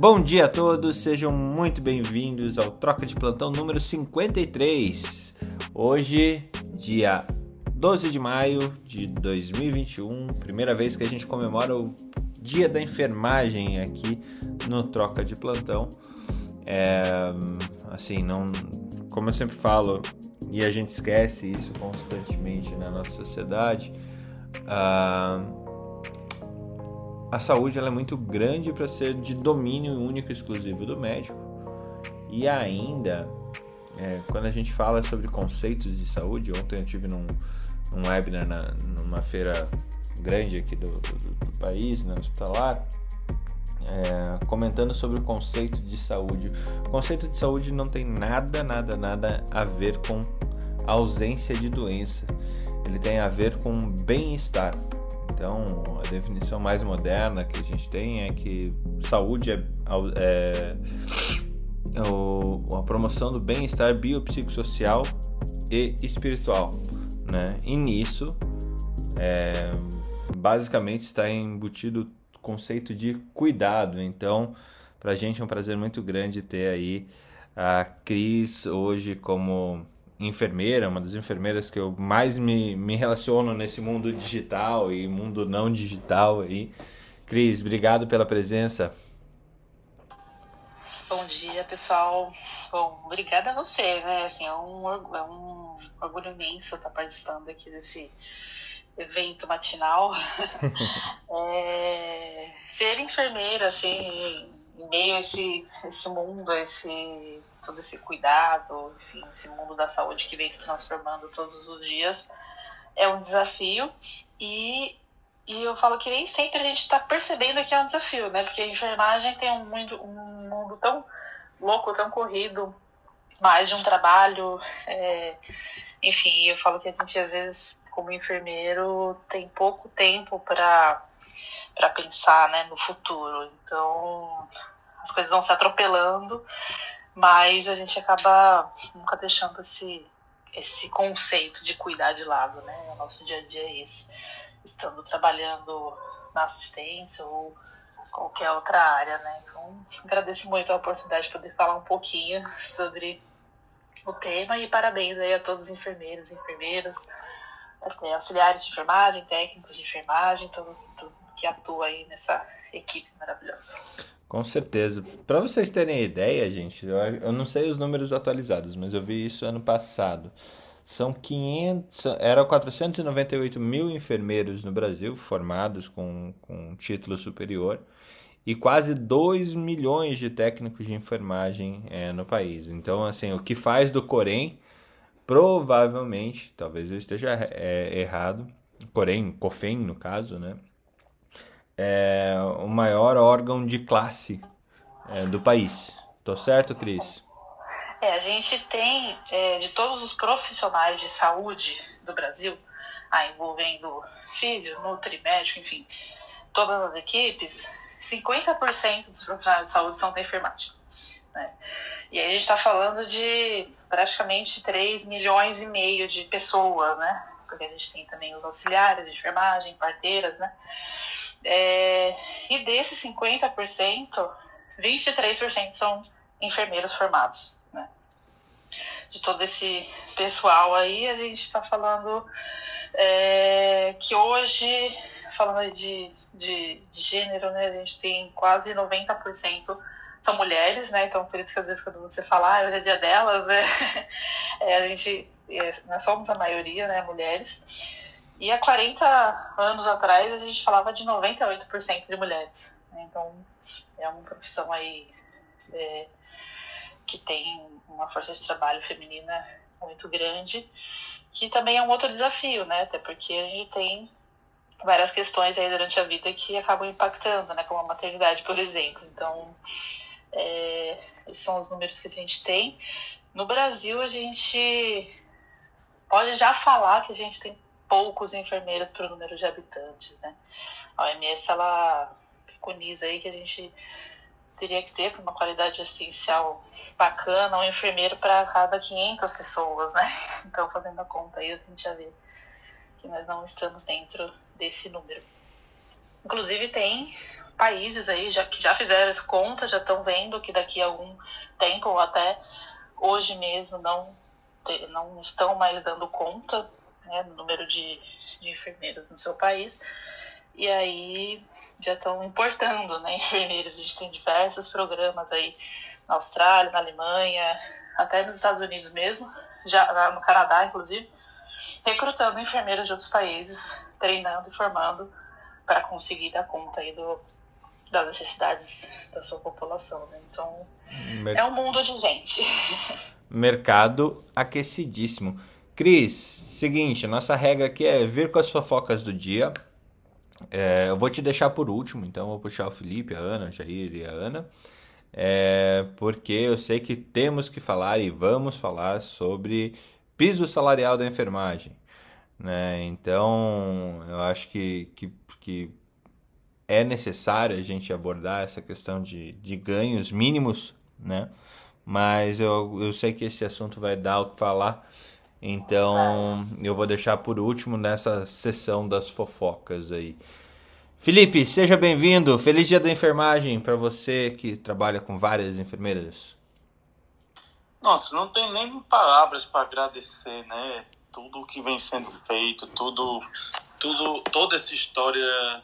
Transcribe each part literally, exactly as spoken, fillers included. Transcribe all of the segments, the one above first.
Bom dia a todos, sejam muito bem-vindos ao Troca de Plantão número cinquenta e três. Hoje, dia doze de maio de dois mil e vinte e um, primeira vez que a gente comemora o Dia da Enfermagem aqui no Troca de Plantão. É, assim, não, como eu sempre falo, e a gente esquece isso constantemente na nossa sociedade, a, a saúde ela é muito grande para ser de domínio único e exclusivo do médico. E ainda, é, quando a gente fala sobre conceitos de saúde, ontem eu tive num, num webinar na, numa feira grande aqui do, do, do país, né, hospitalar, É, comentando sobre o conceito de saúde. O conceito de saúde não tem nada, nada, nada a ver com ausência de doença. Ele tem a ver com bem-estar. Então, a definição mais moderna que a gente tem é que saúde é, é, é o, a promoção do bem-estar biopsicossocial e espiritual, né? E nisso, é, basicamente está embutido conceito de cuidado. Então, pra gente é um prazer muito grande ter aí a Cris hoje como enfermeira, uma das enfermeiras que eu mais me, me relaciono nesse mundo digital e mundo não digital aí. Cris, obrigado pela presença. Bom dia, pessoal. Bom, obrigada a você, né? Assim, é um, é um orgulho imenso estar participando aqui desse evento matinal. É, ser enfermeira, assim, em meio a esse, esse mundo, esse, todo esse cuidado, enfim, esse mundo da saúde que vem se transformando todos os dias, é um desafio. E, e eu falo que nem sempre a gente está percebendo que é um desafio, né? Porque a enfermagem tem um mundo, um mundo tão louco, tão corrido, mais de um trabalho, é, enfim, eu falo que a gente às vezes, como enfermeiro, tem pouco tempo para para pensar, né, no futuro. Então, as coisas vão se atropelando, mas a gente acaba nunca deixando esse, esse conceito de cuidar de lado, né? O nosso dia a dia é isso. Estando trabalhando na assistência ou qualquer outra área, né? Então, agradeço muito a oportunidade de poder falar um pouquinho sobre o tema e parabéns aí a todos os enfermeiros e enfermeiras, auxiliares de enfermagem, técnicos de enfermagem, todo mundo que atua aí nessa equipe maravilhosa. Com certeza. Para vocês terem ideia, gente, eu, eu não sei os números atualizados, mas eu vi isso ano passado. São quinhentos, eram quatrocentos e noventa e oito mil enfermeiros no Brasil formados com, com título superior e quase dois milhões de técnicos de enfermagem é, no país. Então, assim, o que faz do Coren, provavelmente, talvez eu esteja é, errado, Coren, COFEN no caso, né, é o maior órgão de classe é, do país. Tô certo, Cris? É, a gente tem, é, de todos os profissionais de saúde do Brasil, aí, envolvendo físio, nutri, médico, enfim, todas as equipes, cinquenta por cento dos profissionais de saúde são da enfermagem, né? E aí a gente está falando de praticamente três milhões e meio de pessoas, né? Porque a gente tem também os auxiliares de enfermagem, parteiras, né? É, e desses cinquenta por cento, vinte e três por cento são enfermeiros formados. De todo esse pessoal aí, a gente está falando é, que hoje, falando de, de, de gênero, né, a gente tem quase noventa por cento são mulheres, né? Então, por isso que às vezes quando você fala, ah, hoje é dia delas, né? É, a gente, é, nós somos a maioria, né, mulheres. E há quarenta anos atrás, a gente falava de noventa e oito por cento de mulheres. Então, é uma profissão aí é, que tem uma força de trabalho feminina muito grande, que também é um outro desafio, né? Até porque a gente tem várias questões aí durante a vida que acabam impactando, né? Como a maternidade, por exemplo. Então, é, esses são os números que a gente tem. No Brasil, a gente pode já falar que a gente tem poucos enfermeiros para o número de habitantes, né? A O M S, ela preconiza aí que a gente teria que ter uma qualidade assistencial bacana, um enfermeiro para cada quinhentas pessoas, né? Então, fazendo a conta aí, a gente já vê que nós não estamos dentro desse número. Inclusive, tem países aí já, que já fizeram as contas, já estão vendo que daqui a algum tempo, ou até hoje mesmo, não, não estão mais dando conta, né, do número de, de enfermeiros no seu país. E aí já estão importando, né, enfermeiros. A gente tem diversos programas aí na Austrália, na Alemanha, até nos Estados Unidos mesmo, já no Canadá, inclusive, recrutando enfermeiros de outros países, treinando e formando para conseguir dar conta aí do, das necessidades da sua população, né? Então, Mer- é um mundo de gente. Mercado aquecidíssimo. Cris, seguinte, nossa regra aqui é vir com as fofocas do dia. É, eu vou te deixar por último, então eu vou puxar o Felipe, a Ana, o Jair e a Ana. É, porque eu sei que temos que falar e vamos falar sobre piso salarial da enfermagem. Né? Então, eu acho que, que, que é necessário a gente abordar essa questão de, de ganhos mínimos, né? Mas eu, eu sei que esse assunto vai dar o que falar, então eu vou deixar por último nessa sessão das fofocas aí. Felipe, seja bem-vindo, feliz dia da enfermagem para você que trabalha com várias enfermeiras. Nossa, não tem nem palavras para agradecer, né? Tudo que vem sendo feito, tudo, tudo, toda essa história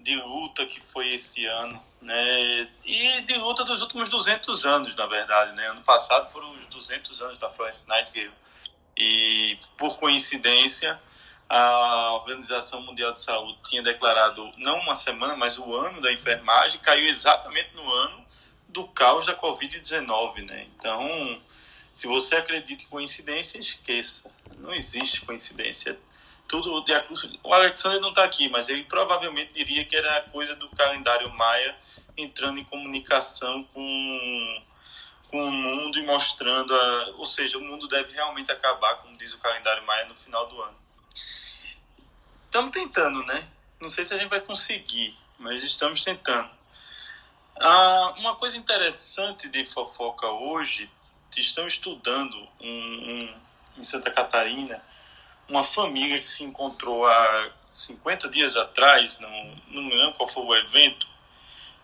de luta que foi esse ano, né? E de luta dos últimos duzentos anos, na verdade, né? Ano passado foram os duzentos anos da Florence Nightingale. E, por coincidência, a Organização Mundial de Saúde tinha declarado, não uma semana, mas o ano da enfermagem, caiu exatamente no ano do caos da covid dezenove, né? Então, se você acredita em coincidência, esqueça. Não existe coincidência. Tudo de acordo. O Alexandre não está aqui, mas ele provavelmente diria que era coisa do calendário maia entrando em comunicação com, com o mundo e mostrando... A, ou seja, o mundo deve realmente acabar, como diz o calendário maia, no final do ano. Estamos tentando, né? Não sei se a gente vai conseguir, mas estamos tentando. Ah, uma coisa interessante de fofoca hoje... Estão estudando um, um, em Santa Catarina uma família que se encontrou há cinquenta dias atrás, não, não me lembro qual foi o evento,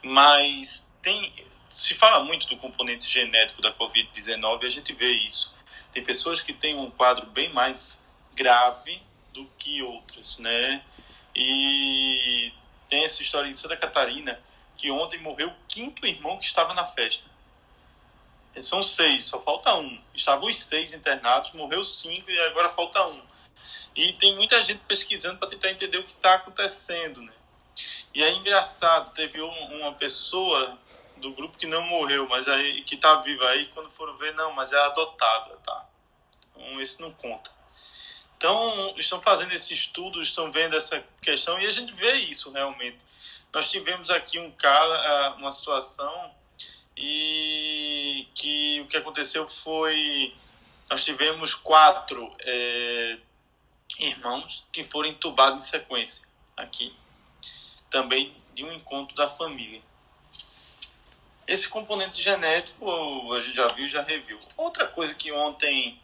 mas tem, se fala muito do componente genético da covid dezenove, a gente vê isso. Tem pessoas que têm um quadro bem mais grave do que outras, né? E tem essa história em Santa Catarina que ontem morreu o quinto irmão que estava na festa. São seis, só falta um. Estavam os seis internados, morreu cinco e agora falta um. E tem muita gente pesquisando para tentar entender o que está acontecendo, né? E é engraçado, teve um, uma pessoa do grupo que não morreu, mas aí, que está viva aí, quando foram ver, não, mas é adotada, tá? Então, esse não conta. Então, estão fazendo esse estudo, estão vendo essa questão e a gente vê isso realmente. Nós tivemos aqui um cara, uma situação... E que o que aconteceu foi... Nós tivemos quatro é, irmãos que foram entubados em sequência aqui. Também de um encontro da família. Esse componente genético a gente já viu e já reviu. Outra coisa que ontem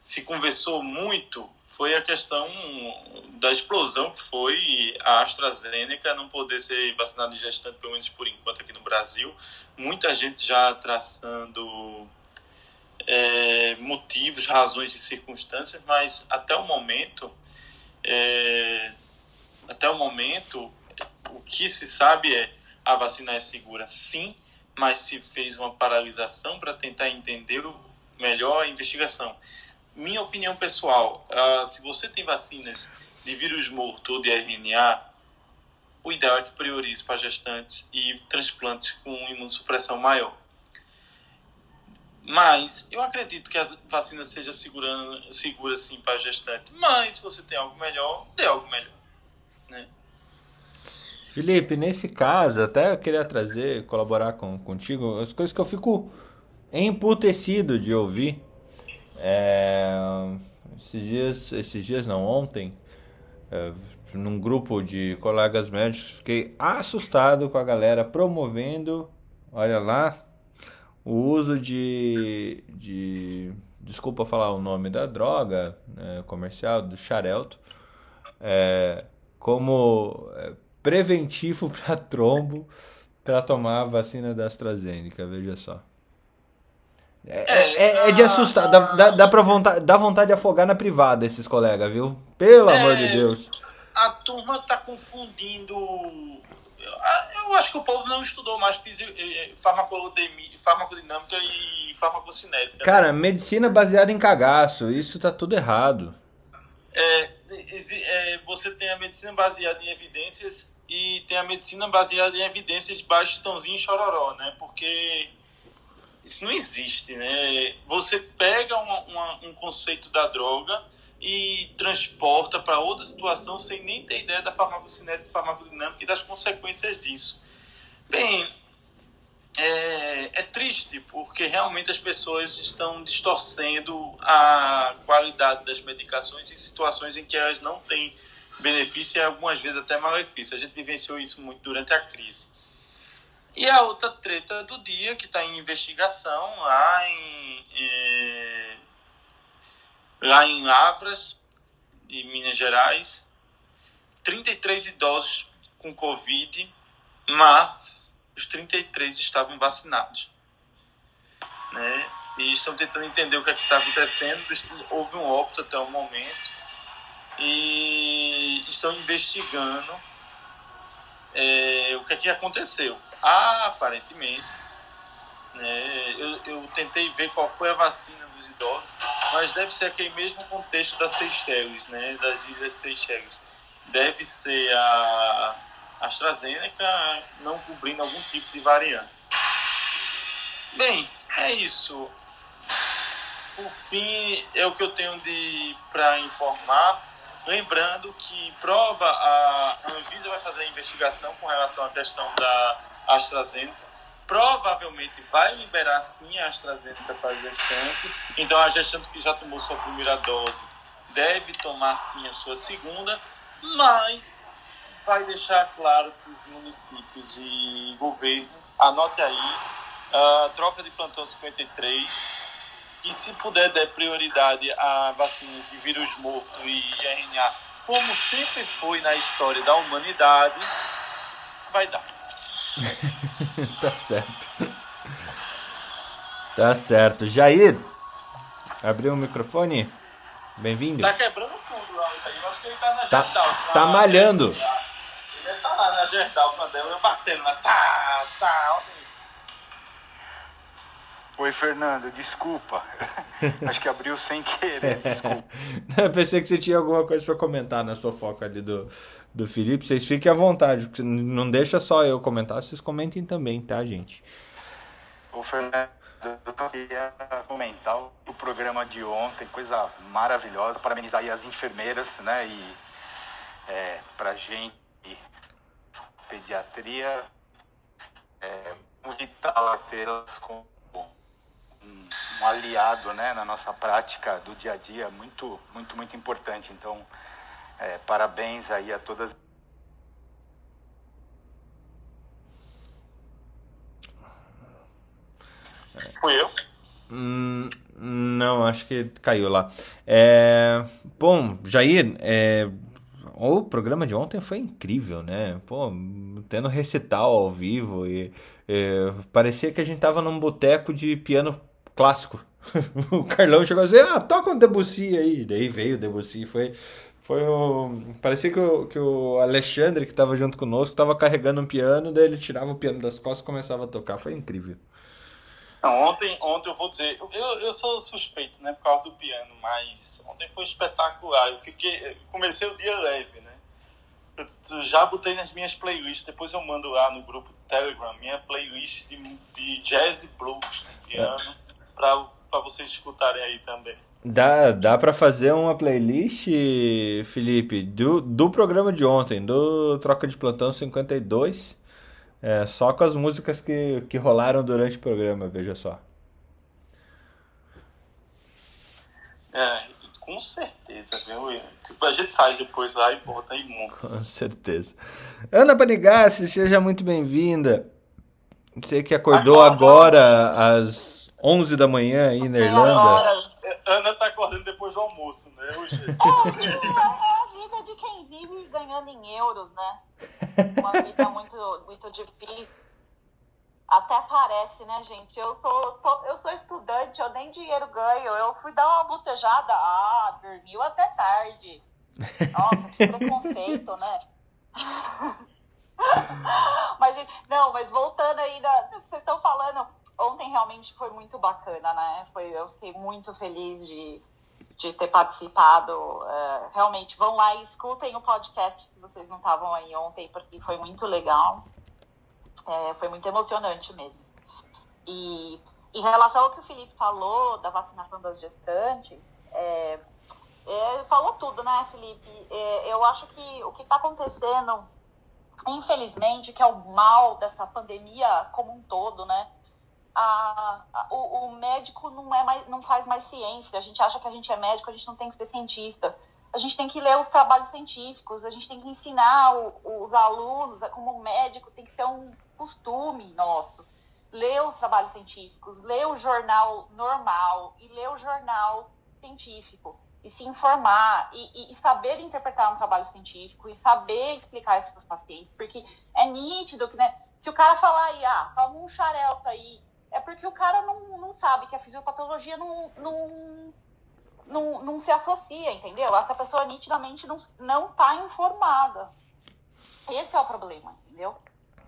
se conversou muito foi a questão da explosão que foi a AstraZeneca não poder ser vacinada em gestante, pelo menos por enquanto aqui no Brasil. Muita gente já traçando é, motivos, razões e circunstâncias, mas até o momento, é, até o momento, o que se sabe é a vacina é segura, sim, mas se fez uma paralisação para tentar entender melhor a investigação. Minha opinião pessoal, uh, se você tem vacinas de vírus morto ou de R N A, o ideal é que priorize para gestantes e transplantes com imunossupressão maior. Mas eu acredito que a vacina seja segura, segura sim para gestante, mas se você tem algo melhor, dê algo melhor, né? Felipe, nesse caso, até eu queria trazer, colaborar com, contigo, as coisas que eu fico emputecido de ouvir. É, esses dias, esses dias não, ontem, é, num grupo de colegas médicos, fiquei assustado com a galera promovendo, olha lá, o uso de, de desculpa falar o nome da droga, né, comercial, do Xarelto, é, como preventivo para trombo para tomar a vacina da AstraZeneca, veja só. É, é, é de assustar, dá, dá, dá, pra vontade, dá vontade de afogar na privada esses colegas, viu? Pelo é, amor de Deus. A turma tá confundindo... Eu acho que o povo não estudou mais farmacodinâmica e farmacocinética. Cara, medicina baseada em cagaço, isso tá tudo errado. É, é, você tem a medicina baseada em evidências e tem a medicina baseada em evidências baixo Chitãozinho e Chororó, né? Porque isso não existe, né? Você pega uma, uma, um conceito da droga e transporta para outra situação sem nem ter ideia da farmacocinética e farmacodinâmica e das consequências disso. Bem, é, é triste porque realmente as pessoas estão distorcendo a qualidade das medicações em situações em que elas não têm benefício e algumas vezes até malefício. A gente vivenciou isso muito durante a crise. E a outra treta do dia que está em investigação lá em... É, lá em Lavras, de Minas Gerais, trinta e três idosos com Covid, mas os trinta e três estavam vacinados. Né? E estão tentando entender o que é que está acontecendo. Houve um óbito até o momento. E estão investigando é, o que é que aconteceu. Ah, aparentemente, né, eu, eu tentei ver qual foi a vacina dos idosos, mas deve ser aquele mesmo contexto das Seychelles, né? Das Ilhas Seychelles. Deve ser a AstraZeneca não cobrindo algum tipo de variante. Bem, é isso. Por fim, é o que eu tenho para informar. Lembrando que prova, a Anvisa vai fazer a investigação com relação à questão da AstraZeneca. Provavelmente vai liberar sim a AstraZeneca para gestante. Então a gestante que já tomou sua primeira dose deve tomar sim a sua segunda, mas vai deixar claro para os municípios e governo, anote aí, a troca de plantão cinquenta e três, que se puder der prioridade à vacina de vírus morto e R N A, como sempre foi na história da humanidade, vai dar. Tá certo. Tá certo. Jair, abriu o microfone. Bem-vindo. Tá quebrando tudo lá, eu acho que ele tá na tá, Jardal. Tá, tá malhando. Ele deve estar tá lá na Jardal pra Débora batendo lá. Tá, tá. Oi, Fernando, desculpa. Acho que abriu sem querer, desculpa. Eu pensei que você tinha alguma coisa pra comentar na sua foca ali do, do Felipe. Vocês fiquem à vontade, não deixa só eu comentar, vocês comentem também, tá, gente? Ô, Fernando, eu queria comentar o programa de ontem, coisa maravilhosa. Parabenizar aí as enfermeiras, né? E é, pra gente, pediatria, é, um vital tê-las com um aliado, né, na nossa prática do dia a dia, muito, muito, muito importante. Então, é, parabéns aí a todas. Fui eu? Hum, não, acho que caiu lá. É, bom, Jair, é, o programa de ontem foi incrível, né? Pô, tendo recital ao vivo e é, parecia que a gente tava num boteco de piano clássico. O Carlão chegou a dizer, ah, toca um Debussy aí. Daí veio o Debussy, foi, foi o... Parecia que o, que o Alexandre, que estava junto conosco, estava carregando um piano, daí ele tirava o piano das costas e começava a tocar. Foi incrível. Não, ontem, ontem eu vou dizer, eu, eu sou suspeito, né, por causa do piano, mas ontem foi espetacular. Eu fiquei, comecei o dia leve, né? Eu já botei nas minhas playlists, depois eu mando lá no grupo Telegram, minha playlist de, de jazz e blues com piano. É. Para vocês escutarem aí também. Dá, dá para fazer uma playlist, Felipe, do, do programa de ontem, do Troca de Plantão cinquenta e dois, é, só com as músicas que, que rolaram durante o programa, veja só. É, com certeza, viu? Tipo, a gente faz depois lá e volta e monta. Com certeza. Ana Panigassi, seja muito bem-vinda. Você que acordou agora às onze da manhã aí na Irlanda. Ana tá acordando depois do almoço, né? É, é a vida de quem vive inclusive ganhando em euros, né? Uma vida muito, muito difícil. Até parece, né, gente? Eu sou, tô, eu sou estudante, eu nem dinheiro ganho. Eu fui dar uma bocejada, ah, dormiu até tarde. Nossa, que preconceito, né? Mas, gente, não, mas voltando aí, vocês estão falando, ontem realmente foi muito bacana, né? Foi, eu fiquei muito feliz de, de ter participado. Uh, realmente, vão lá e escutem o podcast se vocês não estavam aí ontem, porque foi muito legal. É, foi muito emocionante mesmo. E em relação ao que o Felipe falou da vacinação das gestantes, é, é, falou tudo, né, Felipe? É, eu acho que o que está acontecendo, infelizmente, que é o mal dessa pandemia como um todo, né? A, a, o, o médico não, é mais, não faz mais ciência. A gente acha que a gente é médico, a gente não tem que ser cientista. A gente tem que ler os trabalhos científicos, a gente tem que ensinar o, os alunos, como médico, tem que ser um costume nosso. Ler os trabalhos científicos, ler o jornal normal e ler o jornal científico. E se informar, e, e saber interpretar um trabalho científico, e saber explicar isso para os pacientes, porque é nítido que, né? Se o cara falar aí, ah, toma um Xarelto aí, é porque o cara não, não sabe que a fisiopatologia não, não, não, não se associa, entendeu? Essa pessoa nitidamente não está não informada. Esse é o problema, entendeu?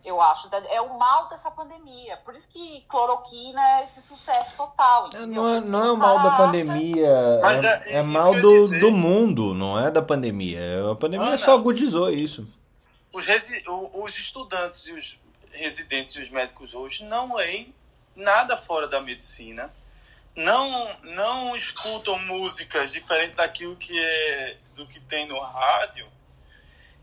Eu acho, é o mal dessa pandemia. Por isso que cloroquina é esse sucesso total. Não é, não é o mal da pandemia, mas é, é, é mal do, do mundo, não é da pandemia. A pandemia Ana, só agudizou isso. Os, resi- os estudantes e os residentes e os médicos hoje não leem nada fora da medicina, não, não escutam músicas diferente daquilo que, é, do que tem no rádio.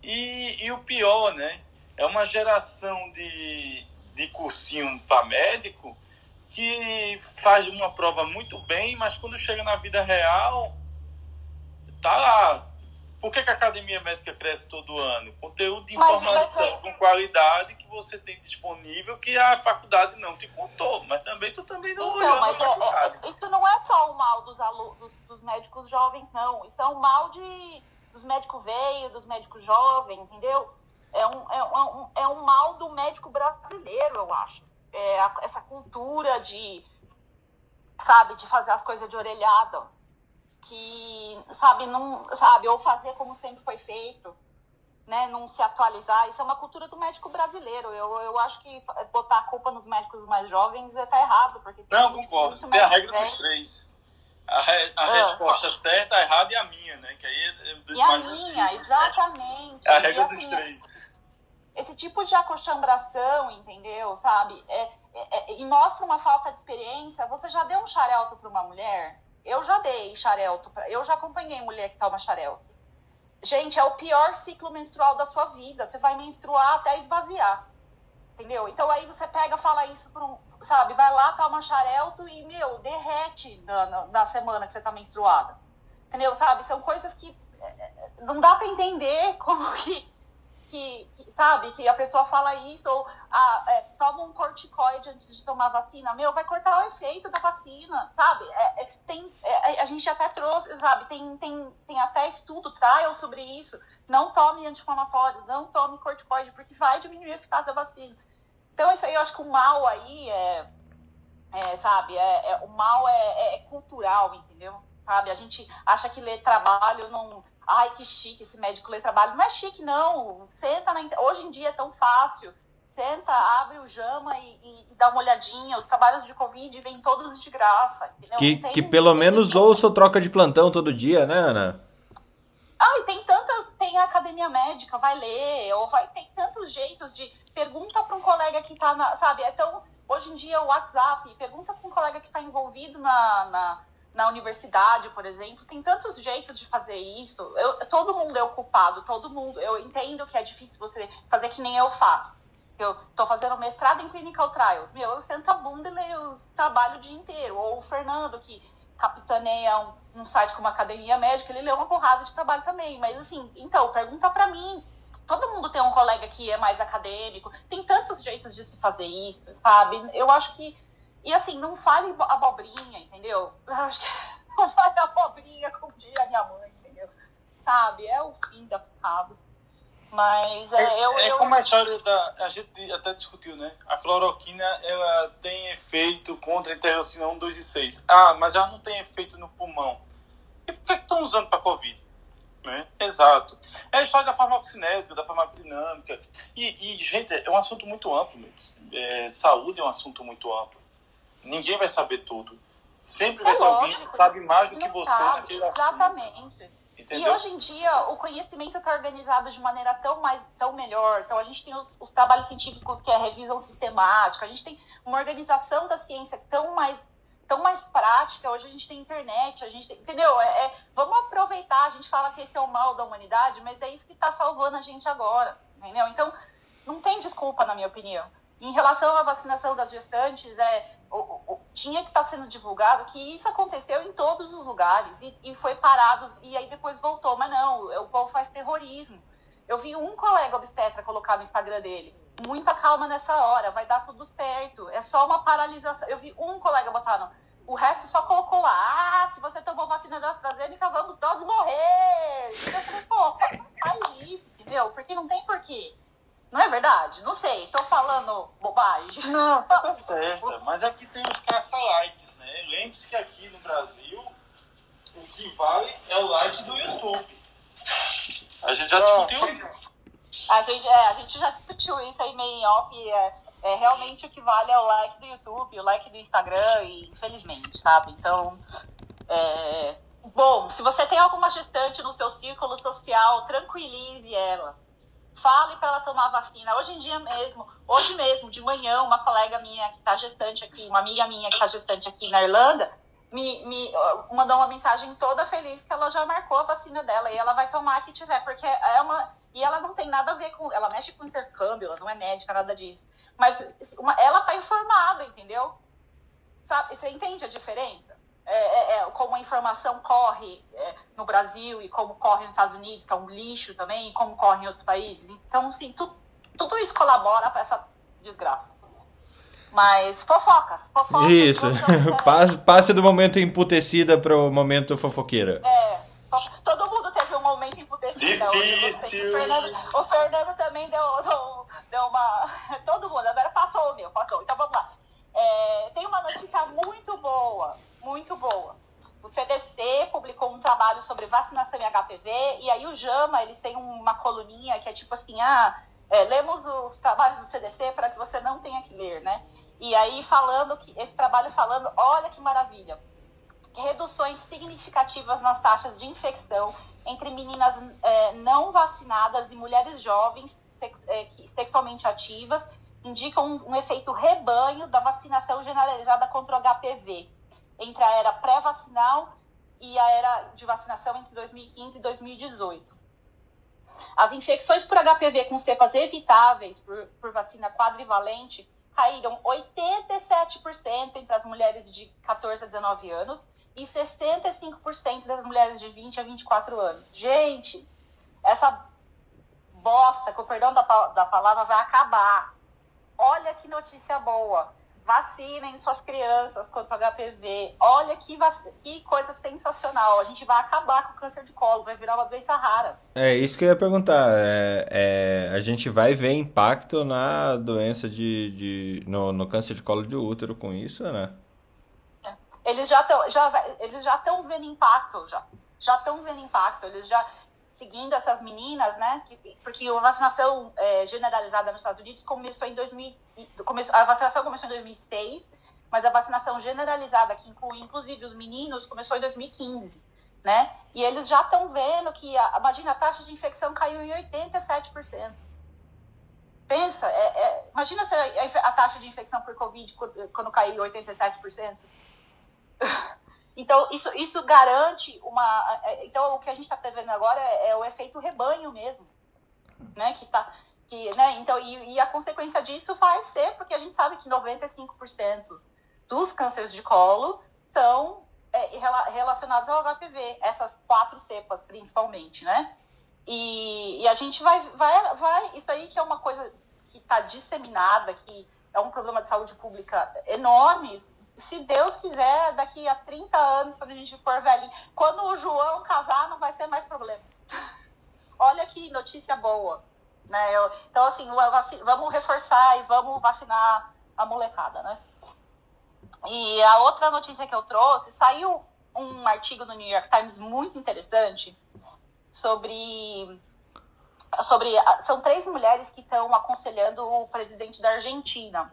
E, e o pior, né? É uma geração de, de cursinho para médico que faz uma prova muito bem, mas quando chega na vida real, tá lá. Por que, que a academia médica cresce todo ano? Conteúdo de informação com qualidade que você tem disponível, que a faculdade não te contou, mas também tu também não olhou então, na faculdade. É, é, isso não é só o mal dos, alu- dos, dos médicos jovens, não. Isso é o mal de, dos médicos velhos, dos médicos jovens, entendeu? É um, é, um, é um mal do médico brasileiro, eu acho. É a, essa cultura de, sabe, de fazer as coisas de orelhada, que, sabe, não, sabe, ou fazer como sempre foi feito, né, não se atualizar. Isso é uma cultura do médico brasileiro. Eu, eu acho que botar a culpa nos médicos mais jovens está errado. Porque não, concordo. Tem a regra velho. Dos três. A, re, a ah, resposta certa, a errada e a minha, né? Que aí é dos e mais a minha, antigos, exatamente. Né? A regra e, assim, dos três. Esse tipo de acochambração, entendeu? Sabe? É, é, é, e mostra uma falta de experiência. Você já deu um Xarelto para uma mulher? Eu já dei Xarelto. Pra, eu já acompanhei mulher que toma Xarelto. Gente, é o pior ciclo menstrual da sua vida. Você vai menstruar até esvaziar. Entendeu? Então aí você pega e fala isso para um... Sabe, vai lá, toma Xarelto e, meu, derrete na, na, na semana que você tá menstruada. Entendeu? Sabe, são coisas que é, não dá pra entender como que, que, que, sabe, que a pessoa fala isso, ou ah, é, toma um corticoide antes de tomar vacina. Meu, vai cortar o efeito da vacina, sabe? É, é, tem, é, a gente até trouxe, sabe, tem, tem, tem até estudo, trial sobre isso. Não tome anti-inflamatório, não tome corticoide, porque vai diminuir a eficácia da vacina. Então, isso aí, eu acho que o mal aí é, é sabe, é, é, o mal é, é cultural, entendeu? Sabe, a gente acha que ler trabalho não... Ai, que chique esse médico ler trabalho. Não é chique, não. Senta na... Hoje em dia é tão fácil. Senta, abre o JAMA e, e, e dá uma olhadinha. Os trabalhos de Covid vêm todos de graça, entendeu? Que, tem, que pelo menos tem... ouça o Troca de Plantão todo dia, né, Ana? Ah, e tem tantas... Tem a academia médica, vai ler, ou vai... Tem tantos jeitos de... Pergunta para um colega que está na... Sabe, então, hoje em dia o WhatsApp, pergunta para um colega que está envolvido na, na, na universidade, por exemplo. Tem tantos jeitos de fazer isso. Eu, todo mundo é o culpado, todo mundo. Eu entendo que é difícil você fazer que nem eu faço. Eu estou fazendo mestrado em clinical trials. Meu, eu sento a bunda e leio, trabalho o dia inteiro. Ou o Fernando, que capitaneia um, um site com uma academia médica, ele leu uma porrada de trabalho também. Mas assim, então, pergunta para mim. Todo mundo tem um colega que é mais acadêmico. Tem tantos jeitos de se fazer isso, sabe? Eu acho que... E assim, não fale abobrinha, entendeu? Eu acho que não fale abobrinha como diria minha mãe, entendeu? Sabe? É o fim da picada. Mas é, eu, é, eu... é como a história da... A gente até discutiu, né? A cloroquina, ela tem efeito contra a interleucina um, dois e seis. Ah, mas ela não tem efeito no pulmão. E por que é que estão usando para Covid? Né? Exato. É a história da farmacocinética, da farmacodinâmica. E, e gente, é um assunto muito amplo. É, saúde é um assunto muito amplo. Ninguém vai saber tudo. Sempre é vai ter alguém que sabe mais do que você sabe, naquele exatamente. Assunto. Exatamente. Entendeu? E hoje em dia o conhecimento está organizado de maneira tão, mais, tão melhor. Então a gente tem os, os trabalhos científicos que é a revisão sistemática, a gente tem uma organização da ciência tão mais, tão mais prática. Hoje a gente tem internet, a gente tem, entendeu? É, é, vamos aproveitar, a gente fala que esse é o mal da humanidade, mas é isso que está salvando a gente agora, entendeu? Então não tem desculpa, na minha opinião. Em relação à vacinação das gestantes, é, o, o, tinha que estar sendo divulgado que isso aconteceu em todos os lugares e, e foi parado, e aí depois voltou. Mas não, o povo faz terrorismo. Eu vi um colega obstetra colocar no Instagram dele: muita calma nessa hora, vai dar tudo certo, é só uma paralisação. Eu vi um colega botar, não. O resto só colocou lá: ah, se você tomou vacina da AstraZeneca, vamos todos morrer. E eu falei: pô, faz isso, entendeu? Porque não tem porquê. Não é verdade? Não sei, tô falando bobagem. Não, você tá certa, mas aqui tem os caça-likes, né? Lembre-se que aqui no Brasil, o que vale é o like do YouTube. A gente já discutiu isso. A gente, é, a gente já discutiu isso aí meio em off, é, é, realmente o que vale é o like do YouTube, o like do Instagram, e, infelizmente, sabe? Então, é... bom, se você tem alguma gestante no seu círculo social, tranquilize ela. Fale para ela tomar vacina. Hoje em dia mesmo, hoje mesmo, de manhã, uma colega minha que está gestante aqui, uma amiga minha que está gestante aqui na Irlanda, me, me mandou uma mensagem toda feliz que ela já marcou a vacina dela e ela vai tomar a que tiver, porque é uma... E ela não tem nada a ver com... Ela mexe com intercâmbio, ela não é médica, nada disso. Mas uma, ela está informada, entendeu? Sabe, você entende a diferença? É, é, é, como a informação corre é, no Brasil e como corre nos Estados Unidos, que é um lixo também, e como corre em outros países. Então, sim, tu, tudo isso colabora para essa desgraça. Mas fofocas, fofocas. Isso, passe, passe do momento emputecida para o momento fofoqueira. É, todo mundo teve um momento emputecida. Difícil. O Fernando, o Fernando também deu, deu, deu uma... Todo mundo, agora passou o meu, passou. Então, vamos lá. É, tem uma notícia muito boa, muito boa. O C D C publicou um trabalho sobre vacinação e H P V, e aí o JAMA, eles têm uma coluninha que é tipo assim, ah, é, lemos os trabalhos do C D C para que você não tenha que ler, né? E aí falando, que esse trabalho falando, olha que maravilha, reduções significativas nas taxas de infecção entre meninas é, não vacinadas e mulheres jovens sex, é, sexualmente ativas, indicam um, um efeito rebanho da vacinação generalizada contra o H P V, entre a era pré-vacinal e a era de vacinação entre dois mil e quinze e dois mil e dezoito. As infecções por H P V com cepas evitáveis por, por vacina quadrivalente caíram oitenta e sete por cento entre as mulheres de quatorze a dezenove anos e sessenta e cinco por cento das mulheres de vinte a vinte e quatro anos. Gente, essa bosta, com o perdão da, da palavra, vai acabar. Olha que notícia boa. Vacinem suas crianças contra o H P V. Olha que, vac... que coisa sensacional. A gente vai acabar com o câncer de colo, vai virar uma doença rara. É isso que eu ia perguntar. É, é, a gente vai ver impacto na doença de... de no, no câncer de colo de útero com isso, né? Eles já estão já, eles já estão vendo impacto. Já estão já vendo impacto. Eles já... seguindo essas meninas, né? Porque a vacinação é, generalizada nos Estados Unidos começou em dois mil, começou, a vacinação começou em dois mil e seis, mas a vacinação generalizada, que inclui inclusive os meninos, começou em dois mil e quinze, né? E eles já estão vendo que, a, imagina, a taxa de infecção caiu em oitenta e sete por cento. Pensa, é, é, imagina se a, a taxa de infecção por Covid quando caiu em oitenta e sete por cento. Então, isso, isso garante uma... Então, o que a gente está vendo agora é, é o efeito rebanho mesmo, né? Que tá, que, né? Então, e, e a consequência disso vai ser, porque a gente sabe que noventa e cinco por cento dos cânceres de colo são é, relacionados ao H P V, essas quatro cepas principalmente, né? E, e a gente vai, vai, vai... Isso aí que é uma coisa que está disseminada, que é um problema de saúde pública enorme. Se Deus quiser, daqui a trinta anos, quando a gente for velhinho, quando o João casar, não vai ser mais problema. Olha que notícia boa. né? Eu, então, assim, vamos reforçar e vamos vacinar a molecada, né? E a outra notícia que eu trouxe, saiu um artigo no New York Times muito interessante sobre... sobre são três mulheres que estão aconselhando o presidente da Argentina.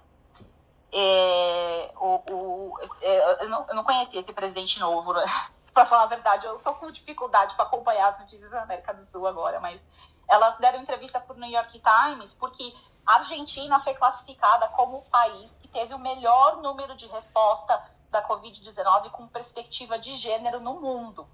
É, o, o, é, eu, não, eu não conhecia esse presidente novo, né? Pra falar a verdade, eu tô com dificuldade para acompanhar as notícias da América do Sul agora, mas elas deram entrevista pro New York Times porque a Argentina foi classificada como o país que teve o melhor número de resposta da covid dezenove com perspectiva de gênero no mundo.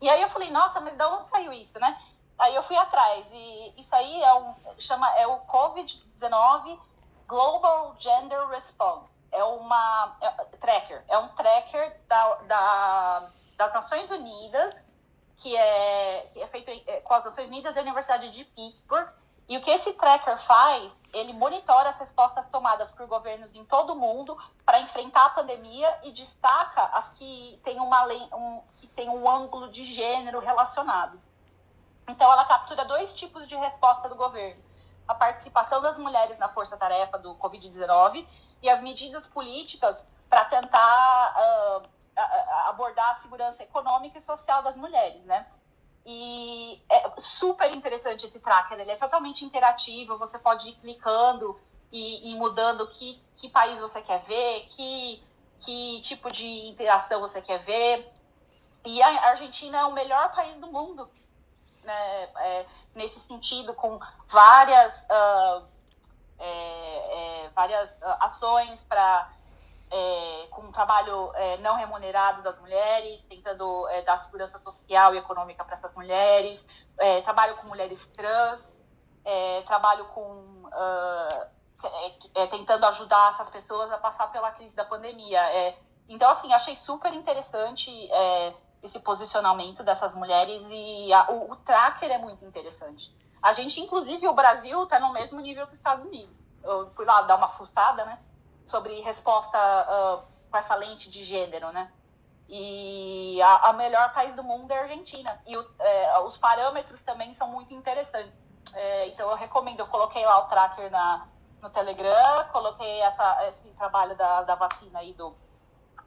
E aí eu falei, nossa, mas de onde saiu isso, né? Aí eu fui atrás, e isso aí é, um, chama, é o covid dezenove Global Gender Response. É uma é, tracker, é um tracker da, da, das Nações Unidas, que é, que é feito em, é, com as Nações Unidas e a Universidade de Pittsburgh. E o que esse tracker faz, ele monitora as respostas tomadas por governos em todo o mundo para enfrentar a pandemia e destaca as que têm uma lei, um, que tem um ângulo de gênero relacionado. Então, ela captura dois tipos de resposta do governo: a participação das mulheres na força-tarefa do covid dezenove e as medidas políticas para tentar uh, abordar a segurança econômica e social das mulheres, né? E é super interessante esse tracker, ele é totalmente interativo, você pode ir clicando e, e mudando que, que país você quer ver, que, que tipo de interação você quer ver. E a Argentina é o melhor país do mundo, né? É, nesse sentido, com várias, uh, é, é, várias ações para... É, com um trabalho é, não remunerado das mulheres, tentando é, dar segurança social e econômica para essas mulheres, é, trabalho com mulheres trans, é, trabalho com... Uh, é, é, tentando ajudar essas pessoas a passar pela crise da pandemia. É, então, assim, achei super interessante é, esse posicionamento dessas mulheres, e a, o, o tracker é muito interessante. A gente, inclusive, o Brasil está no mesmo nível que os Estados Unidos. Eu fui lá dar uma fuçada, né? Sobre resposta uh, com essa lente de gênero, né? E a, a melhor país do mundo é a Argentina. E o, é, os parâmetros também são muito interessantes. É, então, eu recomendo. Eu coloquei lá o tracker na, no Telegram, coloquei essa, esse trabalho da, da vacina aí do,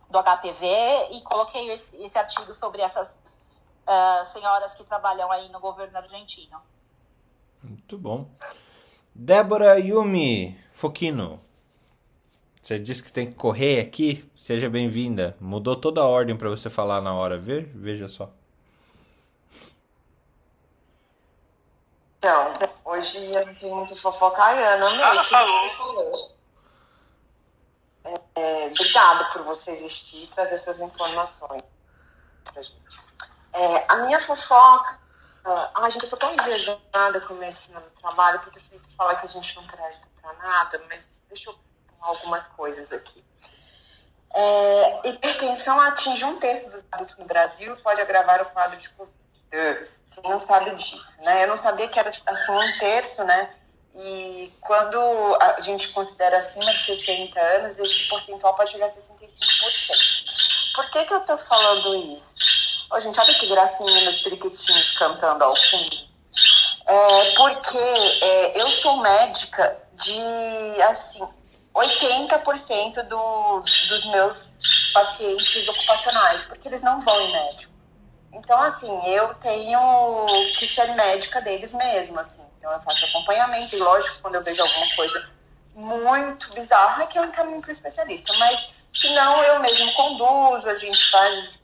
do H P V e coloquei esse, esse artigo sobre essas uh, senhoras que trabalham aí no governo argentino. Muito bom. Débora Yumi Fouquino. Você disse que tem que correr aqui, seja bem-vinda. Mudou toda a ordem para você falar na hora, veja, veja só. Então, hoje eu não tenho muito fofocaiana, ela falou. É, obrigada por você existir e trazer essas informações pra gente. É, a minha fofoca... Ah, gente, eu sou tão desejada com o meu ensino do trabalho, porque eu tenho que falar que a gente não presta pra nada, mas deixa eu... algumas coisas aqui. É, hipertensão atinge um terço dos adultos no Brasil e pode agravar o quadro de Covid. Quem não sabe disso, né? Eu não sabia que era assim um terço, né? E quando a gente considera acima de sessenta anos, esse percentual pode chegar a sessenta e cinco por cento. Por que que eu tô falando isso? Oh, gente, sabe que gracinha dos periquitinhos cantando ao fundo? É porque é, eu sou médica de, assim... oitenta por cento do, dos meus pacientes ocupacionais, porque eles não vão em médico. Então, assim, eu tenho que ser médica deles mesmo, assim. Então, eu faço acompanhamento e, lógico, quando eu vejo alguma coisa muito bizarra, que eu encaminho para o especialista. Mas, se não, eu mesmo conduzo, a gente faz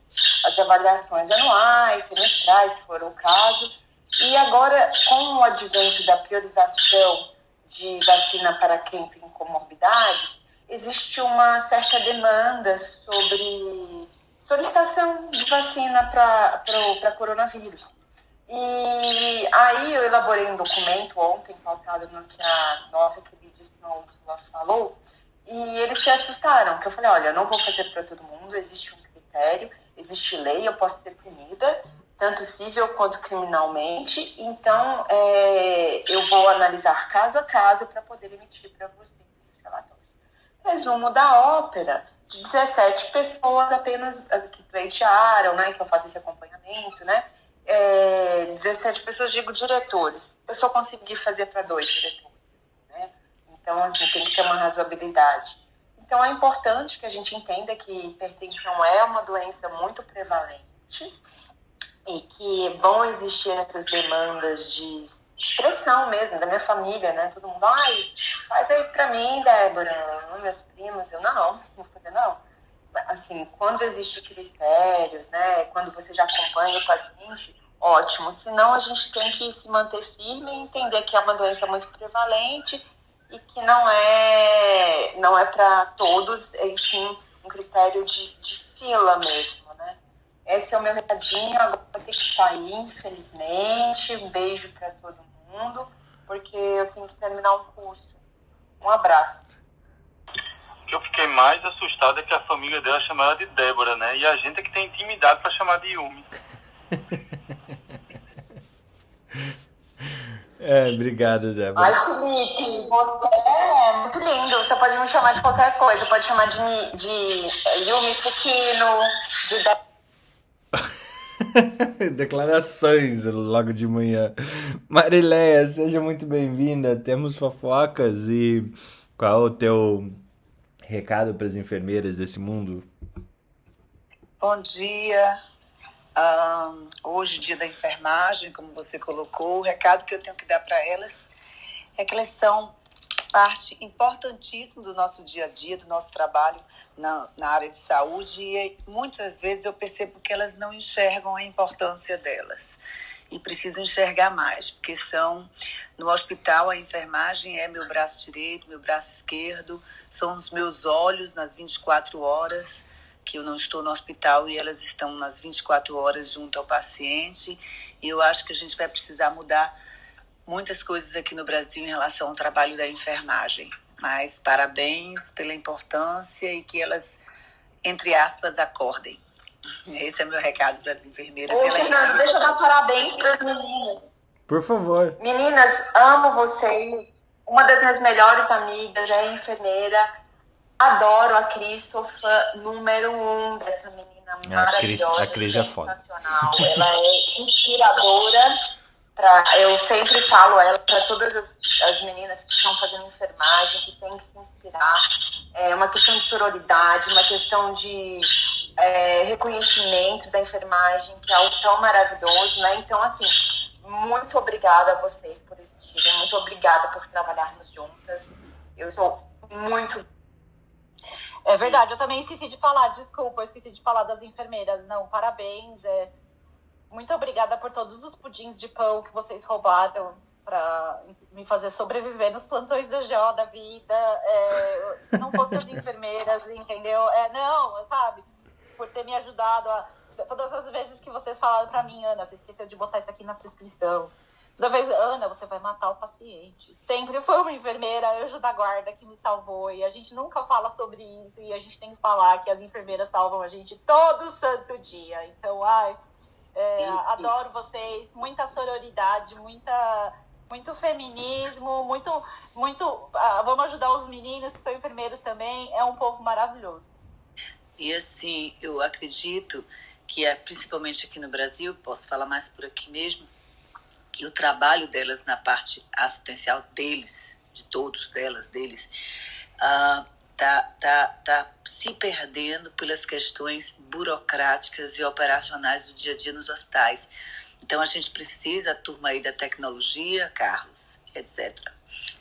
as avaliações anuais, semestrais, se for o caso. E agora, com o advento da priorização de vacina para quem tem comorbidades, existe uma certa demanda sobre solicitação de vacina para coronavírus. E aí eu elaborei um documento ontem, pautado no que a nossa queridíssima falou, e eles se assustaram, porque eu falei, olha, eu não vou fazer para todo mundo, existe um critério, existe lei, eu posso ser punida, tanto civil quanto criminalmente, então é, eu vou analisar caso a caso para poder emitir para vocês os relatórios. Resumo da ópera, dezessete pessoas apenas que pleitearam, né, que eu faço esse acompanhamento, né, é, dezessete pessoas, digo diretores, eu só consegui fazer para dois diretores, assim, né? Então, assim, tem que ter uma razoabilidade. Então, é importante que a gente entenda que hipertensão não é uma doença muito prevalente e que vão existir essas demandas de pressão mesmo, da minha família, né? Todo mundo, ai, faz aí pra mim, Débora, meus primos. Eu, não, não vou fazer, não. Assim, quando existem critérios, né? Quando você já acompanha o paciente, ótimo. Senão, a gente tem que se manter firme e entender que é uma doença muito prevalente e que não é, não é para todos, é sim um critério de, de fila mesmo, né? Esse é o meu recadinho, agora vou ter que sair, infelizmente. Um beijo para todo mundo, porque eu tenho que terminar o curso. Um abraço. O que eu fiquei mais assustada é que a família dela chamava ela de Débora, né? E a gente é que tem intimidade para chamar de Yumi. É, obrigado, Débora. Ai, Felipe, você é muito lindo. Você pode me chamar de qualquer coisa. Pode chamar de, de Yumi Fouquino, de Débora. Declarações logo de manhã. Marileia, seja muito bem-vinda. Temos fofocas. E qual é o teu recado para as enfermeiras desse mundo? Bom dia. Um, hoje, dia da enfermagem, como você colocou, o recado que eu tenho que dar para elas é que elas são parte importantíssima do nosso dia a dia, do nosso trabalho na, na área de saúde, e muitas vezes eu percebo que elas não enxergam a importância delas e precisam enxergar mais, porque são, no hospital, a enfermagem é meu braço direito, meu braço esquerdo, são os meus olhos nas vinte e quatro horas, que eu não estou no hospital e elas estão nas vinte e quatro horas junto ao paciente. E eu acho que a gente vai precisar mudar muitas coisas aqui no Brasil em relação ao trabalho da enfermagem. Mas parabéns pela importância e que elas, entre aspas, acordem. Esse é meu recado para as enfermeiras. Ô, Fernando, deixa eu dar parabéns para as meninas. Por favor. Meninas, amo vocês. Uma das minhas melhores amigas é enfermeira. Adoro a Cris, sou fã número um dessa menina maravilhosa, a Cris é foda. Ela é inspiradora, pra, eu sempre falo ela para todas as, as meninas que estão fazendo enfermagem, que tem que se inspirar. É uma questão de sororidade, uma questão de é, reconhecimento da enfermagem, que é algo tão maravilhoso, né? Então, assim, muito obrigada a vocês por existirem, muito obrigada por trabalharmos juntas. Eu sou muito... É verdade, eu também esqueci de falar, desculpa, eu esqueci de falar das enfermeiras. Não, parabéns, é... muito obrigada por todos os pudins de pão que vocês roubaram para me fazer sobreviver nos plantões do G O da vida, é... se não fossem as enfermeiras, entendeu? É, não, sabe, por ter me ajudado, a... todas as vezes que vocês falaram para mim, Ana, você esqueceu de botar isso aqui na prescrição. Toda vez, Ana, você vai matar o paciente. Sempre foi uma enfermeira, anjo da guarda, que me salvou. E a gente nunca fala sobre isso. E a gente tem que falar que as enfermeiras salvam a gente todo santo dia. Então, ai, é, adoro vocês. Muita sororidade, muita, muito feminismo, muito, muito. Ah, vamos ajudar os meninos que são enfermeiros também. É um povo maravilhoso. E assim, eu acredito que, é, principalmente aqui no Brasil, posso falar mais por aqui mesmo, que o trabalho delas na parte assistencial deles, de todos delas, deles, uh, tá, tá, tá se perdendo pelas questões burocráticas e operacionais do dia a dia nos hospitais. Então, a gente precisa, a turma aí da tecnologia, Carlos, etcétera,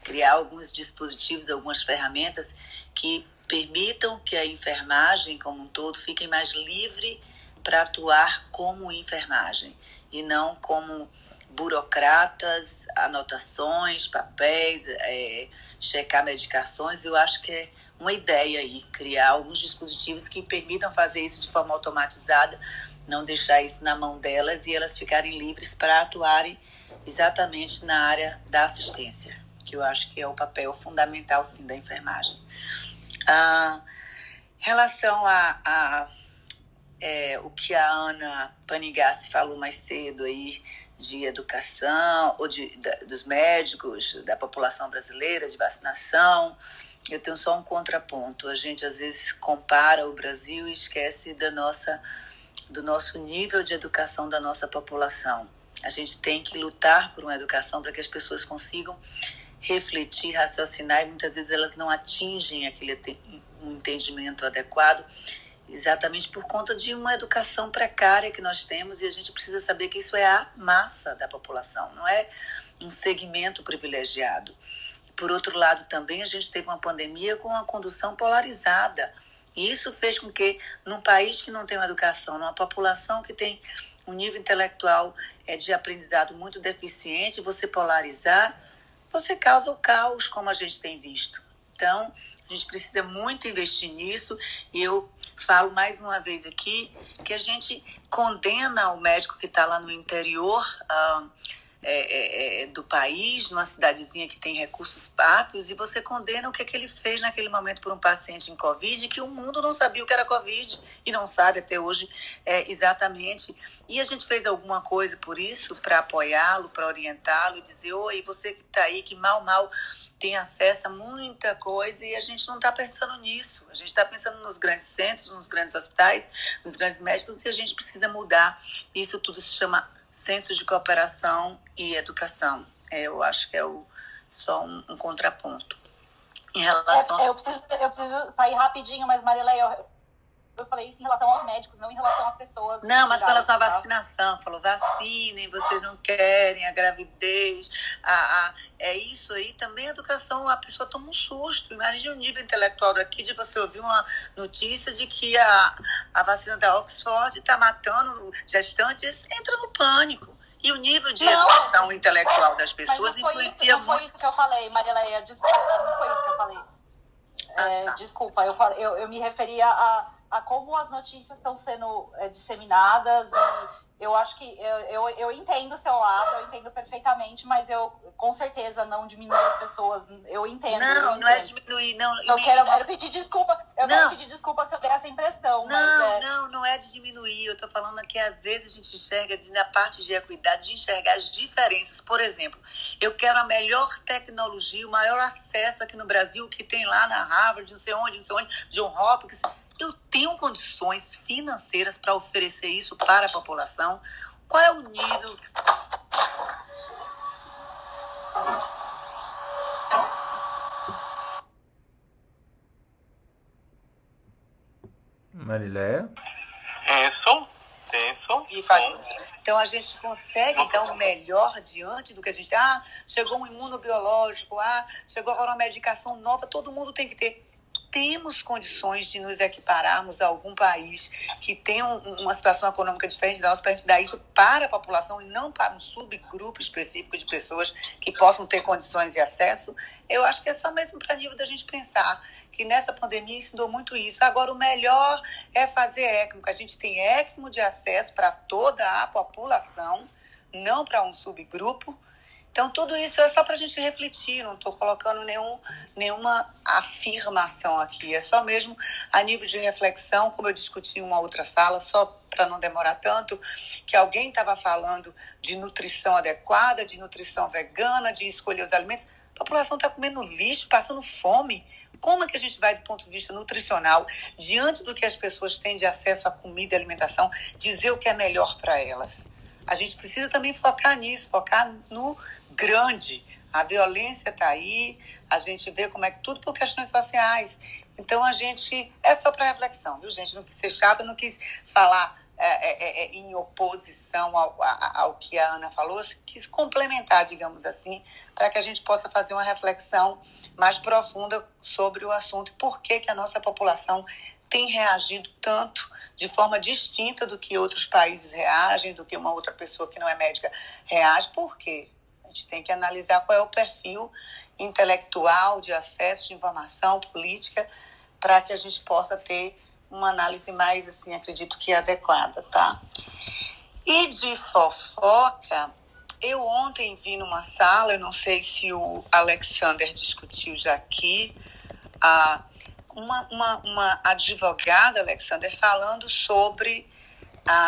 criar alguns dispositivos, algumas ferramentas que permitam que a enfermagem como um todo fique mais livre para atuar como enfermagem e não como burocratas, anotações, papéis, é, checar medicações. Eu acho que é uma ideia aí, criar alguns dispositivos que permitam fazer isso de forma automatizada, não deixar isso na mão delas e elas ficarem livres para atuarem exatamente na área da assistência, que eu acho que é o papel fundamental, sim, da enfermagem. Ah, em relação a, a é, o que a Ana Panigassi falou mais cedo aí, de educação, ou de, da, dos médicos, da população brasileira, de vacinação, eu tenho só um contraponto. A gente, às vezes, compara o Brasil e esquece da nossa, do nosso nível de educação da nossa população. A gente tem que lutar por uma educação para que as pessoas consigam refletir, raciocinar, e muitas vezes elas não atingem aquele um entendimento adequado, exatamente por conta de uma educação precária que nós temos, e a gente precisa saber que isso é a massa da população, não é um segmento privilegiado. Por outro lado, também a gente teve uma pandemia com uma condução polarizada, e isso fez com que, num país que não tem uma educação, numa população que tem um nível intelectual é, de aprendizado muito deficiente, você polarizar, você causa o caos, como a gente tem visto. Então, a gente precisa muito investir nisso, e eu falo mais uma vez aqui que a gente condena o médico que está lá no interior ah, é, é, do país, numa cidadezinha que tem recursos próprios, e você condena o que, é que ele fez naquele momento por um paciente em Covid, que o mundo não sabia o que era Covid, e não sabe até hoje é, exatamente. E a gente fez alguma coisa por isso, para apoiá-lo, para orientá-lo, e dizer, oi, você que está aí, que mal, mal tem acesso a muita coisa, e a gente não está pensando nisso. A gente está pensando nos grandes centros, nos grandes hospitais, nos grandes médicos, e a gente precisa mudar. Isso tudo se chama senso de cooperação e educação. É, eu acho que é o, só um, um contraponto. Em relação é, a... eu, preciso, eu preciso sair rapidinho, mas Marileia, eu, eu falei isso em relação aos médicos, não em relação às pessoas. Não, mas pela sua vacinação, falou vacinem, vocês não querem, a gravidez, a, a, é isso aí. Também a educação, a pessoa toma um susto. Imagina o nível intelectual daqui de você ouvir uma notícia de que a, a vacina da Oxford está matando gestantes, entra no pânico. E o nível de educação intelectual das pessoas influencia muito. Não foi isso que eu falei, Marileia, desculpa, não foi isso que eu falei. É, ah, tá. Desculpa, eu, eu, eu me referia a, a como as notícias estão sendo é, disseminadas, e eu acho que eu, eu, eu entendo o seu lado, eu entendo perfeitamente, mas eu com certeza não diminuo as pessoas, eu entendo. Não, eu entendo. Não é diminuir, não. Eu me... quero, eu quero pedir desculpa, eu não. quero pedir desculpa se eu der essa impressão. Não, mas é... não, não é de diminuir, eu tô falando que às vezes a gente enxerga, na parte de equidade, de enxergar as diferenças. Por exemplo, eu quero a melhor tecnologia, o maior acesso aqui no Brasil, que tem lá na Harvard, não sei onde, não sei onde, John Hopkins... Eu tenho condições financeiras para oferecer isso para a população? Qual é o nível? Marileia? Isso, isso. E então a gente consegue dar o melhor diante do que a gente... Ah, chegou um imunobiológico, ah, chegou agora uma medicação nova, todo mundo tem que ter... Temos condições de nos equipararmos a algum país que tem um, uma situação econômica diferente da nossa, para a gente dar isso para a população e não para um subgrupo específico de pessoas que possam ter condições e acesso. Eu acho que é só mesmo para nível da gente pensar que nessa pandemia ensinou muito isso. Agora, o melhor é fazer ECMO. A gente tem ECMO de acesso para toda a população, não para um subgrupo. Então, tudo isso é só para a gente refletir, não estou colocando nenhum, nenhuma afirmação aqui, é só mesmo a nível de reflexão, como eu discuti em uma outra sala, só para não demorar tanto, que alguém estava falando de nutrição adequada, de nutrição vegana, de escolher os alimentos. A população está comendo lixo, passando fome. Como é que a gente vai, do ponto de vista nutricional, diante do que as pessoas têm de acesso à comida e alimentação, dizer o que é melhor para elas? A gente precisa também focar nisso, focar no grande. A violência está aí, a gente vê como é que tudo por questões sociais. Então, a gente... É só para reflexão, viu, gente? Não quis ser chata, não quis falar é, é, é, em oposição ao, a, ao que a Ana falou. Quis complementar, digamos assim, para que a gente possa fazer uma reflexão mais profunda sobre o assunto. Por que que a nossa população... tem reagido tanto, de forma distinta do que outros países reagem, do que uma outra pessoa que não é médica reage. Por quê? A gente tem que analisar qual é o perfil intelectual de acesso de informação política para que a gente possa ter uma análise mais, assim, acredito que adequada, tá? E de fofoca, eu ontem vi numa sala, eu não sei se o Alexandre discutiu já aqui, a... Uma, uma, uma advogada, Alexandre, falando sobre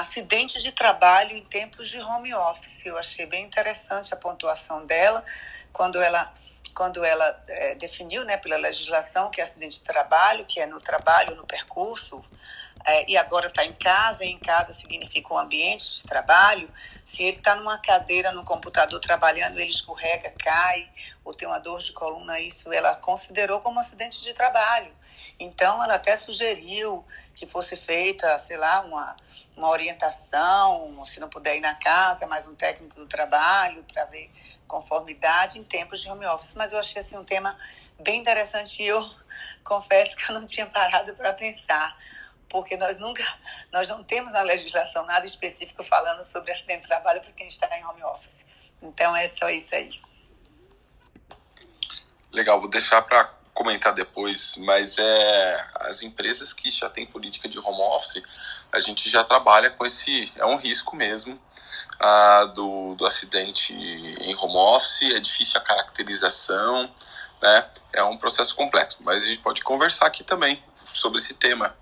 acidente de trabalho em tempos de home office. Eu achei bem interessante a pontuação dela, quando ela quando ela é, definiu, né, pela legislação, que é acidente de trabalho, que é no trabalho, no percurso, é, e agora está em casa, e em casa significa um ambiente de trabalho, se ele está numa cadeira, no computador trabalhando, ele escorrega, cai, ou tem uma dor de coluna, isso ela considerou como um acidente de trabalho. Então, ela até sugeriu que fosse feita, sei lá, uma, uma orientação, se não puder ir na casa, mais um técnico do trabalho, para ver conformidade em tempos de home office. Mas eu achei assim, um tema bem interessante e eu confesso que eu não tinha parado para pensar, porque nós nunca, nós não temos na legislação nada específico falando sobre acidente de trabalho para quem está em home office. Então, é só isso aí. Legal, vou deixar para comentar depois, mas é, as empresas que já têm política de home office, a gente já trabalha com esse, é um risco mesmo ah, do, do acidente em home office, é difícil a caracterização, né? É um processo complexo, mas a gente pode conversar aqui também sobre esse tema.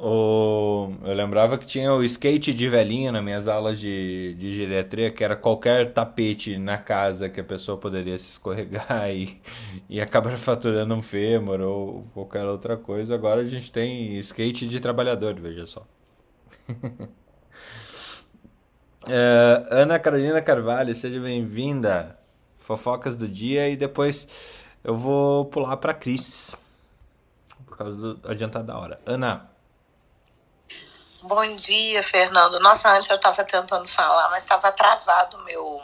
O, eu lembrava que tinha o skate de velhinha nas minhas aulas de, de geriatria, que era qualquer tapete na casa que a pessoa poderia se escorregar e, e acabar fraturando um fêmur ou qualquer outra coisa. Agora a gente tem skate de trabalhador, veja só. é, Ana Carolina Carvalho, seja bem-vinda. Fofocas do dia, e depois eu vou pular para Cris, por causa do adiantado da hora. Ana. Bom dia, Fernando. Nossa, antes eu estava tentando falar, mas estava travado o meu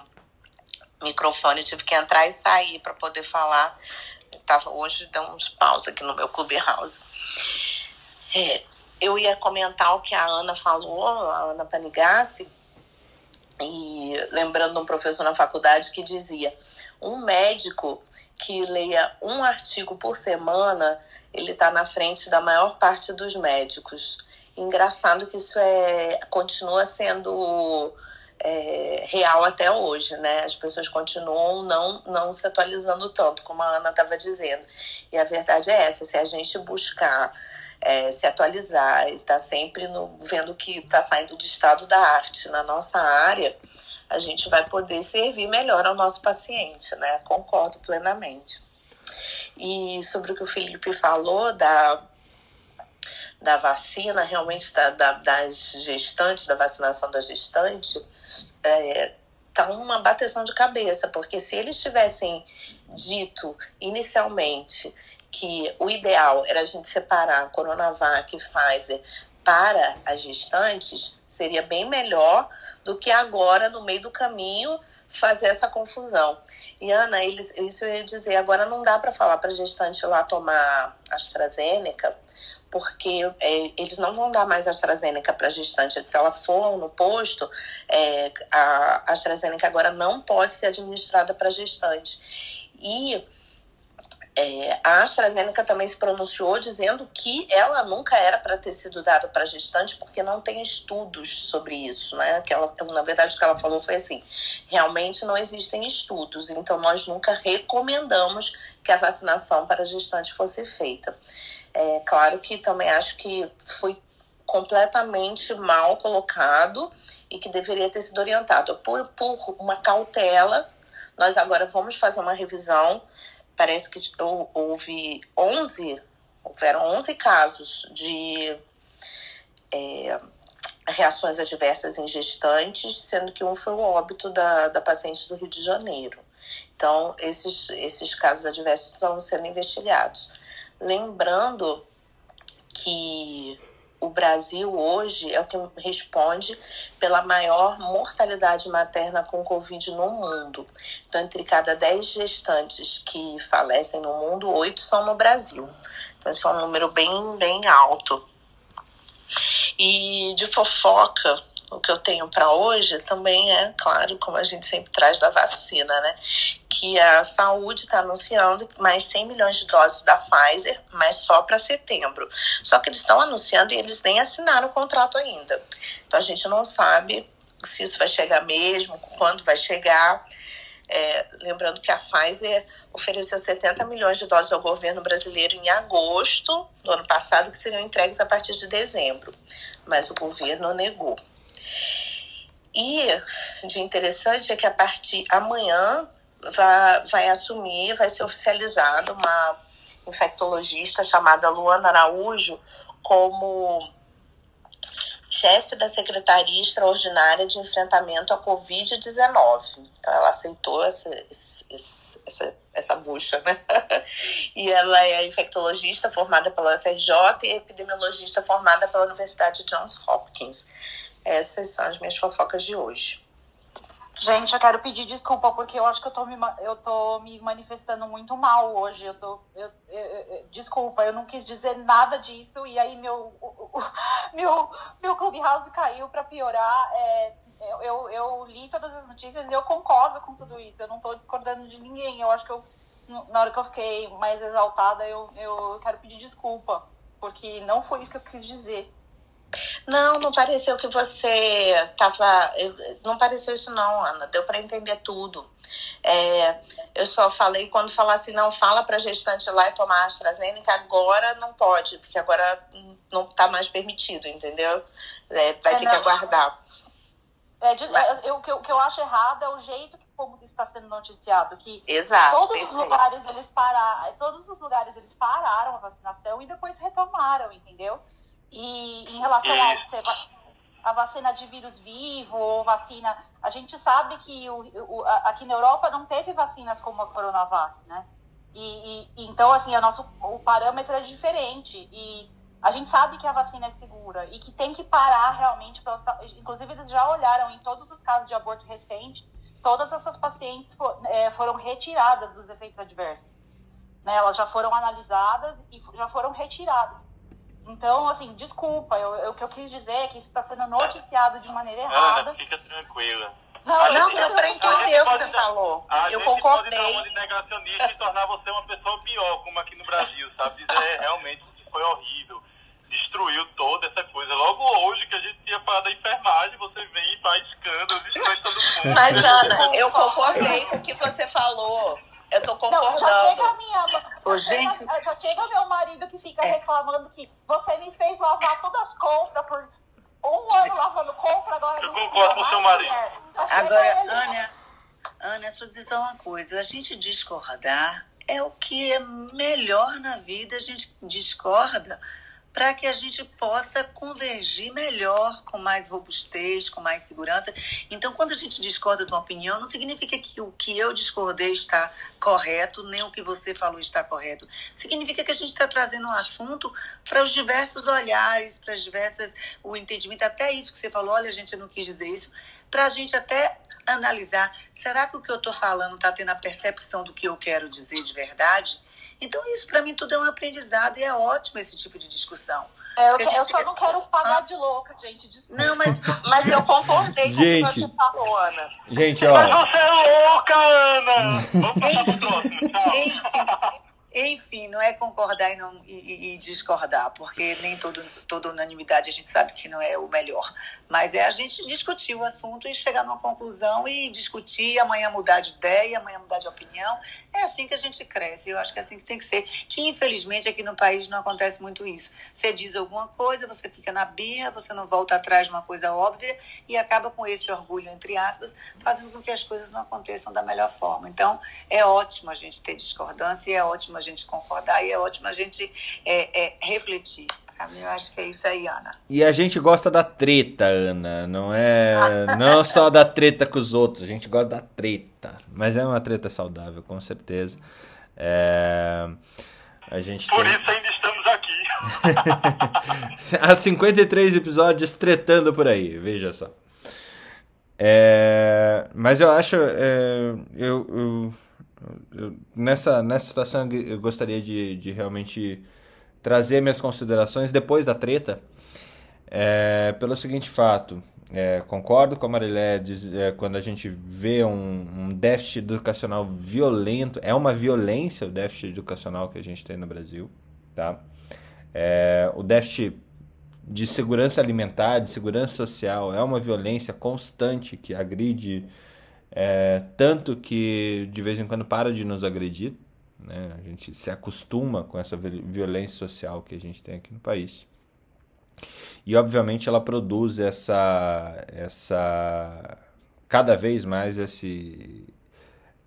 microfone. Eu tive que entrar e sair para poder falar. Eu tava, hoje deu uns paus aqui no meu Clubhouse. É, eu ia comentar o que a Ana falou, a Ana Panigassi, e lembrando de um professor na faculdade que dizia: um médico que leia um artigo por semana, ele está na frente da maior parte dos médicos. Engraçado que isso é, continua sendo é, real até hoje, né? As pessoas continuam não, não se atualizando tanto, como a Ana estava dizendo. E a verdade é essa: se a gente buscar é, se atualizar e estar tá sempre no, vendo o que está saindo de estado da arte na nossa área, a gente vai poder servir melhor ao nosso paciente, né? Concordo plenamente. E sobre o que o Felipe falou da... da vacina, realmente da, da, das gestantes, da vacinação da gestante, está é, uma bateção de cabeça, porque se eles tivessem dito inicialmente que o ideal era a gente separar Coronavac e Pfizer para as gestantes, seria bem melhor do que agora, no meio do caminho, fazer essa confusão. E, Ana, eles, isso eu ia dizer, agora não dá para falar para a gestante lá tomar AstraZeneca, porque é, eles não vão dar mais AstraZeneca para gestante. Se ela for no posto, é, a AstraZeneca agora não pode ser administrada para gestante. E é, a AstraZeneca também se pronunciou dizendo que ela nunca era para ter sido dada para gestante, porque não tem estudos sobre isso, né? Que ela, na verdade, o que ela falou foi assim: realmente não existem estudos, então nós nunca recomendamos que a vacinação para gestante fosse feita. É claro que também acho que foi completamente mal colocado e que deveria ter sido orientado. Por, por uma cautela, nós agora vamos fazer uma revisão. Parece que houve onze, houveram onze casos de é, reações adversas em gestantes, sendo que um foi o óbito da, da paciente do Rio de Janeiro. Então, esses, esses casos adversos estão sendo investigados. Lembrando que o Brasil hoje é o que responde pela maior mortalidade materna com Covid no mundo. Então, entre cada dez gestantes que falecem no mundo, oito são no Brasil. Então, esse é um número bem, bem alto. E de fofoca, o que eu tenho para hoje também é, claro, como a gente sempre traz da vacina, né? Que a saúde está anunciando mais cem milhões de doses da Pfizer, mas só para setembro. Só que eles estão anunciando e eles nem assinaram o contrato ainda. Então, a gente não sabe se isso vai chegar mesmo, quando vai chegar. É, lembrando que a Pfizer ofereceu setenta milhões de doses ao governo brasileiro em agosto do ano passado, que seriam entregues a partir de dezembro. Mas o governo negou. E de interessante é que a partir amanhã vai, vai assumir, vai ser oficializada uma infectologista chamada Luana Araújo como chefe da Secretaria Extraordinária de Enfrentamento à covid dezenove. Então, ela aceitou essa, essa, essa, essa bucha, né? E ela é infectologista formada pela U F R J e epidemiologista formada pela Universidade Johns Hopkins. Essas são as minhas fofocas de hoje. Gente, eu quero pedir desculpa, porque eu acho que eu tô me, eu tô me manifestando muito mal hoje. Eu tô, eu, eu, eu, desculpa, eu não quis dizer nada disso, e aí meu, o, o, meu, meu Clubhouse caiu para piorar. É, eu, eu, eu li todas as notícias e eu concordo com tudo isso. Eu não tô discordando de ninguém. Eu acho que eu, na hora que eu fiquei mais exaltada, eu, eu quero pedir desculpa, porque não foi isso que eu quis dizer. Não, não pareceu que você tava... Não pareceu isso não, Ana. Deu para entender tudo. É, eu só falei quando falar assim, não, fala para gestante ir lá e tomar AstraZeneca. Agora não pode, porque agora não está mais permitido, entendeu? É, vai é, ter não, que aguardar. É, diz, Mas... eu, eu, o que eu acho errado é o jeito que como está sendo noticiado. Que Exato, todos perfeito. os lugares eles pararam, todos os lugares eles pararam a vacinação e depois retomaram, entendeu? E em relação à vacina de vírus vivo ou vacina, a gente sabe que o, o, a, aqui na Europa não teve vacinas como a Coronavac, né? E, e então, assim, a nosso, o parâmetro é diferente. E a gente sabe que a vacina é segura e que tem que parar realmente. Pelas, inclusive, eles já olharam em todos os casos de aborto recente, todas essas pacientes for, é, foram retiradas dos efeitos adversos. Né? Elas já foram analisadas e já foram retiradas. Então, assim, desculpa, eu, eu, o que eu quis dizer é que isso está sendo noticiado de maneira errada. Ana, fica tranquila. Não, não deu para entender o que você falou. Eu concordei. A gente pode dar uma negacionista e tornar você uma pessoa pior, como aqui no Brasil, sabe? Dizer realmente que foi horrível, destruiu toda essa coisa. Logo hoje que a gente ia falar da enfermagem, você vem e faz escândalo, destrói todo mundo. Mas, Ana, eu concordei com o que você falou. Eu tô concordando. Não, já chega a minha... Ô, gente... Já, já chega meu marido que fica reclamando que você me fez lavar todas as compras por um ano lavando compra, agora... Eu concordo com o seu marido. Agora, Ana, Ana, só dizer só uma coisa. A gente discordar é o que é melhor na vida. A gente discorda para que a gente possa convergir melhor, com mais robustez, com mais segurança. Então, quando a gente discorda de uma opinião, não significa que o que eu discordei está correto, nem o que você falou está correto. Significa que a gente está trazendo um assunto para os diversos olhares, para as diversas, o entendimento, até isso que você falou, olha, gente, eu não quis dizer isso, para a gente até analisar, será que o que eu estou falando está tendo a percepção do que eu quero dizer de verdade? Então, isso, para mim, tudo é um aprendizado e é ótimo esse tipo de discussão. É, eu, gente... eu só não quero pagar ah. de louca, gente. Desculpa. Não, mas, mas eu concordei com o que você falou, Ana. Gente, ó. Mas você é louca, Ana! Vamos passar pro próximo, tchau. Enfim, não é concordar e, não, e, e discordar, porque nem todo, toda unanimidade a gente sabe que não é o melhor. Mas é a gente discutir o assunto e chegar numa conclusão e discutir, amanhã mudar de ideia, amanhã mudar de opinião. É assim que a gente cresce, eu acho que é assim que tem que ser. Que, infelizmente, aqui no país não acontece muito isso. Você diz alguma coisa, você fica na birra, você não volta atrás de uma coisa óbvia e acaba com esse orgulho, entre aspas, fazendo com que as coisas não aconteçam da melhor forma. Então, é ótimo a gente ter discordância e é ótimo a A gente concordar e é ótimo a gente é, é, refletir. Pra mim, eu acho que é isso aí, Ana. E a gente gosta da treta, Ana, não é não só da treta com os outros, a gente gosta da treta, mas é uma treta saudável, com certeza. É... A gente Por tem... isso ainda estamos aqui. Há cinquenta e três episódios tretando por aí, veja só. É... Mas eu acho... É... Eu... eu... Eu, nessa, nessa situação eu gostaria de, de realmente trazer minhas considerações depois da treta é, pelo seguinte fato é, concordo com a Marileia diz, é, quando a gente vê um, um déficit educacional violento, é uma violência o déficit educacional que a gente tem no Brasil, tá? É, o déficit de segurança alimentar, de segurança social é uma violência constante que agride É, tanto que de vez em quando para de nos agredir, né? A gente se acostuma com essa violência social que a gente tem aqui no país. E obviamente ela produz essa, essa cada vez mais esse,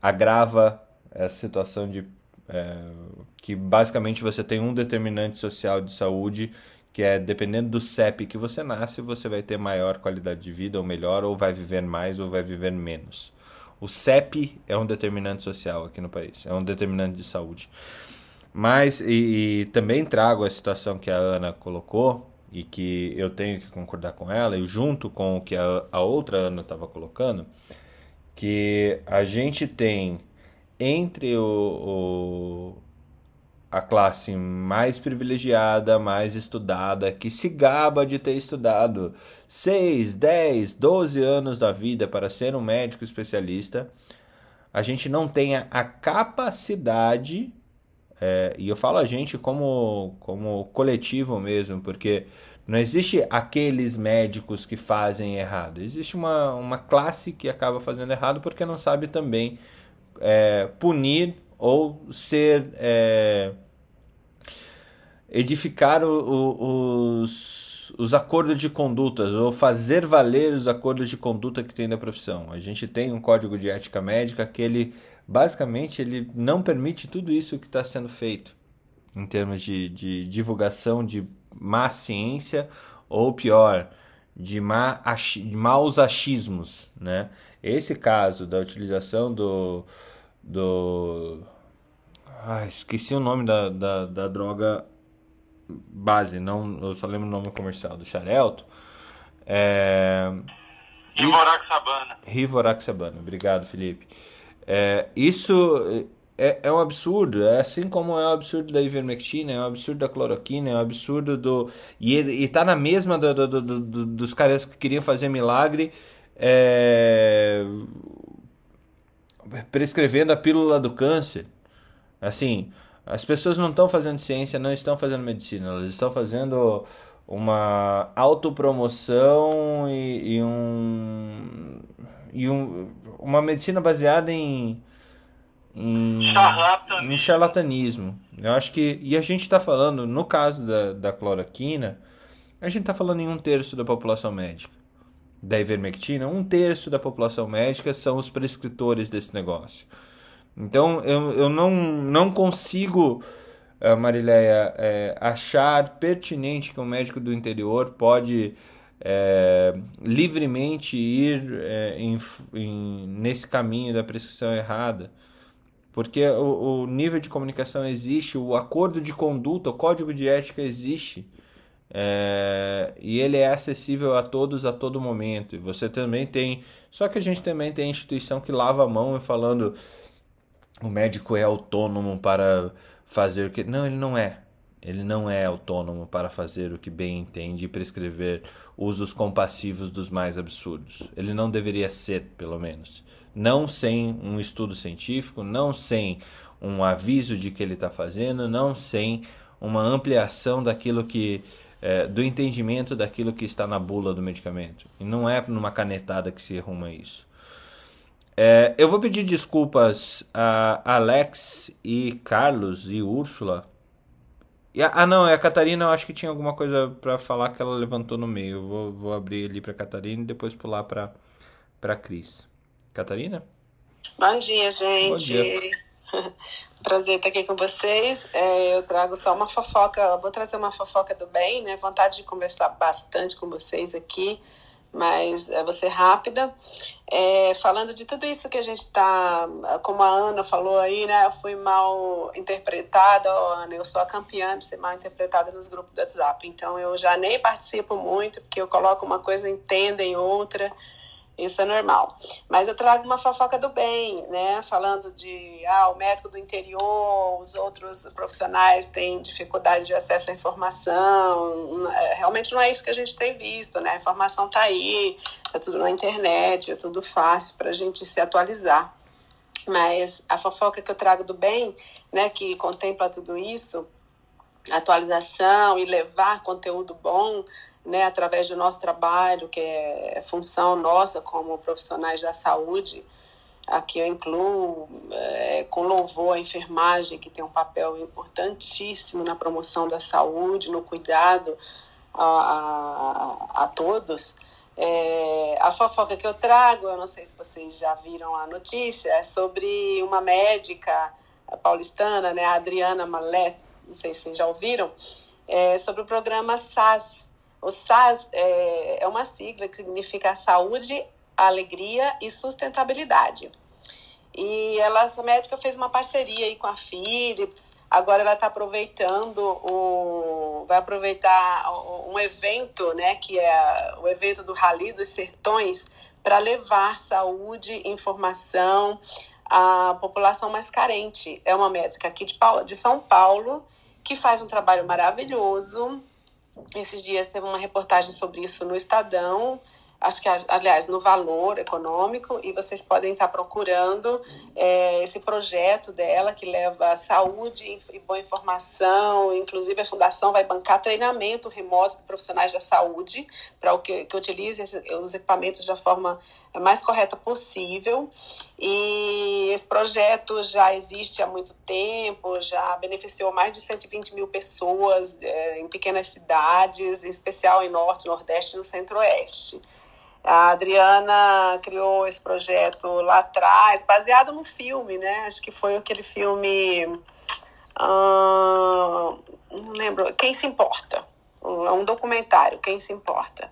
agrava essa situação de é, que basicamente você tem um determinante social de saúde, que é dependendo do C E P que você nasce, você vai ter maior qualidade de vida ou melhor, ou vai viver mais ou vai viver menos. O C E P é um determinante social aqui no país, é um determinante de saúde. Mas, e, e também trago a situação que a Ana colocou, e que eu tenho que concordar com ela, e junto com o que a, a outra Ana estava colocando, que a gente tem entre o, o, a classe mais privilegiada, mais estudada, que se gaba de ter estudado seis, dez, doze anos da vida para ser um médico especialista, a gente não tenha a capacidade... É, e eu falo a gente como, como coletivo mesmo, porque não existe aqueles médicos que fazem errado. Existe uma, uma classe que acaba fazendo errado porque não sabe também é, punir ou ser é, edificar o, o, os, os acordos de condutas ou fazer valer os acordos de conduta que tem da profissão. A gente tem um código de ética médica que ele... Basicamente, ele não permite tudo isso que está sendo feito em termos de, de divulgação de má ciência ou, pior, de, má ach, de maus achismos, né? Esse caso da utilização do... do ah, esqueci o nome da, da, da droga base, não, eu só lembro o nome comercial, do Xarelto. É... Rivaroxabana. Rivaroxabana, obrigado, Felipe. É, isso é, é um absurdo, é assim como é um absurdo da ivermectina, é um absurdo da cloroquina, é um absurdo do... E, e tá na mesma do, do, do, do, dos caras que queriam fazer milagre, é, prescrevendo a pílula do câncer. Assim, as pessoas não estão fazendo ciência, não estão fazendo medicina, elas estão fazendo uma autopromoção e, e um... E um, uma medicina baseada em, em, charlatanismo. em charlatanismo. Eu acho que... E a gente está falando, no caso da, da cloroquina, a gente está falando em um terço da população médica. Da ivermectina, um terço da população médica são os prescritores desse negócio. Então, eu, eu não, não consigo, Marileia, é, achar pertinente que um médico do interior pode... É, livremente ir é, em, em, nesse caminho da prescrição errada, porque o, o nível de comunicação existe, o acordo de conduta, o código de ética existe, é, e ele é acessível a todos a todo momento. E você também tem, só que a gente também tem instituição que lava a mão e falando o médico é autônomo para fazer o que... Não, ele não é. Ele não é autônomo para fazer o que bem entende e prescrever usos compassivos dos mais absurdos. Ele não deveria ser, pelo menos. Não sem um estudo científico, não sem um aviso de que ele está fazendo, não sem uma ampliação daquilo que, é, do entendimento daquilo que está na bula do medicamento. E não é numa canetada que se arruma isso. É, eu vou pedir desculpas a Alex e Carlos e Úrsula. Ah, não, é a Catarina, eu acho que tinha alguma coisa pra falar que ela levantou no meio. Eu vou, vou abrir ali pra Catarina e depois pular pra, pra Cris. Catarina? Bom dia, gente. Bom dia. Prazer estar aqui com vocês. É, eu trago só uma fofoca, eu vou trazer uma fofoca do bem, né? Vontade de conversar bastante com vocês aqui, mas eu vou ser rápida. É, falando de tudo isso que a gente está, como a Ana falou aí, né? Eu fui mal interpretada, oh, Ana, eu sou a campeã de ser mal interpretada nos grupos do WhatsApp, então eu já nem participo muito, porque eu coloco uma coisa, entendem outra, isso é normal. Mas eu trago uma fofoca do bem, né? Falando de, ah, o médico do interior, os outros profissionais têm dificuldade de acesso à informação, realmente não é isso que a gente tem visto, né? A informação está aí, é tudo na internet, é tudo fácil para a gente se atualizar. Mas a fofoca que eu trago do bem, né, que contempla tudo isso, atualização e levar conteúdo bom, né, através do nosso trabalho, que é função nossa como profissionais da saúde, aqui eu incluo é, com louvor a enfermagem, que tem um papel importantíssimo na promoção da saúde, no cuidado a, a, a todos. É, a fofoca que eu trago, eu não sei se vocês já viram a notícia, é sobre uma médica paulistana, né, a Adriana Malé, não sei se vocês já ouviram, é, sobre o programa S A S. O S A S é, é uma sigla que significa saúde, alegria e sustentabilidade. E ela, essa médica fez uma parceria aí com a Philips, agora ela está aproveitando, o, vai aproveitar um evento, né, que é o evento do Rally dos Sertões, para levar saúde, informação à população mais carente. É uma médica aqui de, de São Paulo, que faz um trabalho maravilhoso. Esses dias teve uma reportagem sobre isso no Estadão, acho que, aliás, no Valor Econômico, e vocês podem estar procurando é, esse projeto dela, que leva saúde e boa informação. Inclusive, a Fundação vai bancar treinamento remoto de profissionais da saúde para que, que utilize os equipamentos da forma mais correta possível. E esse projeto já existe há muito tempo, já beneficiou mais de cento e vinte mil pessoas é, em pequenas cidades, em especial em Norte, Nordeste e no Centro-Oeste. A Adriana criou esse projeto lá atrás, baseado num filme, né? Acho que foi aquele filme... Hum, não lembro. Quem se importa? É um documentário, Quem se importa?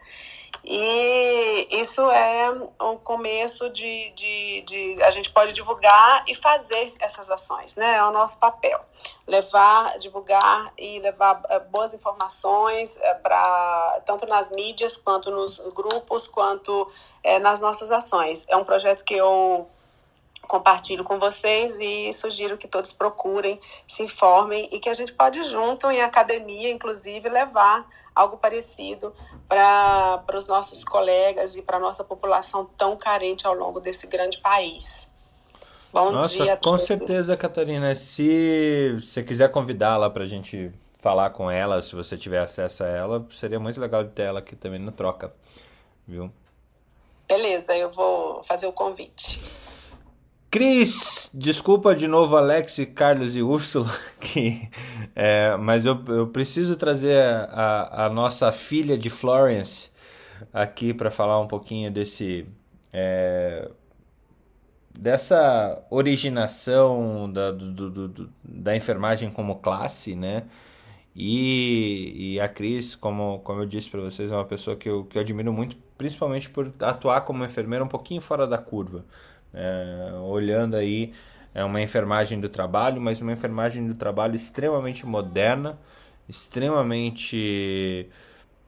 E isso é o começo de, de, de... A gente pode divulgar e fazer essas ações, né? É o nosso papel. Levar, divulgar e levar boas informações para tanto nas mídias, quanto nos grupos, quanto é, nas nossas ações. É um projeto que eu compartilho com vocês e sugiro que todos procurem, se informem, e que a gente pode junto em academia, inclusive, levar algo parecido para os nossos colegas e para a nossa população tão carente ao longo desse grande país. Bom nossa, dia a todos. Com certeza, Catarina. Se você quiser convidá-la para a gente falar com ela, se você tiver acesso a ela, seria muito legal de ter ela aqui também no Troca, viu? Beleza, eu vou fazer o convite. Cris, desculpa de novo Alex, Carlos e Úrsula, que, é, mas eu, eu preciso trazer a, a nossa filha de Florence aqui para falar um pouquinho desse, é, dessa originação da, do, do, do, da enfermagem como classe, né? E, e a Cris, como, como eu disse para vocês, é uma pessoa que eu, que eu admiro muito, principalmente por atuar como enfermeira um pouquinho fora da curva. É, olhando aí é uma enfermagem do trabalho, mas uma enfermagem do trabalho extremamente moderna, extremamente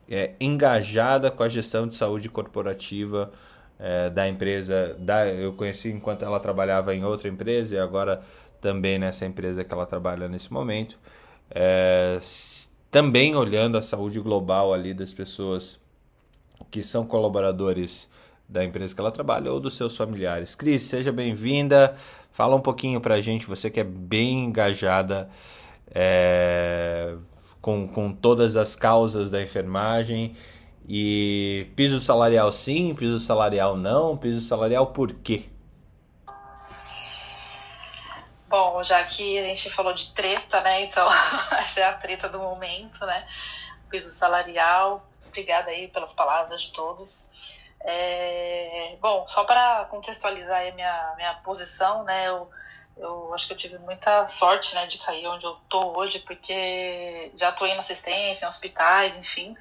é, engajada com a gestão de saúde corporativa é, da empresa. Da, eu conheci enquanto ela trabalhava em outra empresa e agora também nessa empresa que ela trabalha nesse momento. É, também olhando a saúde global ali das pessoas que são colaboradores da empresa que ela trabalha ou dos seus familiares. Cris, seja bem-vinda. Fala um pouquinho pra gente, você que é bem engajada é, com, com todas as causas da enfermagem. E piso salarial sim, piso salarial não, piso salarial por quê? Bom, já que a gente falou de treta, né? Então, essa é a treta do momento, né? Piso salarial. Obrigada aí pelas palavras de todos. É, bom, só para contextualizar aí a minha, minha posição, né, eu, eu acho que eu tive muita sorte, né, de cair onde eu tô hoje, porque já atuei na assistência, em hospitais, enfim,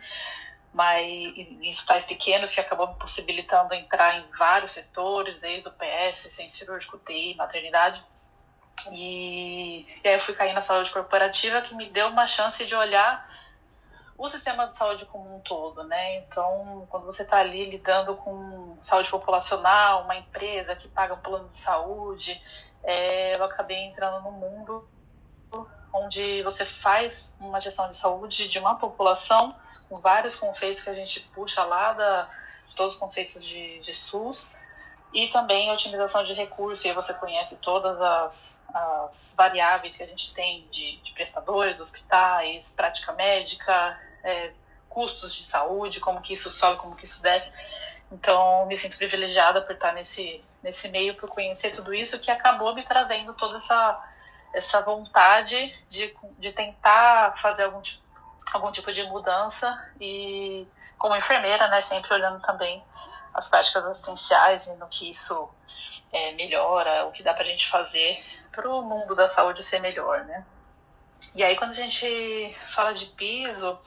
mas em hospitais pequenos que acabou me possibilitando entrar em vários setores, desde o P S, centro cirúrgico, U T I, maternidade, e, e aí eu fui cair na saúde corporativa, que me deu uma chance de olhar o sistema de saúde como um todo, né? Então, quando você está ali lidando com saúde populacional, uma empresa que paga um plano de saúde, é, eu acabei entrando num mundo onde você faz uma gestão de saúde de uma população, com vários conceitos que a gente puxa lá, da, de todos os conceitos de, de S U S, e também otimização de recursos, e aí você conhece todas as, as variáveis que a gente tem de, de prestadores, hospitais, prática médica, é, custos de saúde, como que isso sobe, como que isso desce. Então, me sinto privilegiada por estar nesse, nesse meio, por conhecer tudo isso, que acabou me trazendo toda essa, essa vontade de, de tentar fazer algum tipo, algum tipo de mudança, e como enfermeira, né, sempre olhando também as práticas assistenciais e no que isso é, melhora, o que dá pra gente fazer para o mundo da saúde ser melhor, né? E aí, quando a gente fala de piso,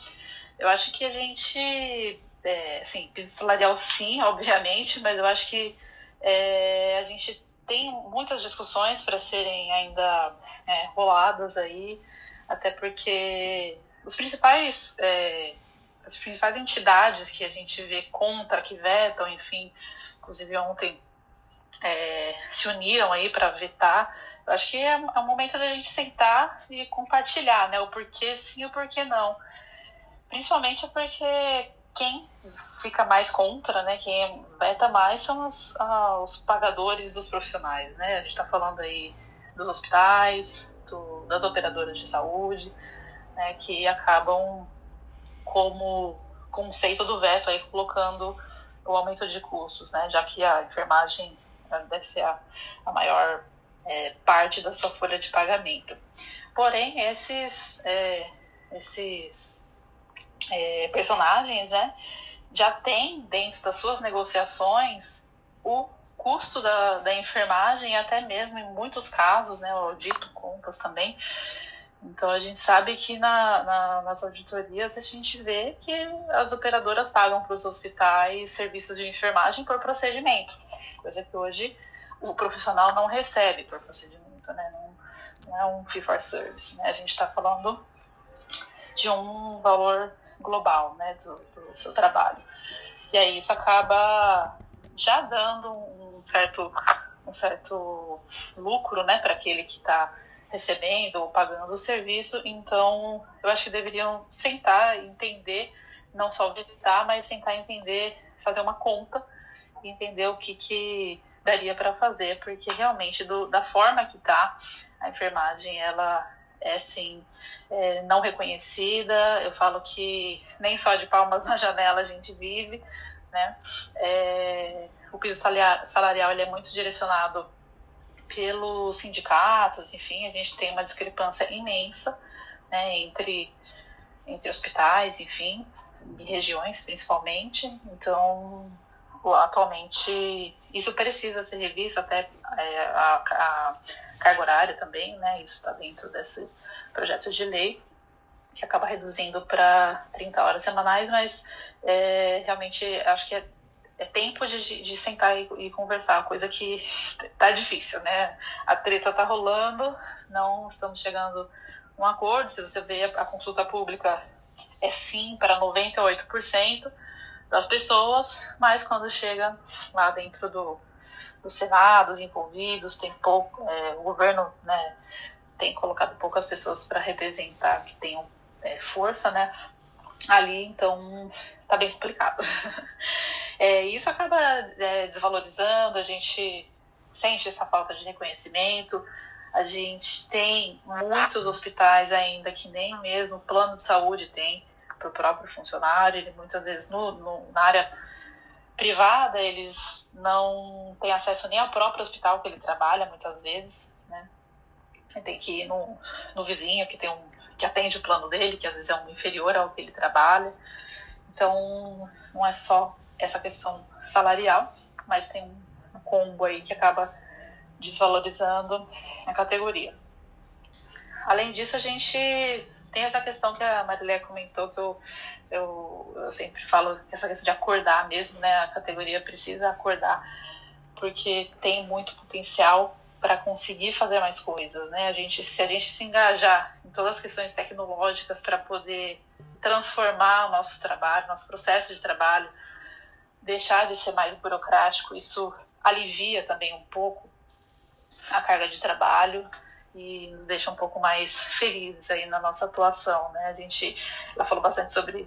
eu acho que a gente, é, assim, piso salarial sim, obviamente, mas eu acho que é, a gente tem muitas discussões para serem ainda é, roladas aí, até porque os principais, é, as principais entidades que a gente vê contra, que vetam, enfim, inclusive ontem, É, se uniram aí para vetar. Eu acho que é, é o momento da gente sentar e compartilhar, né, o porquê sim e o porquê não. Principalmente porque quem fica mais contra, né, quem veta mais são os, ah, os pagadores dos profissionais, né? A gente está falando aí dos hospitais, do, das operadoras de saúde, né, que acabam como conceito do veto aí colocando o aumento de custos, né, já que a enfermagem deve ser a, a maior é, parte da sua folha de pagamento. Porém, esses, é, esses é, personagens, né, já têm dentro das suas negociações o custo da, da enfermagem, até mesmo em muitos casos, né, o dito contas também. Então, a gente sabe que na, na, nas auditorias a gente vê que as operadoras pagam para os hospitais serviços de enfermagem por procedimento, coisa que hoje o profissional não recebe por procedimento, né? Não, não é um fee for service, né? A gente está falando de um valor global, né, do, do seu trabalho. E aí isso acaba já dando um certo, um certo lucro, né, para aquele que está recebendo ou pagando o serviço. Então, eu acho que deveriam sentar e entender, não só vetar, mas sentar e entender, fazer uma conta e entender o que, que daria para fazer, porque realmente, do, da forma que está, a enfermagem, ela é, sim, é, não reconhecida. Eu falo que nem só de palmas na janela a gente vive, né? É, o piso salarial, ele é muito direcionado pelos sindicatos, enfim, a gente tem uma discrepância imensa, né, entre, entre hospitais, enfim, e regiões principalmente. Então, atualmente, isso precisa ser revisto, até é, a, a carga horária também, né, isso está dentro desse projeto de lei, que acaba reduzindo para trinta horas semanais, mas é, realmente acho que é É tempo de, de sentar e, e conversar, coisa que tá difícil, né? A treta tá rolando, não estamos chegando a um acordo. Se você vê, a consulta pública é sim para noventa e oito por cento das pessoas, mas quando chega lá dentro do, do Senado, os envolvidos, tem pouco, é, o governo, né, tem colocado poucas pessoas para representar, que tenham é, força, né, ali, então tá bem complicado. É, isso acaba é, desvalorizando, a gente sente essa falta de reconhecimento, a gente tem muitos hospitais ainda que nem mesmo o plano de saúde tem para o próprio funcionário. Ele muitas vezes no, no, na área privada eles não têm acesso nem ao próprio hospital que ele trabalha, muitas vezes, né? Ele tem que ir no, no vizinho que, tem um, que atende o plano dele, que às vezes é um inferior ao que ele trabalha. Então não é só essa questão salarial, mas tem um combo aí que acaba desvalorizando a categoria. Além disso, a gente tem essa questão que a Marileia comentou, que eu, eu, eu sempre falo, que essa questão de acordar mesmo, né? A categoria precisa acordar, porque tem muito potencial para conseguir fazer mais coisas, né? A gente, se a gente se engajar em todas as questões tecnológicas para poder transformar o nosso trabalho, nosso processo de trabalho, deixar de ser mais burocrático, isso alivia também um pouco a carga de trabalho e nos deixa um pouco mais felizes aí na nossa atuação, né? A gente, ela falou bastante sobre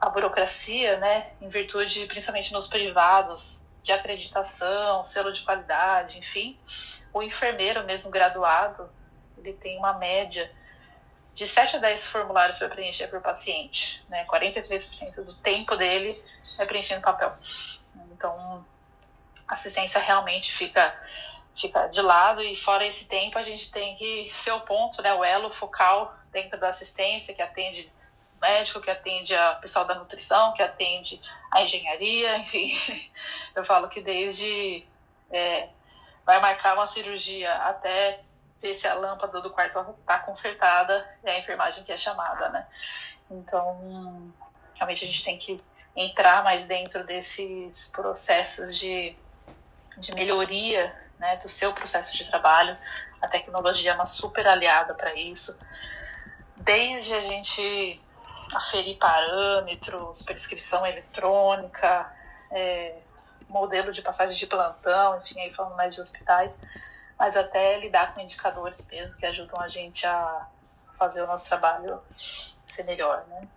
a burocracia, né, em virtude, principalmente nos privados, de acreditação, selo de qualidade, enfim. O enfermeiro mesmo graduado, ele tem uma média de sete a dez formulários para preencher por paciente, né? quarenta e três por cento do tempo dele é preenchendo papel. Então, a assistência realmente fica, fica de lado, e fora esse tempo a gente tem que ser o ponto, né, o elo focal dentro da assistência, que atende médico, que atende a pessoal da nutrição, que atende a engenharia, enfim. Eu falo que desde é, vai marcar uma cirurgia até ver se a lâmpada do quarto está consertada, é a enfermagem que é chamada, né? Então, realmente a gente tem que entrar mais dentro desses processos de, de melhoria, né, do seu processo de trabalho. A tecnologia é uma super aliada para isso. Desde a gente aferir parâmetros, prescrição eletrônica, é, modelo de passagem de plantão, enfim, aí falando mais de hospitais, mas até lidar com indicadores mesmo que ajudam a gente a fazer o nosso trabalho ser melhor, né?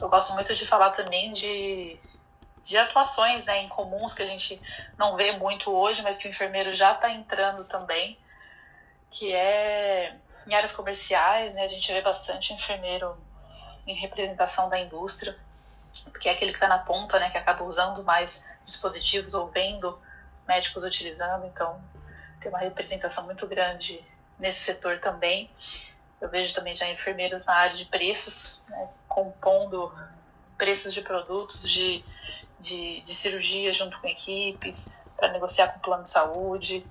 Eu gosto muito de falar também de, de atuações, né, incomuns que a gente não vê muito hoje, mas que o enfermeiro já está entrando também, que é em áreas comerciais, né? A gente vê bastante enfermeiro em representação da indústria, porque é aquele que está na ponta, né, que acaba usando mais dispositivos ou vendo médicos utilizando, então tem uma representação muito grande nesse setor também. Eu vejo também já enfermeiros na área de preços, né, compondo preços de produtos, de, de, de cirurgia junto com equipes, para negociar com o plano de saúde,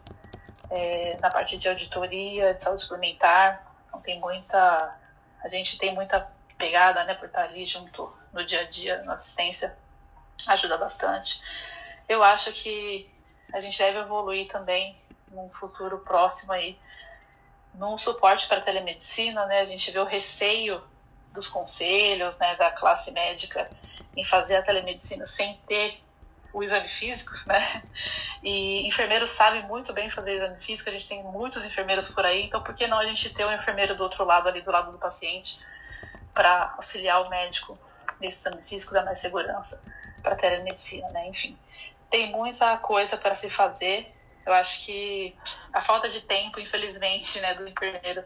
é, na parte de auditoria, de saúde suplementar. Então tem muita, a gente tem muita pegada, né, por estar ali junto no dia a dia, na assistência, ajuda bastante. Eu acho que a gente deve evoluir também num futuro próximo aí, num suporte para a telemedicina, né? A gente vê o receio dos conselhos, né, da classe médica em fazer a telemedicina sem ter o exame físico, né? E enfermeiro sabe muito bem fazer exame físico, a gente tem muitos enfermeiros por aí, então por que não a gente ter um enfermeiro do outro lado, ali do lado do paciente, para auxiliar o médico nesse exame físico, dar mais segurança para a telemedicina, né? Enfim, tem muita coisa para se fazer. Eu acho que a falta de tempo, infelizmente, né, do enfermeiro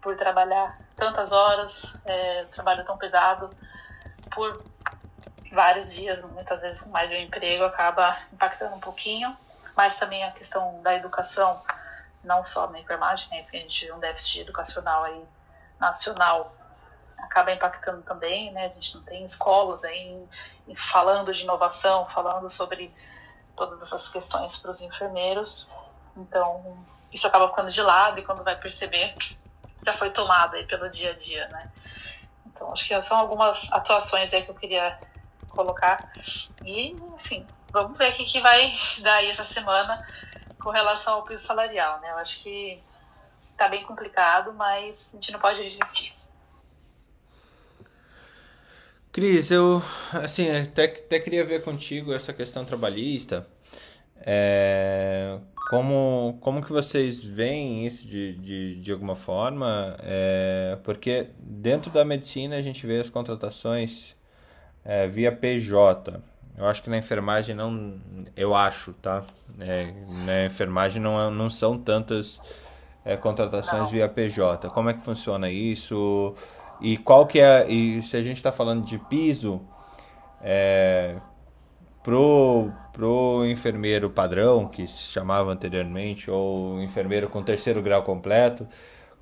por trabalhar tantas horas, é, trabalho tão pesado, por vários dias, muitas vezes mais de um emprego, acaba impactando um pouquinho, mas também a questão da educação, não só na enfermagem, né, porque a gente tem um déficit educacional aí, nacional, acaba impactando também, né, a gente não tem escolas aí falando de inovação, falando sobre todas essas questões para os enfermeiros, então isso acaba ficando de lado e quando vai perceber já foi tomado aí pelo dia a dia, né? Então acho que são algumas atuações aí que eu queria colocar e assim, vamos ver o que, que vai dar aí essa semana com relação ao piso salarial, né? Eu acho que tá bem complicado, mas a gente não pode desistir. Cris, eu assim, até, até queria ver contigo essa questão trabalhista, é, como, como que vocês veem isso de, de, de alguma forma, é, porque dentro da medicina a gente vê as contratações é, via P J, eu acho que na enfermagem não, eu acho, tá, é, na enfermagem não, não são tantas é, contratações não. Via P J, como é que funciona isso? E qual que é, e se a gente está falando de piso, é, pro, pro enfermeiro padrão, que se chamava anteriormente, ou enfermeiro com terceiro grau completo,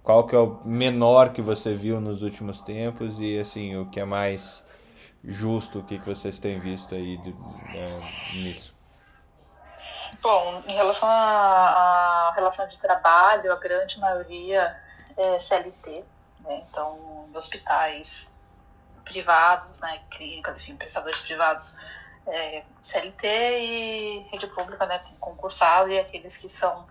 qual que é o menor que você viu nos últimos tempos e, assim, o que é mais justo, o que, que vocês têm visto aí do, é, nisso? Bom, em relação à relação de trabalho, a grande maioria é C L T, né? Então, hospitais privados, né, clínicas, enfim, prestadores privados, é, C L T e rede pública, né, tem concursado e aqueles que são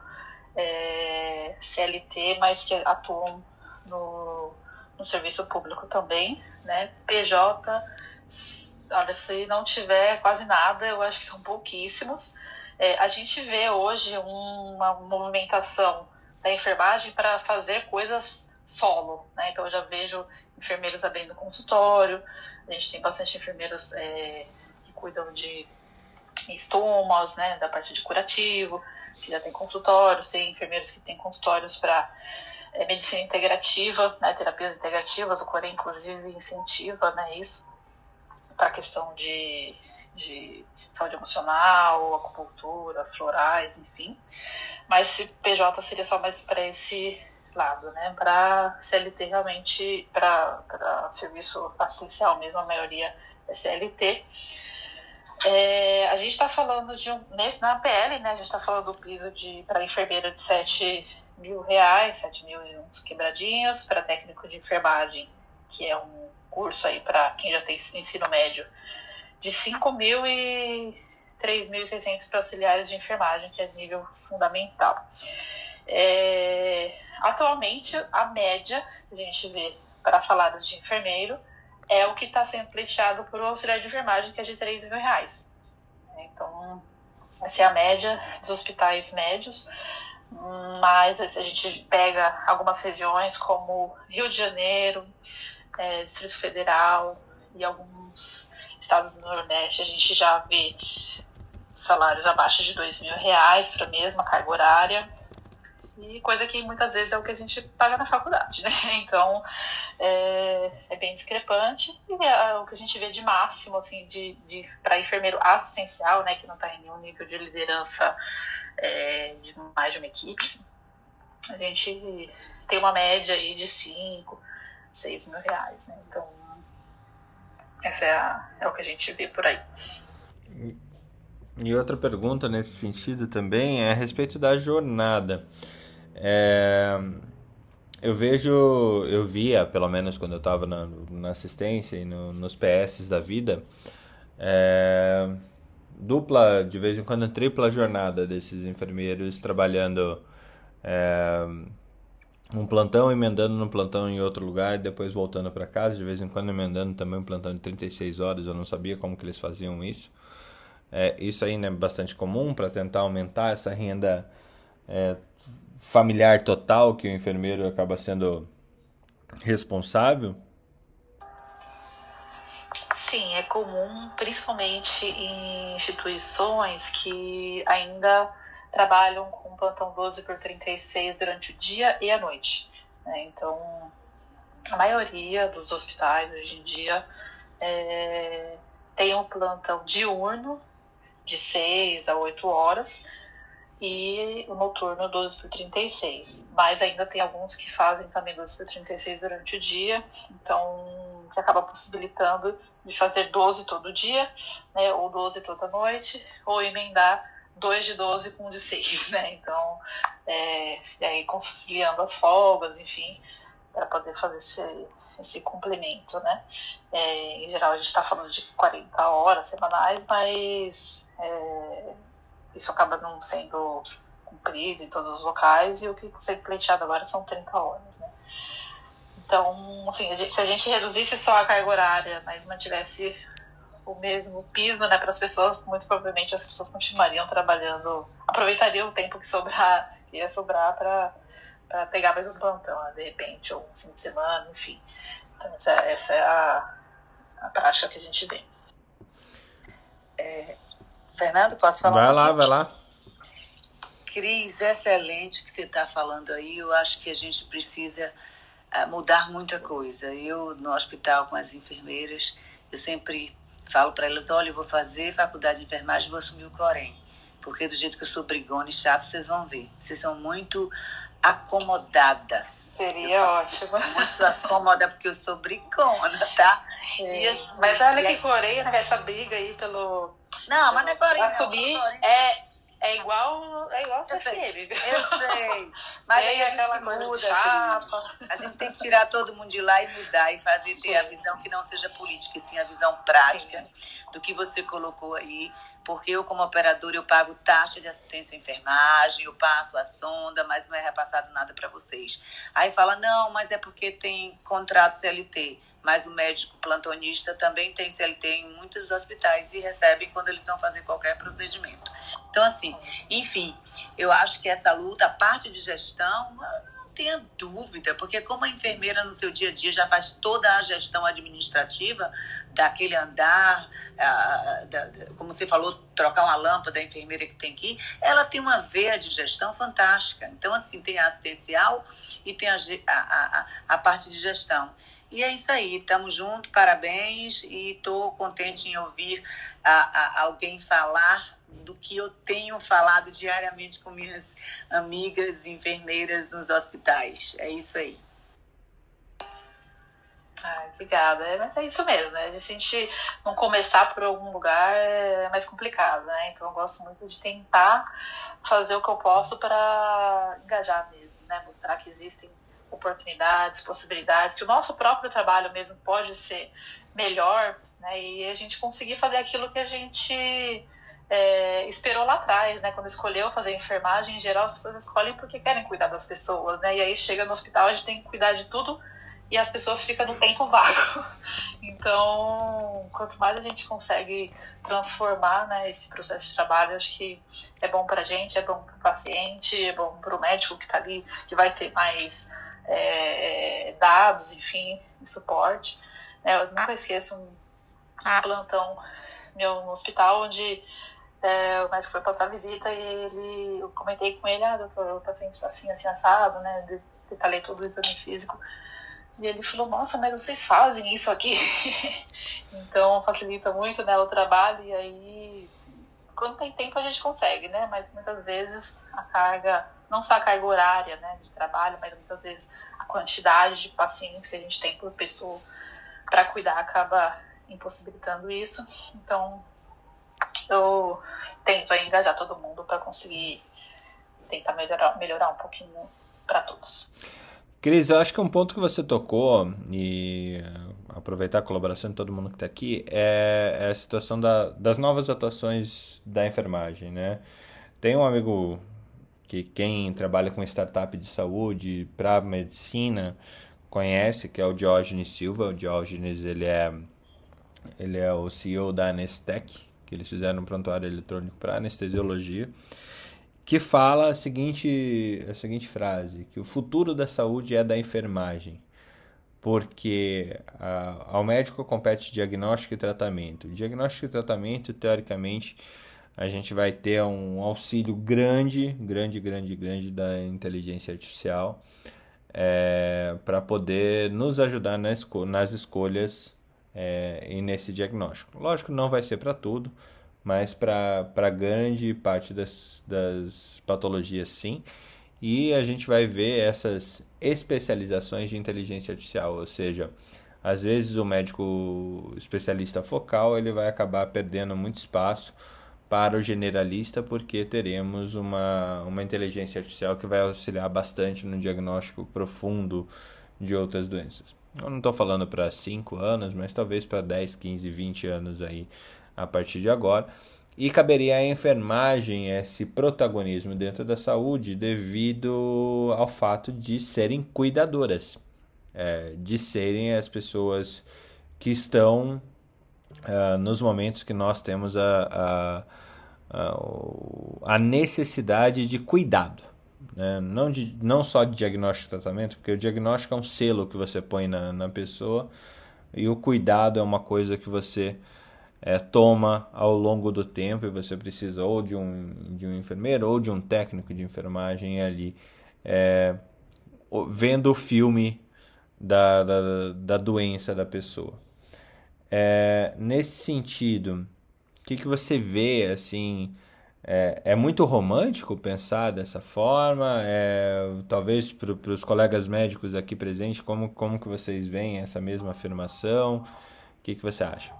é, C L T, mas que atuam no, no serviço público também, né, P J, olha, se não tiver quase nada, eu acho que são pouquíssimos. É, a gente vê hoje uma movimentação da enfermagem para fazer coisas solo, né? Então eu já vejo enfermeiros abrindo consultório, a gente tem bastante enfermeiros é, que cuidam de estomas, né, da parte de curativo, que já tem consultórios, tem enfermeiros que têm consultórios para é, medicina integrativa, né, terapias integrativas, o Coren inclusive incentiva, né, isso, para a questão de, de saúde emocional, acupuntura, florais, enfim, mas esse P J seria só mais para esse contemplado, né, para C L T realmente, para serviço assistencial mesmo, a maioria é C L T. É, a gente está falando de um, nesse, na P L, né, a gente está falando do piso para enfermeira de sete mil reais, sete mil e uns quebradinhos, para técnico de enfermagem, que é um curso aí para quem já tem ensino médio, de cinco mil e três mil e seiscentos para auxiliares de enfermagem, que é nível fundamental. É, atualmente, a média que a gente vê para salários de enfermeiro é o que está sendo pleiteado por um auxiliar de enfermagem, que é de três mil reais. Então, essa é a média dos hospitais médios, mas a gente pega algumas regiões como Rio de Janeiro, é, Distrito Federal e alguns estados do Nordeste, a gente já vê salários abaixo de dois mil reais para a mesma carga horária. E coisa que muitas vezes é o que a gente paga na faculdade, né? Então, é, é bem discrepante. E é o que a gente vê de máximo, assim, de, de, para enfermeiro assistencial, né? Que não está em nenhum nível de liderança é, de mais de uma equipe. A gente tem uma média aí de cinco, seis mil reais, né? Então, essa é, a, é o que a gente vê por aí. E outra pergunta nesse sentido também é a respeito da jornada. É, eu vejo, eu via, pelo menos quando eu estava na, na assistência e no, nos P S da vida, é, dupla, de vez em quando tripla jornada desses enfermeiros trabalhando é, um plantão, emendando num plantão em outro lugar, depois voltando para casa, de vez em quando emendando também um plantão de trinta e seis horas, eu não sabia como que eles faziam isso. É, isso ainda é bastante comum para tentar aumentar essa renda é, familiar total que o enfermeiro acaba sendo responsável? Sim, é comum, principalmente em instituições que ainda trabalham com plantão doze por trinta e seis durante o dia e a noite, né? Então, a maioria dos hospitais hoje em dia é, tem um plantão diurno de seis a oito horas e o noturno doze por trinta e seis, mas ainda tem alguns que fazem também doze por trinta e seis durante o dia, então que acaba possibilitando de fazer doze todo dia, né, ou doze toda noite, ou emendar dois de doze com um de seis, né, então é, e aí conciliando as folgas, enfim, para poder fazer esse, esse complemento, né? É, em geral, a gente está falando de quarenta horas semanais, mas é, isso acaba não sendo cumprido em todos os locais, e o que consegue pleiteado agora são trinta horas, né? Então, assim, a gente, se a gente reduzisse só a carga horária, mas mantivesse o mesmo piso, né, para as pessoas, muito provavelmente as pessoas continuariam trabalhando, aproveitariam o tempo que sobrar, que ia sobrar para... para pegar mais um plantão, de repente, ou um fim de semana, enfim. Então, essa, essa é a, a prática que a gente vê. É, Fernando, posso falar? Vai lá, vai lá. Cris, excelente que você está falando aí. Eu acho que a gente precisa mudar muita coisa. Eu, no hospital, com as enfermeiras, eu sempre falo para elas, olha, eu vou fazer faculdade de enfermagem, vou assumir o Coren, porque do jeito que eu sou brigona e chata, vocês vão ver. Vocês são muito... acomodadas. Seria eu, ótimo. Muito acomodada, porque eu sou bricona, tá? E assim, mas olha que aí... Coreia, essa briga aí pelo... Não, mas não é Coreia. Subir é, é igual é igual eu sei, eu sei. Mas tem aí a gente muda. A gente tem que tirar todo mundo de lá e mudar e fazer, sim, ter a visão que não seja política, e sim a visão prática, sim, do que você colocou aí. Porque eu, como operadora, eu pago taxa de assistência à enfermagem, eu passo a sonda, mas não é repassado nada para vocês. Aí fala, não, mas é porque tem contrato C L T, mas o médico plantonista também tem C L T em muitos hospitais e recebe quando eles vão fazer qualquer procedimento. Então, assim, enfim, eu acho que essa luta, a parte de gestão... tenha dúvida, porque como a enfermeira no seu dia a dia já faz toda a gestão administrativa daquele andar, a, da, da, como você falou, trocar uma lâmpada, a enfermeira que tem que ir, ela tem uma veia de gestão fantástica. Então, assim, tem a assistencial e tem a, a, a, a parte de gestão. E é isso aí, estamos juntos, parabéns, e estou contente em ouvir a, a, alguém falar do que eu tenho falado diariamente com minhas amigas enfermeiras nos hospitais. É isso aí. Ah, obrigada. Mas é isso mesmo, né? Se a gente não começar por algum lugar, é mais complicado, né? Então eu gosto muito de tentar fazer o que eu posso para engajar mesmo, né? Mostrar que existem oportunidades, possibilidades, que o nosso próprio trabalho mesmo pode ser melhor, né? E a gente conseguir fazer aquilo que a gente é, esperou lá atrás, né? Quando escolheu fazer enfermagem, em geral as pessoas escolhem porque querem cuidar das pessoas, né? E aí chega no hospital, a gente tem que cuidar de tudo e as pessoas ficam no tempo vago. Então, quanto mais a gente consegue transformar, né, esse processo de trabalho, acho que é bom para a gente, é bom para o paciente, é bom para o médico que está ali, que vai ter mais é, dados, enfim, suporte. Eu nunca esqueço um plantão meu no hospital, onde é, o médico foi passar a visita e ele, eu comentei com ele, ah, doutor, o paciente está assim, assim, assado, né, detalhei todo o exame físico. E ele falou, nossa, mas vocês fazem isso aqui? Então, facilita muito, né, o trabalho. E aí, quando tem tempo, a gente consegue, né? Mas muitas vezes a carga, não só a carga horária, né, de trabalho, mas muitas vezes a quantidade de pacientes que a gente tem por pessoa para cuidar acaba impossibilitando isso. Então, eu tento engajar todo mundo para conseguir tentar melhorar, melhorar um pouquinho para todos. Cris, eu acho que um ponto que você tocou, e aproveitar a colaboração de todo mundo que está aqui, é, é a situação da, das novas atuações da enfermagem, né? Tem um amigo que quem trabalha com startup de saúde para medicina conhece, que é o Diógenes Silva. O Diógenes, ele é, ele é o C E O da Anestec, que eles fizeram um prontuário eletrônico para anestesiologia, que fala a seguinte, a seguinte frase, que o futuro da saúde é da enfermagem, porque a, ao médico compete diagnóstico e tratamento. Diagnóstico e tratamento, teoricamente, a gente vai ter um auxílio grande, grande, grande, grande da inteligência artificial é, para poder nos ajudar na esco- nas escolhas é, e nesse diagnóstico. Lógico, não vai ser para tudo, mas para grande parte das, das patologias, sim. E a gente vai ver essas especializações de inteligência artificial, ou seja, às vezes o médico especialista focal ele vai acabar perdendo muito espaço para o generalista, porque teremos uma, uma inteligência artificial que vai auxiliar bastante no diagnóstico profundo de outras doenças. Eu não estou falando para cinco anos, mas talvez para dez, quinze, vinte anos aí, a partir de agora, e caberia à enfermagem esse protagonismo dentro da saúde devido ao fato de serem cuidadoras, é, de serem as pessoas que estão uh, nos momentos que nós temos a, a, a, a necessidade de cuidado, né? Não, de, não só de diagnóstico e tratamento, porque o diagnóstico é um selo que você põe na, na pessoa e o cuidado é uma coisa que você... É, toma ao longo do tempo e você precisa ou de um, de um enfermeiro ou de um técnico de enfermagem ali é, vendo o filme da, da, da doença da pessoa. É, nesse sentido, o que, que você vê, assim, é, é muito romântico pensar dessa forma? É, talvez para os colegas médicos aqui presentes, como, como que vocês veem essa mesma afirmação? O que, que você acha?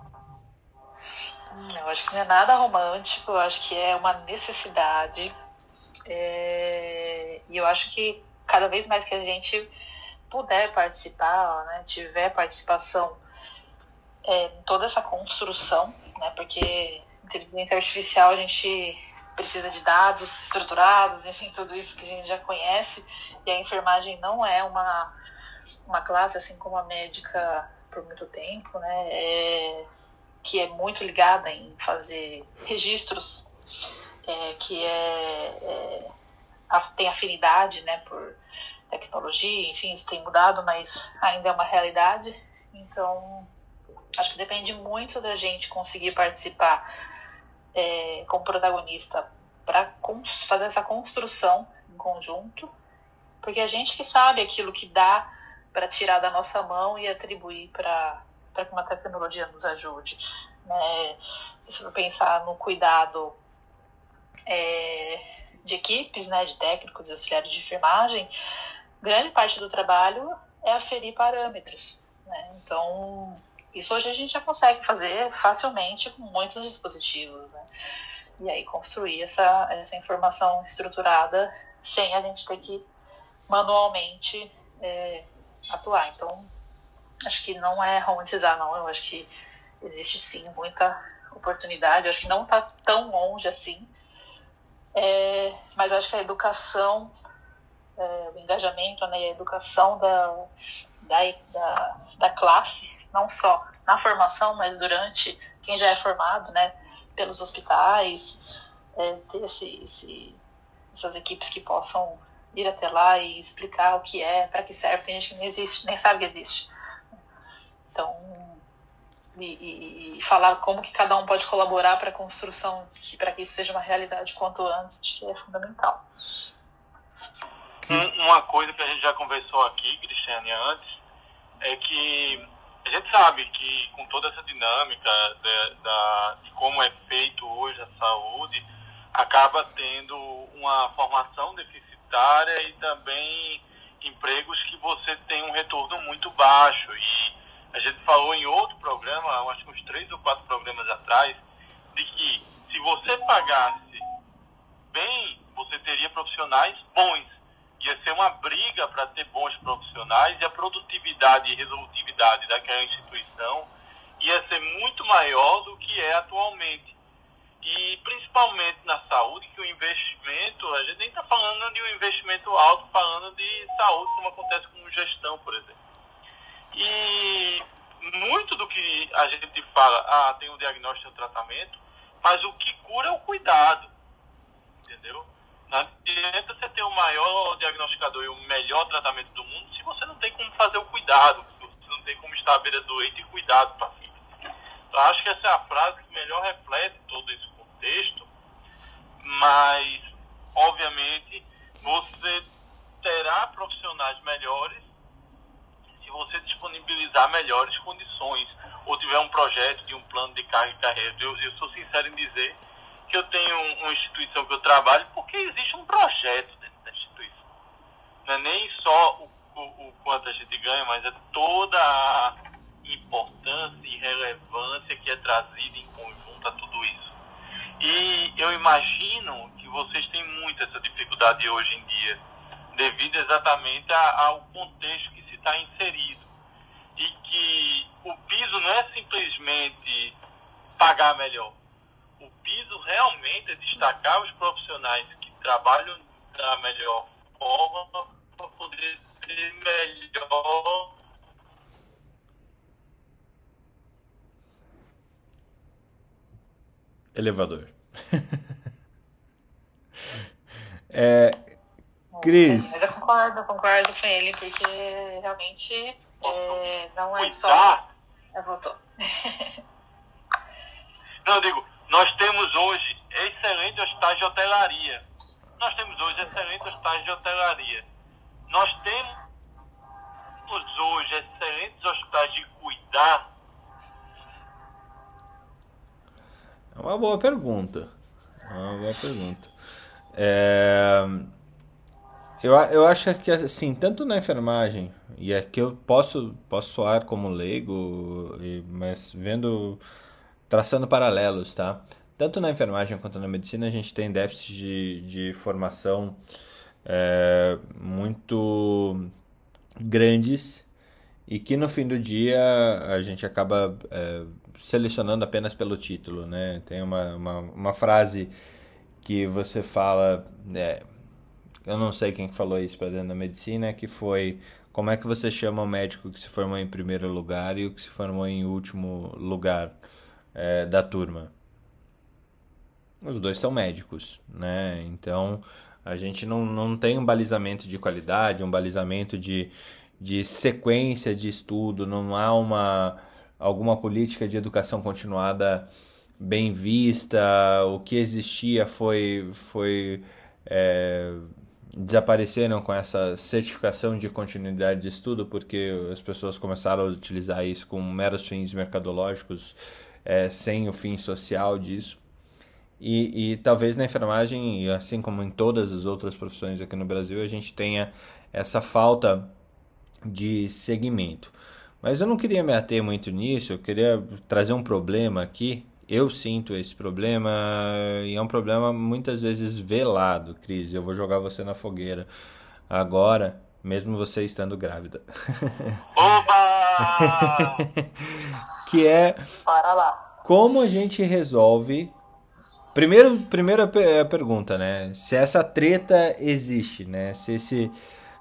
Eu acho que não é nada romântico, eu acho que é uma necessidade. É, e eu acho que cada vez mais que a gente puder participar, né, tiver participação é, em toda essa construção, né, porque inteligência artificial a gente precisa de dados estruturados, enfim, tudo isso que a gente já conhece, e a enfermagem não é uma, uma classe assim como a médica por muito tempo, né? É, que é muito ligada em fazer registros, é, que é, é, a, tem afinidade, né, por tecnologia, enfim, isso tem mudado, mas ainda é uma realidade. Então, acho que depende muito da gente conseguir participar é, como protagonista para cons- fazer essa construção em conjunto, porque a gente que sabe aquilo que dá para tirar da nossa mão e atribuir para... para que uma tecnologia nos ajude, né? Se eu pensar no cuidado é, de equipes, né, de técnicos e auxiliares de enfermagem, grande parte do trabalho é aferir parâmetros, né? Então, isso hoje a gente já consegue fazer facilmente com muitos dispositivos, né? E aí construir essa, essa informação estruturada sem a gente ter que manualmente é, atuar. Então, acho que não é romantizar, não. Eu acho que existe, sim, muita oportunidade. Eu acho que não está tão longe assim. É, mas acho que a educação, é, o engajamento, né, a educação da, da, da, da classe, não só na formação, mas durante quem já é formado, né, pelos hospitais, é, ter esse, esse, essas equipes que possam ir até lá e explicar o que é, para que serve. Tem gente que nem, existe, nem sabe que existe. Então, e, e, e falar como que cada um pode colaborar para a construção, para que isso seja uma realidade quanto antes, é fundamental. Uma coisa que a gente já conversou aqui, Cristiane, antes, é que a gente sabe que com toda essa dinâmica de, da, de como é feito hoje a saúde, acaba tendo uma formação deficitária e também empregos que você tem um retorno muito baixo. E a gente falou em outro programa, acho que uns três ou quatro programas atrás, de que se você pagasse bem, você teria profissionais bons. Ia ser uma briga para ter bons profissionais e a produtividade e resolutividade daquela instituição ia ser muito maior do que é atualmente. E principalmente na saúde, que o investimento, a gente nem está falando de um investimento alto, falando de saúde, como acontece com gestão, por exemplo. E muito do que a gente fala, ah, tem um diagnóstico e um tratamento, mas o que cura é o cuidado, entendeu? Não adianta você ter o maior diagnosticador e o melhor tratamento do mundo se você não tem como fazer o cuidado, se você não tem como estar à beira doente e cuidar do paciente. Então, acho que essa é a frase que melhor reflete todo esse contexto, mas, obviamente, você terá profissionais melhores se você disponibilizar melhores condições ou tiver um projeto de um plano de carga e carreira. Eu, eu sou sincero em dizer que eu tenho uma instituição que eu trabalho porque existe um projeto dentro da instituição. Não é nem só o, o, o quanto a gente ganha, mas é toda a importância e relevância que é trazida em conjunto a tudo isso. E eu imagino que vocês têm muito essa dificuldade hoje em dia, devido exatamente a, ao contexto que se está inserido. E que o piso não é simplesmente pagar melhor. O piso realmente é destacar os profissionais que trabalham da melhor forma para poder ter melhor. Elevador. é, Cris. Mas eu concordo, eu concordo com ele, porque realmente é, não é só. Eu voltou. Não, eu digo. Nós temos hoje excelentes hospitais de hotelaria. Nós temos hoje excelentes hospitais de hotelaria. Nós temos hoje excelentes hospitais de cuidar. É uma boa pergunta. É uma boa pergunta. É... Eu, eu acho que, assim, tanto na enfermagem, e aqui eu posso, posso soar como leigo, mas vendo... traçando paralelos, tá? Tanto na enfermagem quanto na medicina, a gente tem déficit de, de formação é, muito grandes e que no fim do dia a gente acaba é, selecionando apenas pelo título, né? Tem uma, uma, uma frase que você fala, é, eu não sei quem falou isso para dentro da medicina, que foi: como é que você chama o médico que se formou em primeiro lugar e o que se formou em último lugar? É, da turma. Os dois são médicos, né? Então a gente não, não tem um balizamento de qualidade, um balizamento de, de sequência de estudo, não há uma, alguma política de educação continuada bem vista. O que existia foi, foi é, desapareceram com essa certificação de continuidade de estudo, porque as pessoas começaram a utilizar isso com meros fins mercadológicos. É, sem o fim social disso. E, e talvez na enfermagem, assim como em todas as outras profissões aqui no Brasil, a gente tenha essa falta de segmento. Mas eu não queria me ater muito nisso, eu queria trazer um problema aqui. Eu sinto esse problema, e é um problema muitas vezes velado, Cris. Eu vou jogar você na fogueira agora, mesmo você estando grávida. Oba! Que é... Para lá. Como a gente resolve... Primeiro, primeira pergunta, né? Se essa treta existe, né? Se esse,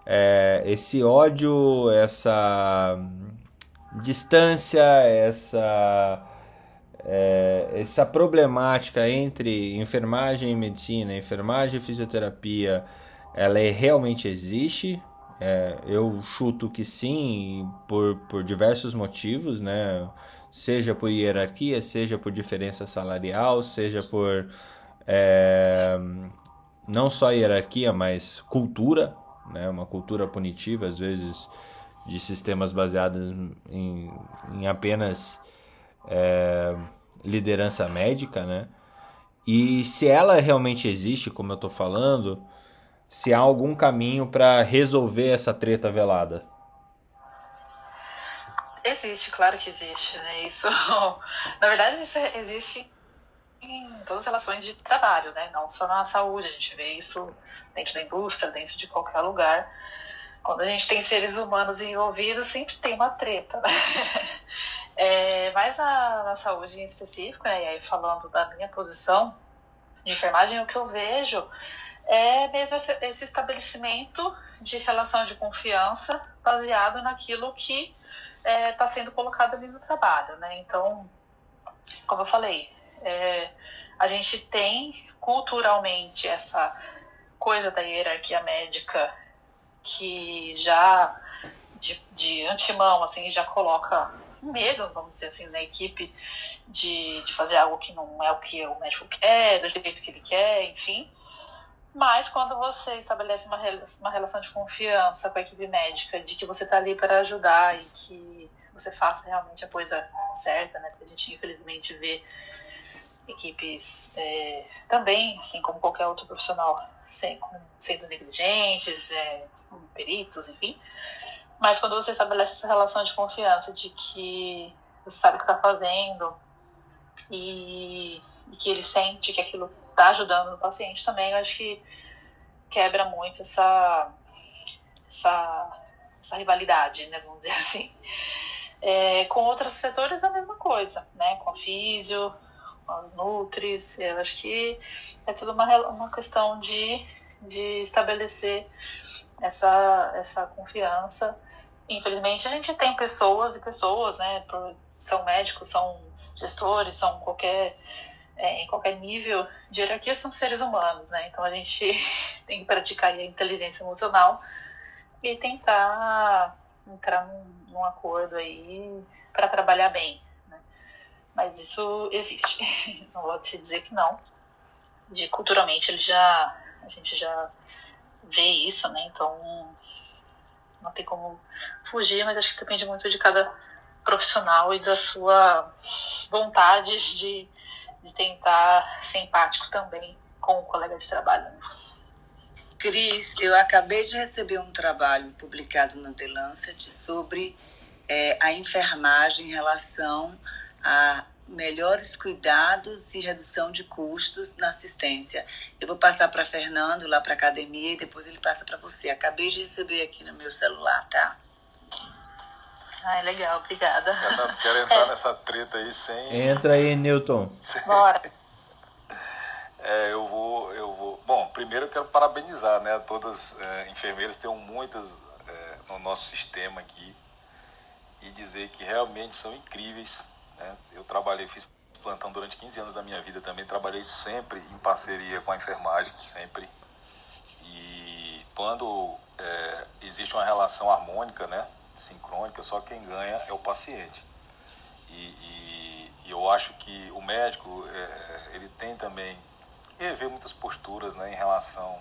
é, esse ódio, essa distância, essa... É, essa problemática entre enfermagem e medicina, enfermagem e fisioterapia, ela é, realmente existe? É, eu chuto que sim, por, por diversos motivos, né? Seja por hierarquia, seja por diferença salarial, seja por é, não só hierarquia, mas cultura, né? Uma cultura punitiva, às vezes, de sistemas baseados em, em apenas... É, liderança médica, né? E se ela realmente existe, como eu tô falando, se há algum caminho para resolver essa treta velada? Existe, claro que existe, né? Isso, na verdade, isso existe em todas as relações de trabalho, né? Não só na saúde, a gente vê isso dentro da indústria, dentro de qualquer lugar. Quando a gente tem seres humanos envolvidos, sempre tem uma treta, né? É, mas na, na saúde em específico, né, e aí falando da minha posição de enfermagem, o que eu vejo é mesmo esse, esse estabelecimento de relação de confiança baseado naquilo que está é, sendo colocado ali no trabalho, né? Então, como eu falei, é, a gente tem culturalmente essa coisa da hierarquia médica que já de, de antemão assim, já coloca medo, vamos dizer assim, na equipe de, de fazer algo que não é o que o médico quer, do jeito que ele quer, enfim. Mas quando você estabelece uma, uma relação de confiança com a equipe médica, de que você está ali para ajudar e que você faça realmente a coisa certa, né? Porque a gente, infelizmente, vê equipes é, também, assim como qualquer outro profissional, sem, com, sendo negligentes, é, peritos, enfim. Mas quando você estabelece essa relação de confiança, de que você sabe o que está fazendo e, e que ele sente que aquilo está ajudando o paciente também, eu acho que quebra muito essa, essa, essa rivalidade, né, vamos dizer assim. É, com outros setores é a mesma coisa, né, com a físio, com a nutris, eu acho que é tudo uma, uma questão de, de estabelecer essa, essa confiança. Infelizmente, a gente tem pessoas e pessoas, né? São médicos, são gestores, são qualquer, é, em qualquer nível de hierarquia, são seres humanos, né? Então, a gente tem que praticar a inteligência emocional e tentar entrar num, num acordo aí para trabalhar bem, né? Mas isso existe. Não vou te dizer que não. De, culturalmente, ele já, a gente já... ver isso, né? Então não tem como fugir, mas acho que depende muito de cada profissional e da sua vontade de, de tentar ser empático também com o colega de trabalho. Cris, eu acabei de receber um trabalho publicado na The Lancet sobre é, a enfermagem em relação a melhores cuidados e redução de custos na assistência. Eu vou passar para Fernando, lá para a academia, e depois ele passa para você. Acabei de receber aqui no meu celular, tá? Ai, legal, obrigada. Fernando, quero entrar é. nessa treta aí sem... Entra aí, Newton. Bora. É, eu vou, eu vou... Bom, primeiro eu quero parabenizar, né? Todas é, enfermeiras, tem muitas é, no nosso sistema aqui, e dizer que realmente são incríveis. Eu trabalhei, fiz plantão durante quinze anos da minha vida também, trabalhei sempre em parceria com a enfermagem, sempre. E quando é, existe uma relação harmônica, né, sincrônica, só quem ganha é o paciente. E, e, e eu acho que o médico, é, ele tem também que rever muitas posturas, né, em relação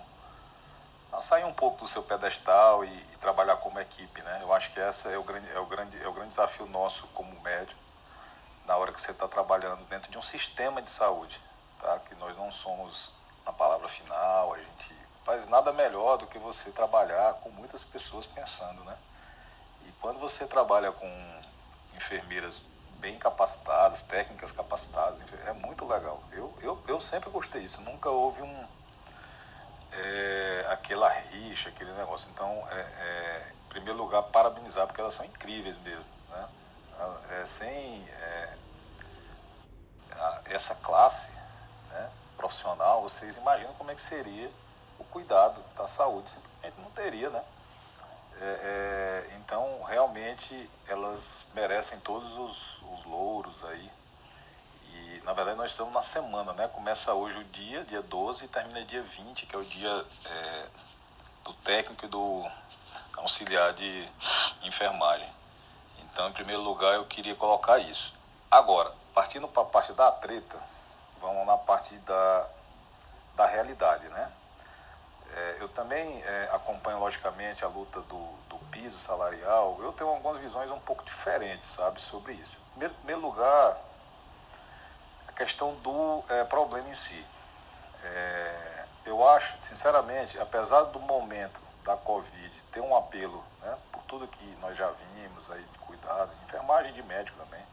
a sair um pouco do seu pedestal e, e trabalhar como equipe, né? Eu acho que esse é o grande, é o grande, é o grande desafio nosso como médico, na hora que você está trabalhando dentro de um sistema de saúde, tá? Que nós não somos a palavra final, a gente faz nada melhor do que você trabalhar com muitas pessoas pensando, né? E quando você trabalha com enfermeiras bem capacitadas, técnicas capacitadas, é muito legal. Eu, eu, eu sempre gostei disso, nunca houve um, é, aquela rixa, aquele negócio. Então, é, é, em primeiro lugar, parabenizar, porque elas são incríveis mesmo, né? É, sem é, a, essa classe, né, profissional, vocês imaginam como é que seria o cuidado da saúde, simplesmente não teria, né? É, é, então, realmente, elas merecem todos os, os louros aí. E, na verdade, nós estamos na semana, né? Começa hoje o dia, dia doze, e termina dia vinte, que é o dia é, do técnico e do auxiliar de enfermagem. Então, em primeiro lugar, eu queria colocar isso. Agora, partindo para a parte da treta, vamos na parte da, da realidade, né? É, eu também é, acompanho, logicamente, a luta do, do piso salarial. Eu tenho algumas visões um pouco diferentes, sabe, sobre isso. Em primeiro, primeiro lugar, a questão do é, problema em si. É, eu acho, sinceramente, apesar do momento da Covid ter um apelo, né, por tudo que nós já vimos, aí, de cuidado, de enfermagem, de médico também,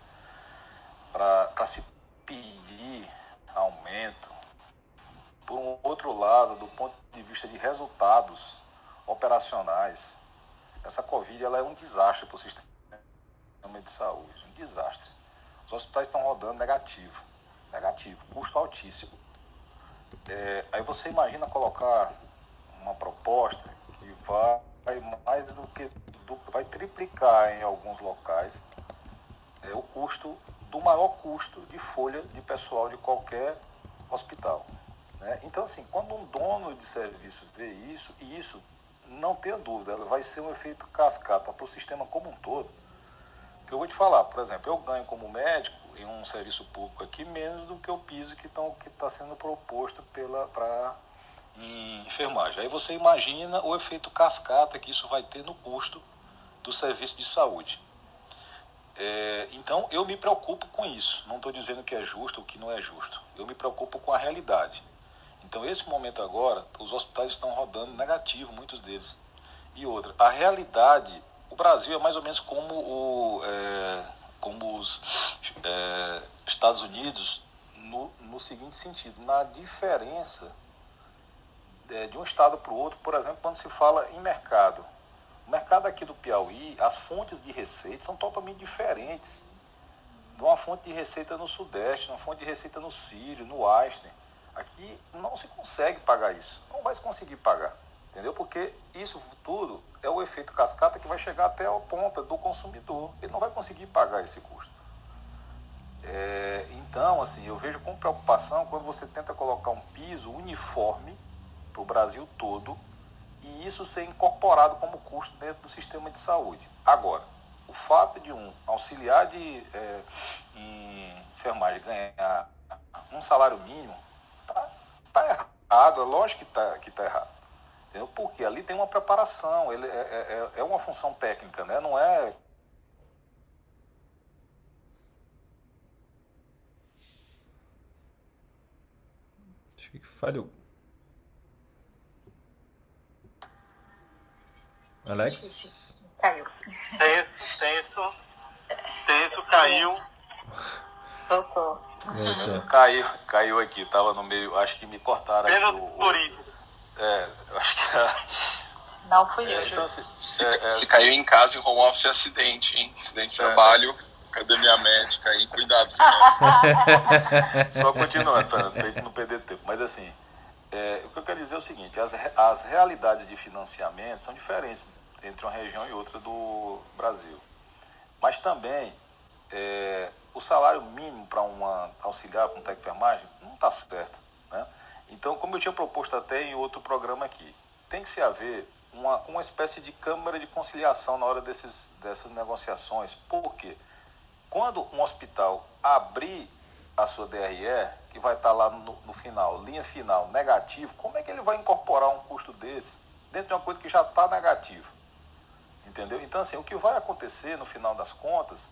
para se pedir aumento. Por um outro lado, do ponto de vista de resultados operacionais, essa Covid ela é um desastre para o sistema de saúde, um desastre. Os hospitais estão rodando negativo, negativo, custo altíssimo. É, aí você imagina colocar uma proposta que vai mais do que, do, vai triplicar em alguns locais é, o custo, do maior custo de folha de pessoal de qualquer hospital. Então, assim, quando um dono de serviço vê isso, e isso, não tenha dúvida, ela vai ser um efeito cascata para o sistema como um todo. Eu vou te falar, por exemplo, eu ganho como médico em um serviço público aqui menos do que o piso que está sendo proposto pela, para enfermagem. Aí você imagina o efeito cascata que isso vai ter no custo do serviço de saúde. É, então, eu me preocupo com isso. Não estou dizendo que é justo ou que não é justo. Eu me preocupo com a realidade. Então, esse momento agora, os hospitais estão rodando negativo, muitos deles. E outra, a realidade, o Brasil é mais ou menos como, o, é, como os é, Estados Unidos, no, no seguinte sentido, na diferença é, de um estado para o outro, por exemplo, quando se fala em mercado. O mercado aqui do Piauí, as fontes de receita são totalmente diferentes. De uma fonte de receita no Sudeste, de uma fonte de receita no Sírio, no Einstein. Aqui não se consegue pagar isso, não vai se conseguir pagar, entendeu? Porque isso tudo é o efeito cascata que vai chegar até a ponta do consumidor, ele não vai conseguir pagar esse custo. É, então, assim, eu vejo com preocupação quando você tenta colocar um piso uniforme para o Brasil todo e isso ser incorporado como custo dentro do sistema de saúde. Agora, o fato de um auxiliar de é, enfermagem ganhar um salário mínimo, está errado, é lógico que está que tá errado. Entendeu? Porque ali tem uma preparação, ele é, é, é uma função técnica, né? Não é... Acho que falhou. Alex? Caiu. Tenso, tenso. Tenso, caiu. Voltou. Eita. Caiu, caiu aqui, tava no meio, acho que me cortaram aqui o, o, é, acho que a... Não fui é, eu então, se, se, é, se é... caiu em casa em home office é acidente, hein? Acidente de é, trabalho, é. Academia médica aí, cuidado. Só continuando, Fernando, pra gente não perder tempo. Mas assim, é, o que eu quero dizer é o seguinte, as, as realidades de financiamento são diferentes entre uma região e outra do Brasil. Mas também é, o salário mínimo para um auxiliar, para um técnico de enfermagem, não está certo, né? Então, como eu tinha proposto até em outro programa aqui, tem que se haver uma, uma espécie de câmara de conciliação na hora desses, dessas negociações. Por quê? Quando um hospital abrir a sua D R E, que vai estar tá lá no, no final, linha final, negativo, como é que ele vai incorporar um custo desse dentro de uma coisa que já está negativa? Entendeu? Então, assim, o que vai acontecer no final das contas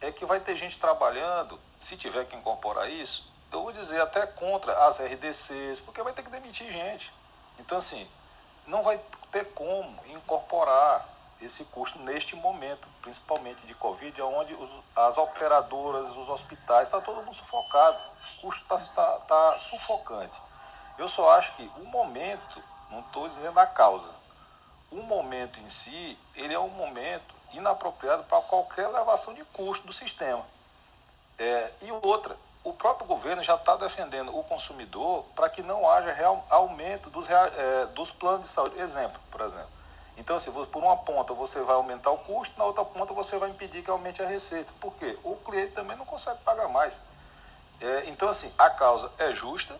é que vai ter gente trabalhando, se tiver que incorporar isso, eu vou dizer, até contra as R D Cs, porque vai ter que demitir gente. Então, assim, não vai ter como incorporar esse custo neste momento, principalmente de Covid, onde os, as operadoras, os hospitais, está todo mundo sufocado. O custo está tá, tá sufocante. Eu só acho que o momento, não estou dizendo a causa, o momento em si, ele é um momento inapropriado para qualquer elevação de custo do sistema. É, e outra, o próprio governo já está defendendo o consumidor para que não haja real, aumento dos, é, dos planos de saúde. Exemplo, por exemplo. Então, se você, por uma ponta você vai aumentar o custo, na outra ponta você vai impedir que aumente a receita. Por quê? O cliente também não consegue pagar mais. É, então, assim, a causa é justa.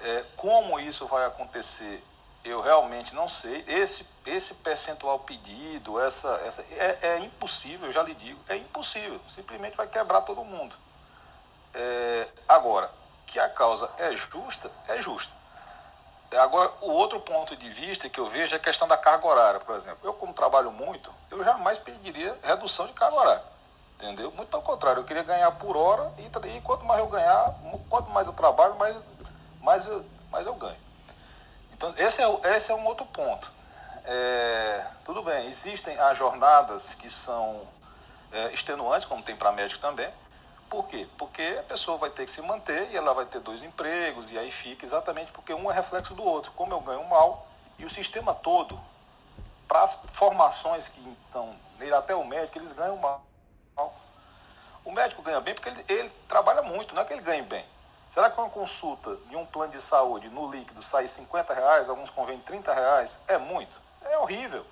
É, como isso vai acontecer, eu realmente não sei. Esse, esse percentual pedido, essa, essa, é, é impossível, eu já lhe digo, é impossível. Simplesmente vai quebrar todo mundo. É, agora, que a causa é justa, é justa. Agora, o outro ponto de vista que eu vejo é a questão da carga horária, por exemplo. Eu, como trabalho muito, eu jamais pediria redução de carga horária, entendeu? Muito pelo contrário, eu queria ganhar por hora e, e quanto mais eu ganhar, quanto mais eu trabalho, mais, mais, eu, mais eu ganho. Então, esse é, esse é um outro ponto. É, tudo bem, existem as jornadas que são é, extenuantes, como tem para médico também. Por quê? Porque a pessoa vai ter que se manter e ela vai ter dois empregos e aí fica exatamente porque um é reflexo do outro. Como eu ganho mal e o sistema todo, para as formações que então, até o médico, eles ganham mal. O médico ganha bem porque ele, ele trabalha muito, não é que ele ganhe bem. Será que uma consulta de um plano de saúde no líquido sai cinquenta reais, alguns convêm trinta reais? É muito? É horrível.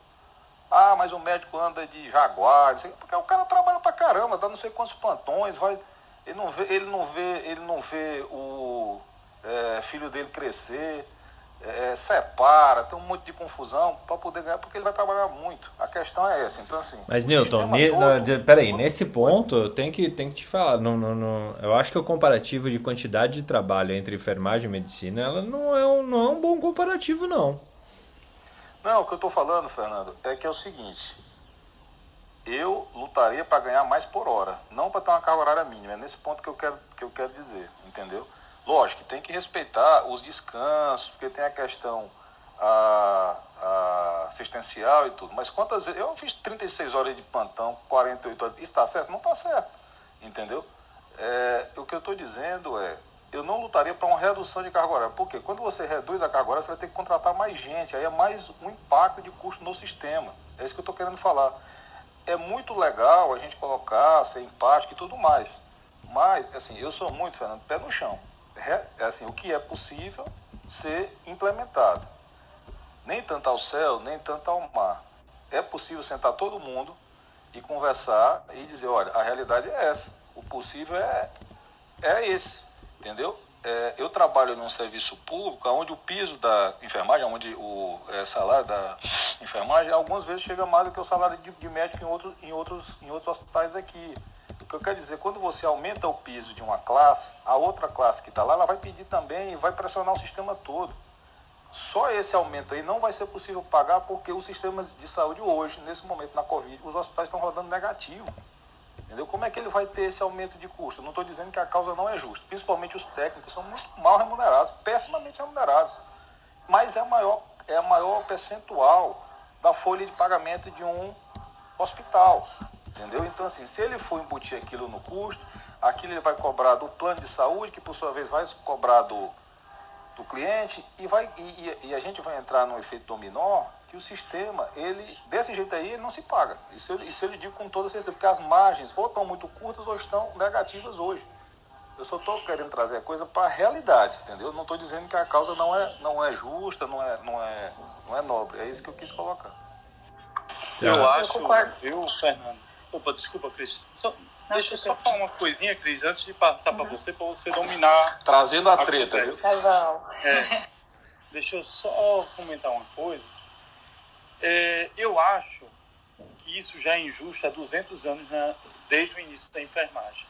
Ah, mas o médico anda de Jaguar, não sei, porque o cara trabalha pra caramba, dá não sei quantos plantões, vai, ele não vê, ele não vê, ele não vê o é, filho dele crescer, é, separa, tem um monte de confusão pra poder ganhar, porque ele vai trabalhar muito. A questão é essa, então assim... Mas Newton, ne, todo, peraí, todo nesse ponto eu tenho que, tenho que te falar, não, não, não, eu acho que o comparativo de quantidade de trabalho entre enfermagem e medicina, ela não é um, não é um bom comparativo não. Não, o que eu estou falando, Fernando, é que é o seguinte, eu lutaria para ganhar mais por hora, não para ter uma carga horária mínima, é nesse ponto que eu quero, que eu quero dizer, entendeu? Lógico, tem que respeitar os descansos, porque tem a questão a, a assistencial e tudo, mas quantas vezes, eu fiz trinta e seis horas de plantão, quarenta e oito horas, isso está certo? Não está certo, entendeu? É, o que eu estou dizendo é, eu não lutaria para uma redução de carga horária. Por quê? Quando você reduz a carga horária, você vai ter que contratar mais gente. Aí é mais um impacto de custo no sistema. É isso que eu estou querendo falar. É muito legal a gente colocar, ser empático e tudo mais. Mas, assim, eu sou muito, Fernando, pé no chão. É, assim, o que é possível ser implementado. Nem tanto ao céu, nem tanto ao mar. É possível sentar todo mundo e conversar e dizer, olha, a realidade é essa. O possível é, é esse. Entendeu? É, eu trabalho num serviço público onde o piso da enfermagem, onde o é, salário da enfermagem, algumas vezes chega mais do que o salário de, de médico em, outro, em, outros, em outros hospitais aqui. O que eu quero dizer, quando você aumenta o piso de uma classe, a outra classe que está lá, ela vai pedir também e vai pressionar o sistema todo. Só esse aumento aí não vai ser possível pagar porque os sistemas de saúde hoje, nesse momento na Covid, os hospitais estão rodando negativo. Entendeu? Como é que ele vai ter esse aumento de custo? Eu não estou dizendo que a causa não é justa. Principalmente os técnicos são muito mal remunerados, pessimamente remunerados. Mas é maior, é maior percentual da folha de pagamento de um hospital. Entendeu? Então, assim, se ele for embutir aquilo no custo, aquilo ele vai cobrar do plano de saúde, que por sua vez vai cobrar do, do cliente, e, vai, e, e a gente vai entrar num efeito dominó, que o sistema, ele, desse jeito aí, ele não se paga. Isso eu, isso eu lhe digo com toda certeza, porque as margens ou estão muito curtas ou estão negativas hoje. Eu só estou querendo trazer a coisa para a realidade, entendeu? Não estou dizendo que a causa não é, não é justa, não é, não, é, não é nobre. É isso que eu quis colocar. Eu, eu acho, eu, Fernando... Opa, desculpa, Cris. Só, deixa eu só falar uma coisinha, Cris, antes de passar uhum. para você, para você dominar... Trazendo a, a treta, viu? É, deixa eu só comentar uma coisa. É, eu acho que isso já é injusto há duzentos anos, na, desde o início da enfermagem.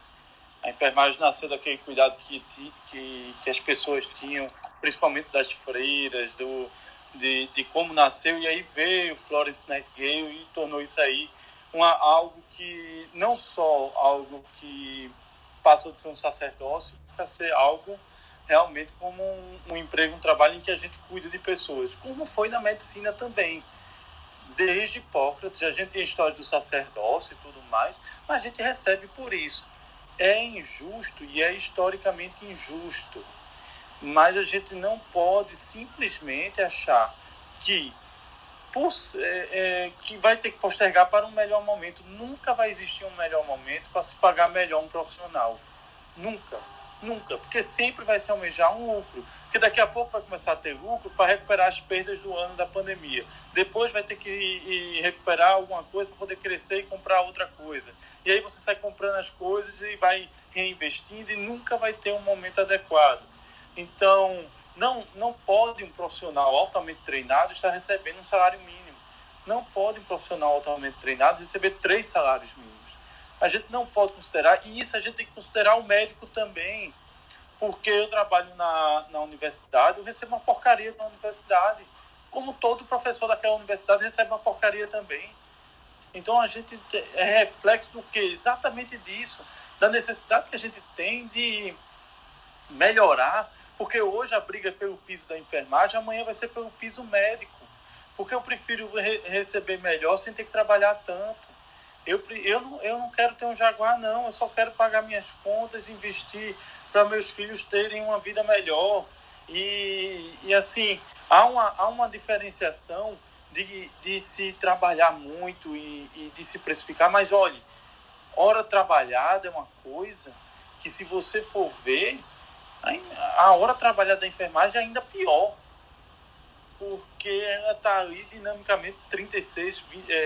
A enfermagem nasceu daquele cuidado que, que, que as pessoas tinham, principalmente das freiras, do, de, de como nasceu, e aí veio Florence Nightingale e tornou isso aí uma, algo que, não só algo que passou de ser um sacerdócio para ser algo realmente como um, um emprego, um trabalho em que a gente cuida de pessoas, como foi na medicina também. Desde Hipócrates, a gente tem a história do sacerdócio e tudo mais, mas a gente recebe por isso. É injusto e é historicamente injusto, mas a gente não pode simplesmente achar que, por, é, é, que vai ter que postergar para um melhor momento. Nunca vai existir um melhor momento para se pagar melhor um profissional. Nunca, nunca, porque sempre vai se almejar um lucro, porque daqui a pouco vai começar a ter lucro para recuperar as perdas do ano da pandemia, depois vai ter que ir, ir recuperar alguma coisa para poder crescer e comprar outra coisa, e aí você sai comprando as coisas e vai reinvestindo e nunca vai ter um momento adequado. Então não, não pode um profissional altamente treinado estar recebendo um salário mínimo, não pode um profissional altamente treinado receber três salários mínimos. A gente não pode considerar, e isso a gente tem que considerar o médico também, porque eu trabalho na, na universidade, eu recebo uma porcaria na universidade, como todo professor daquela universidade recebe uma porcaria também. Então a gente é reflexo do quê? Exatamente disso, da necessidade que a gente tem de melhorar, porque hoje a briga é pelo piso da enfermagem, amanhã vai ser pelo piso médico, porque eu prefiro re- receber melhor sem ter que trabalhar tanto. Eu, eu, não, eu não quero ter um Jaguar, não. Eu só quero pagar minhas contas, investir para meus filhos terem uma vida melhor. E, e assim, há uma, há uma diferenciação de, de se trabalhar muito e, e de se precificar. Mas, olha, hora trabalhada é uma coisa que, se você for ver, a hora trabalhada da enfermagem é ainda pior. Porque ela está ali dinamicamente trinta e seis... É,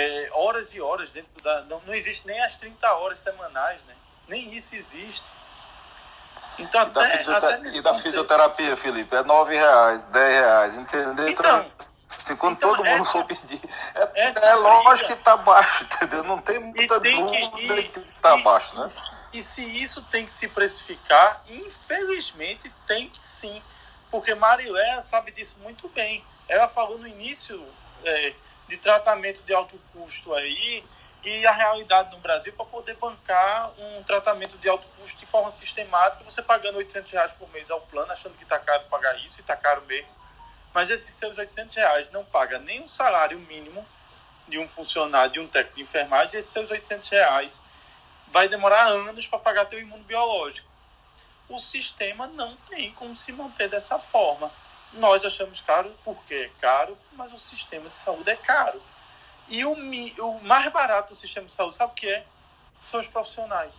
É, horas e horas dentro da... Não, não existe nem as trinta horas semanais, né? Nem isso existe. Então, e, até, da fisiotera- até e da fisioterapia, Felipe, é nove reais, dez reais, entendeu? Então, então quando então todo essa, mundo for pedir, é, é lógico que está baixo, entendeu? Não tem muita tem dúvida que, e, que está baixo, e, né? E, e se isso tem que se precificar, infelizmente tem que sim, porque Marileia sabe disso muito bem. Ela falou no início... É, de tratamento de alto custo aí e a realidade no Brasil para poder bancar um tratamento de alto custo de forma sistemática, você pagando oitocentos reais por mês ao plano, achando que está caro pagar isso, e está caro mesmo. Mas esses seus oitocentos reais não paga nem o salário mínimo de um funcionário, de um técnico de enfermagem, esses seus oitocentos reais vai demorar anos para pagar teu imunobiológico. O sistema não tem como se manter dessa forma. Nós achamos caro porque é caro, mas o sistema de saúde é caro. E o, o mais barato do sistema de saúde, sabe o que é? São os profissionais.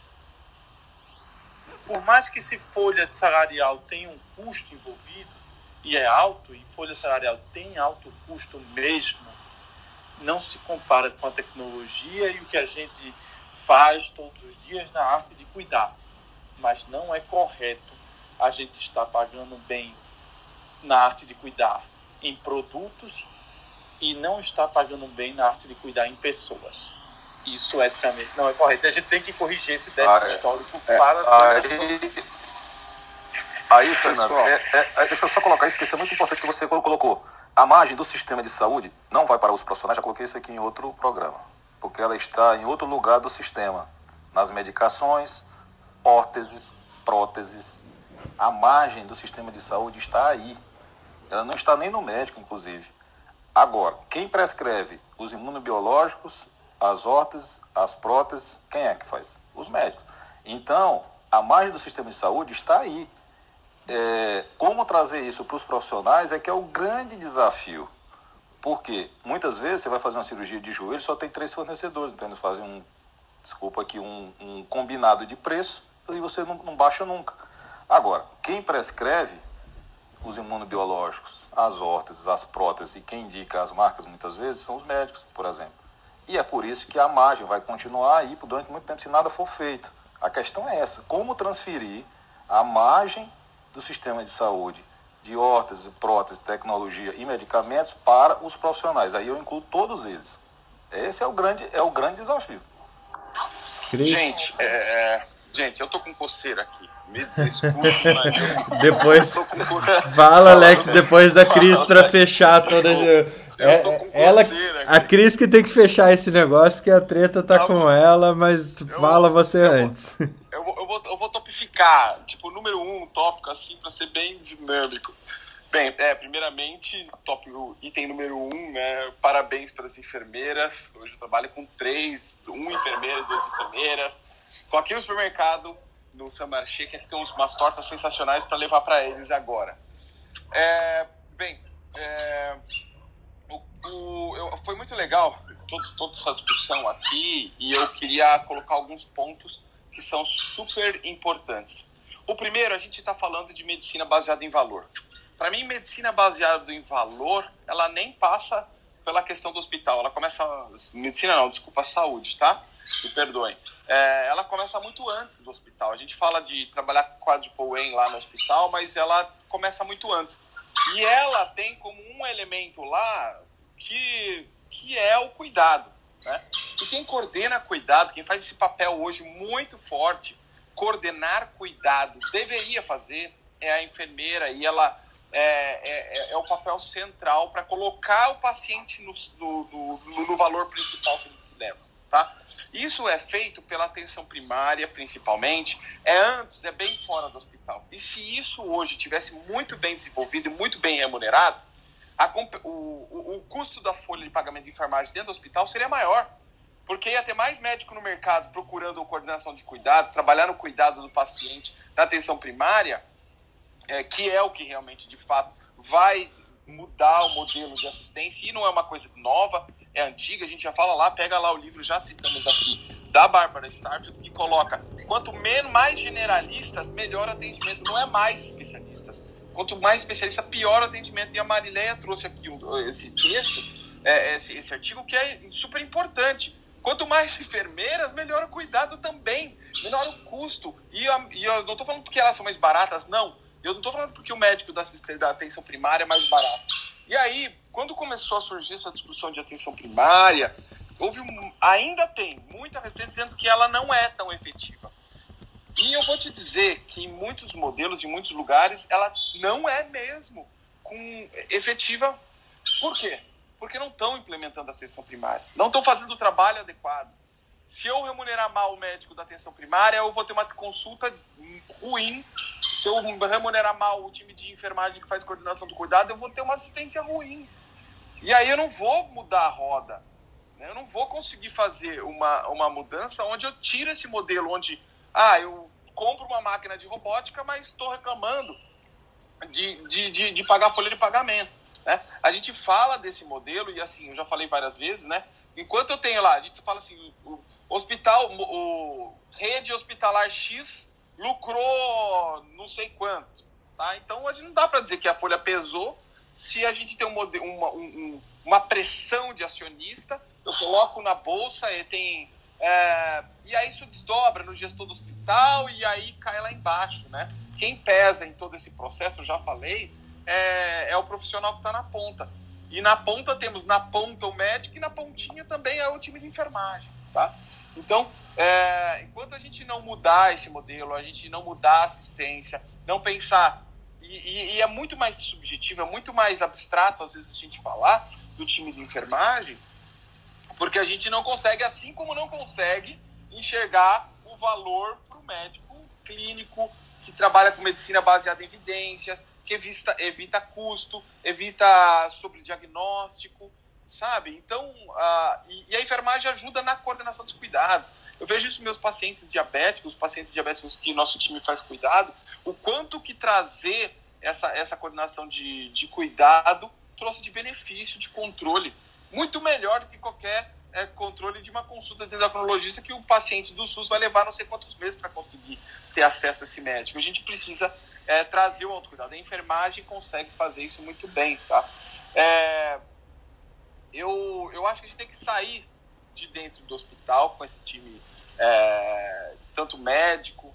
Por mais que se folha de salarial tenha um custo envolvido, e é alto, e folha salarial tem alto custo mesmo, não se compara com a tecnologia e o que a gente faz todos os dias na arte de cuidar. Mas não é correto a gente estar pagando bem na arte de cuidar em produtos e não está pagando bem na arte de cuidar em pessoas. Isso eticamente não é correto. A gente tem que corrigir esse déficit ah, é. histórico é. para... Aí, aí pessoal, é, é, deixa eu só colocar isso, porque isso é muito importante que você colocou. A margem do sistema de saúde não vai para os profissionais, já coloquei isso aqui em outro programa, porque ela está em outro lugar do sistema, nas medicações, órteses, próteses. A margem do sistema de saúde está aí. Ela não está nem no médico, inclusive. Agora, quem prescreve os imunobiológicos, as órteses, as próteses, quem é que faz? Os médicos. Então, a margem do sistema de saúde está aí. É, como trazer isso para os profissionais é que é o grande desafio. Porque muitas vezes você vai fazer uma cirurgia de joelho, só tem três fornecedores. Então, eles fazem um, desculpa aqui, um, um combinado de preço e você não, não baixa nunca. Agora, quem prescreve os imunobiológicos, as órteses, as próteses e quem indica as marcas muitas vezes são os médicos, por exemplo. E é por isso que a margem vai continuar aí durante muito tempo se nada for feito. A questão é essa, como transferir a margem do sistema de saúde de órtese, prótese, tecnologia e medicamentos para os profissionais. Aí eu incluo todos eles. Esse é o grande, é o grande desafio. Gente, é... Gente, eu tô com coceira aqui. Me desculpe, mas... Depois... Eu tô com coceira. Fala, Alex, depois da Cris pra fechar toda... Eu tô com ela... coceira. A Cris que tem que fechar esse negócio, porque a treta tá eu com vou... ela, mas eu... fala você eu antes. Vou... Eu, vou... identificar, tipo, número um, tópico, assim, para ser bem dinâmico. Bem, é, primeiramente, tópico, item número um, né, parabéns para as enfermeiras. Hoje eu trabalho com três, um enfermeiras, duas enfermeiras. Estou aqui no supermercado, no Saint Marché, que tem umas tortas sensacionais para levar para eles agora. É, bem, é, o, o, eu, foi muito legal todo, toda essa discussão aqui, e eu queria colocar alguns pontos que são super importantes. O primeiro, a gente está falando de medicina baseada em valor. Para mim, medicina baseada em valor, ela nem passa pela questão do hospital. Ela começa... Medicina não, desculpa, saúde, tá? Me perdoem. É, ela começa muito antes do hospital. A gente fala de trabalhar quadruple aim lá no hospital, mas ela começa muito antes. E ela tem como um elemento lá que, que é o cuidado, né? E quem coordena cuidado, quem faz esse papel hoje muito forte, coordenar cuidado, deveria fazer, é a enfermeira. E ela é, é, é o papel central para colocar o paciente no, no, no, no valor principal que ele leva, tá? Isso é feito pela atenção primária, principalmente. É antes, é bem fora do hospital. E se isso hoje tivesse muito bem desenvolvido e muito bem remunerado, a comp- o, o, o custo da folha de pagamento de enfermagem dentro do hospital seria maior, porque ia ter mais médico no mercado procurando a coordenação de cuidado, trabalhar no cuidado do paciente, na atenção primária, é, que é o que realmente, de fato, vai mudar o modelo de assistência. E não é uma coisa nova, é antiga, a gente já fala lá, pega lá o livro, já citamos aqui, da Bárbara Starfield, que coloca, quanto menos, mais generalistas, melhor atendimento, não é mais especialistas. Quanto mais especialista, pior atendimento. E a Marileia trouxe aqui esse texto, esse, esse artigo, que é super importante. Quanto mais enfermeiras, melhor o cuidado também, menor o custo. E, a, e eu não estou falando porque elas são mais baratas, não. Eu não estou falando porque o médico da, da atenção primária é mais barato. E aí, quando começou a surgir essa discussão de atenção primária, houve um, ainda tem muita resistência dizendo que ela não é tão efetiva. E eu vou te dizer que em muitos modelos, em muitos lugares, ela não é mesmo com, efetiva. Por quê? Porque não estão implementando a atenção primária. Não estão fazendo o trabalho adequado. Se eu remunerar mal o médico da atenção primária, eu vou ter uma consulta ruim. Se eu remunerar mal o time de enfermagem que faz coordenação do cuidado, eu vou ter uma assistência ruim. E aí eu não vou mudar a roda, né? Eu não vou conseguir fazer uma, uma mudança onde eu tiro esse modelo, onde ah, eu compro uma máquina de robótica, mas estou reclamando de, de, de, de pagar a folha de pagamento, né? A gente fala desse modelo, e assim, eu já falei várias vezes, né? Enquanto eu tenho lá, a gente fala assim, o hospital, o rede hospitalar X lucrou não sei quanto, tá? Então, a gente não dá para dizer que a folha pesou se a gente tem um modelo, uma, um, uma pressão de acionista, eu coloco na bolsa e tem... É, e aí isso desdobra no gestor do hospital e aí cai lá embaixo, né? Quem pesa em todo esse processo, eu já falei, é, é o profissional que está na ponta. E na ponta temos na ponta o médico e na pontinha também é o time de enfermagem, tá? Então, é, enquanto a gente não mudar esse modelo, a gente não mudar a assistência, não pensar... E, e, e é muito mais subjetivo, é muito mais abstrato, às vezes, a gente falar do time de enfermagem, porque a gente não consegue, assim como não consegue, enxergar o valor para o médico clínico que trabalha com medicina baseada em evidências, que evita, evita custo, evita sobrediagnóstico, sabe? Então, a, e a enfermagem ajuda na coordenação dos cuidados. Eu vejo isso nos meus pacientes diabéticos, os pacientes diabéticos que nosso time faz cuidado, o quanto que trazer essa, essa coordenação de, de cuidado trouxe de benefício, de controle, muito melhor do que qualquer é, controle de uma consulta de endocrinologista que o paciente do SUS vai levar não sei quantos meses para conseguir ter acesso a esse médico. A gente precisa É, trazer o autocuidado. A enfermagem consegue fazer isso muito bem, tá? É, eu, eu acho que a gente tem que sair de dentro do hospital com esse time, é, tanto médico,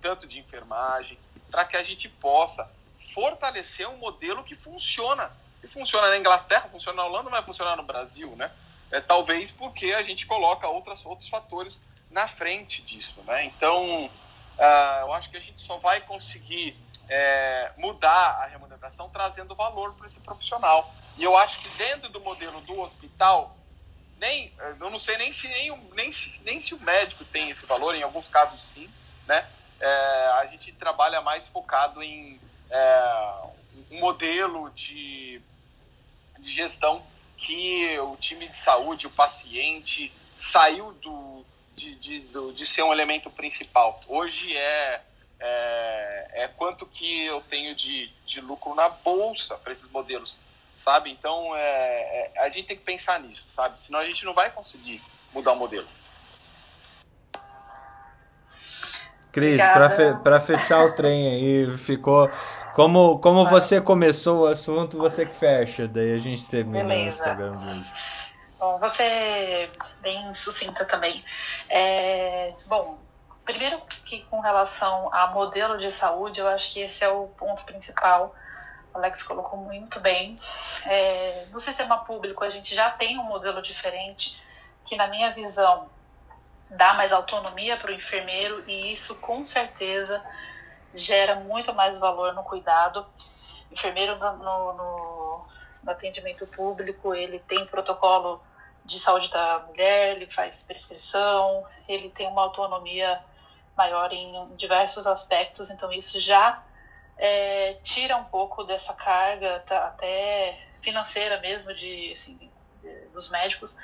tanto de enfermagem, para que a gente possa fortalecer um modelo que funciona. E funciona na Inglaterra, funciona na Holanda, mas funciona no Brasil, né? É, talvez porque a gente coloca outras, outros fatores na frente disso, né? Então... Uh, eu acho que a gente só vai conseguir é, mudar a remuneração trazendo valor para esse profissional. E eu acho que dentro do modelo do hospital, nem, eu não sei nem se, nem, nem, se, nem se o médico tem esse valor, em alguns casos sim, né? é, a gente trabalha mais focado em é, um modelo de, de gestão que o time de saúde, o paciente, saiu do, de, de, do, de ser um elemento principal. Hoje é, é, é quanto que eu tenho de, de lucro na bolsa para esses modelos, sabe? Então, é, é, a gente tem que pensar nisso, sabe? Senão a gente não vai conseguir mudar o modelo. Cris, para fe, para fechar o trem aí, ficou... Como, como você começou o assunto, você que fecha, daí a gente termina. Beleza. O Instagram hoje. Bom, você bem sucinta também. É, bom, primeiro que com relação a modelo de saúde, eu acho que esse é o ponto principal. O Alex colocou muito bem. É, no sistema público, a gente já tem um modelo diferente que, na minha visão, dá mais autonomia para o enfermeiro e isso, com certeza, gera muito mais valor no cuidado. O enfermeiro no, no, no atendimento público, ele tem protocolo de saúde da mulher, ele faz prescrição, ele tem uma autonomia maior em diversos aspectos, então isso já é, tira um pouco dessa carga tá, até financeira mesmo de, assim, de, dos médicos,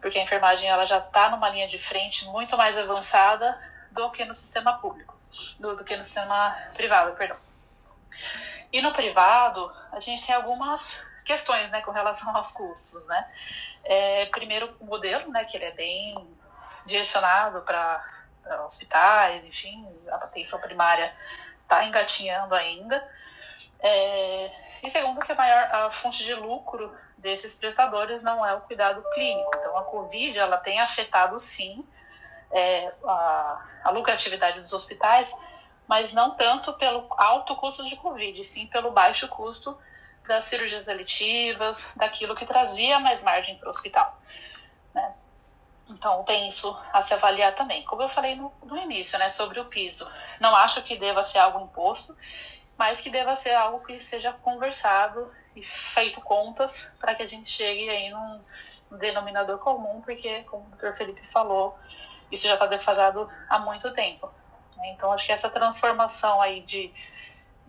porque a enfermagem ela já está numa linha de frente muito mais avançada do que no sistema público. Do, do que no sistema privado, perdão. E no privado, a gente tem algumas questões, né, com relação aos custos, né? É, primeiro, o modelo, né, que ele é bem direcionado para hospitais, enfim, a atenção primária está engatinhando ainda. É, e segundo, que a maior a fonte de lucro desses prestadores não é o cuidado clínico. Então, a Covid, ela tem afetado, sim, É, a, a lucratividade dos hospitais, mas não tanto pelo alto custo de Covid, sim pelo baixo custo das cirurgias eletivas, daquilo que trazia mais margem para o hospital, né? Então tem isso a se avaliar também. Como eu falei no, no início, né, sobre o piso, não acho que deva ser algo imposto, mas que deva ser algo que seja conversado e feito contas para que a gente chegue aí num denominador comum, porque, como o doutor Felipe falou, isso já está defasado há muito tempo. Então, acho que essa transformação aí de,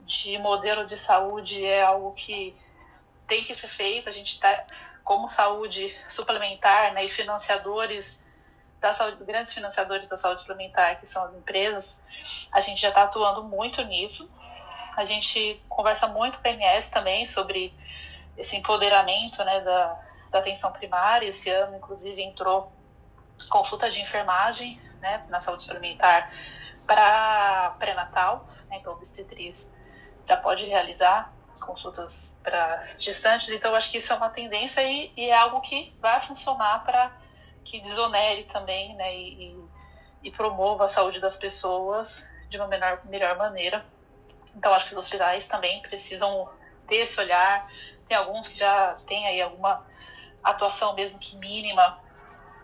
de modelo de saúde é algo que tem que ser feito. A gente está, como saúde suplementar, né, e financiadores da saúde, grandes financiadores da saúde suplementar, que são as empresas, a gente já está atuando muito nisso. A gente conversa muito com a M S também sobre esse empoderamento, né, da, da atenção primária. Esse ano, inclusive, entrou consulta de enfermagem, né, na saúde suplementar para pré-natal, né, então a obstetriz já pode realizar consultas para gestantes. Então acho que isso é uma tendência e, e é algo que vai funcionar para que desonere também, né, e, e, e promova a saúde das pessoas de uma menor, melhor maneira. Então acho que os hospitais também precisam ter esse olhar. Tem alguns que já têm aí alguma atuação mesmo que mínima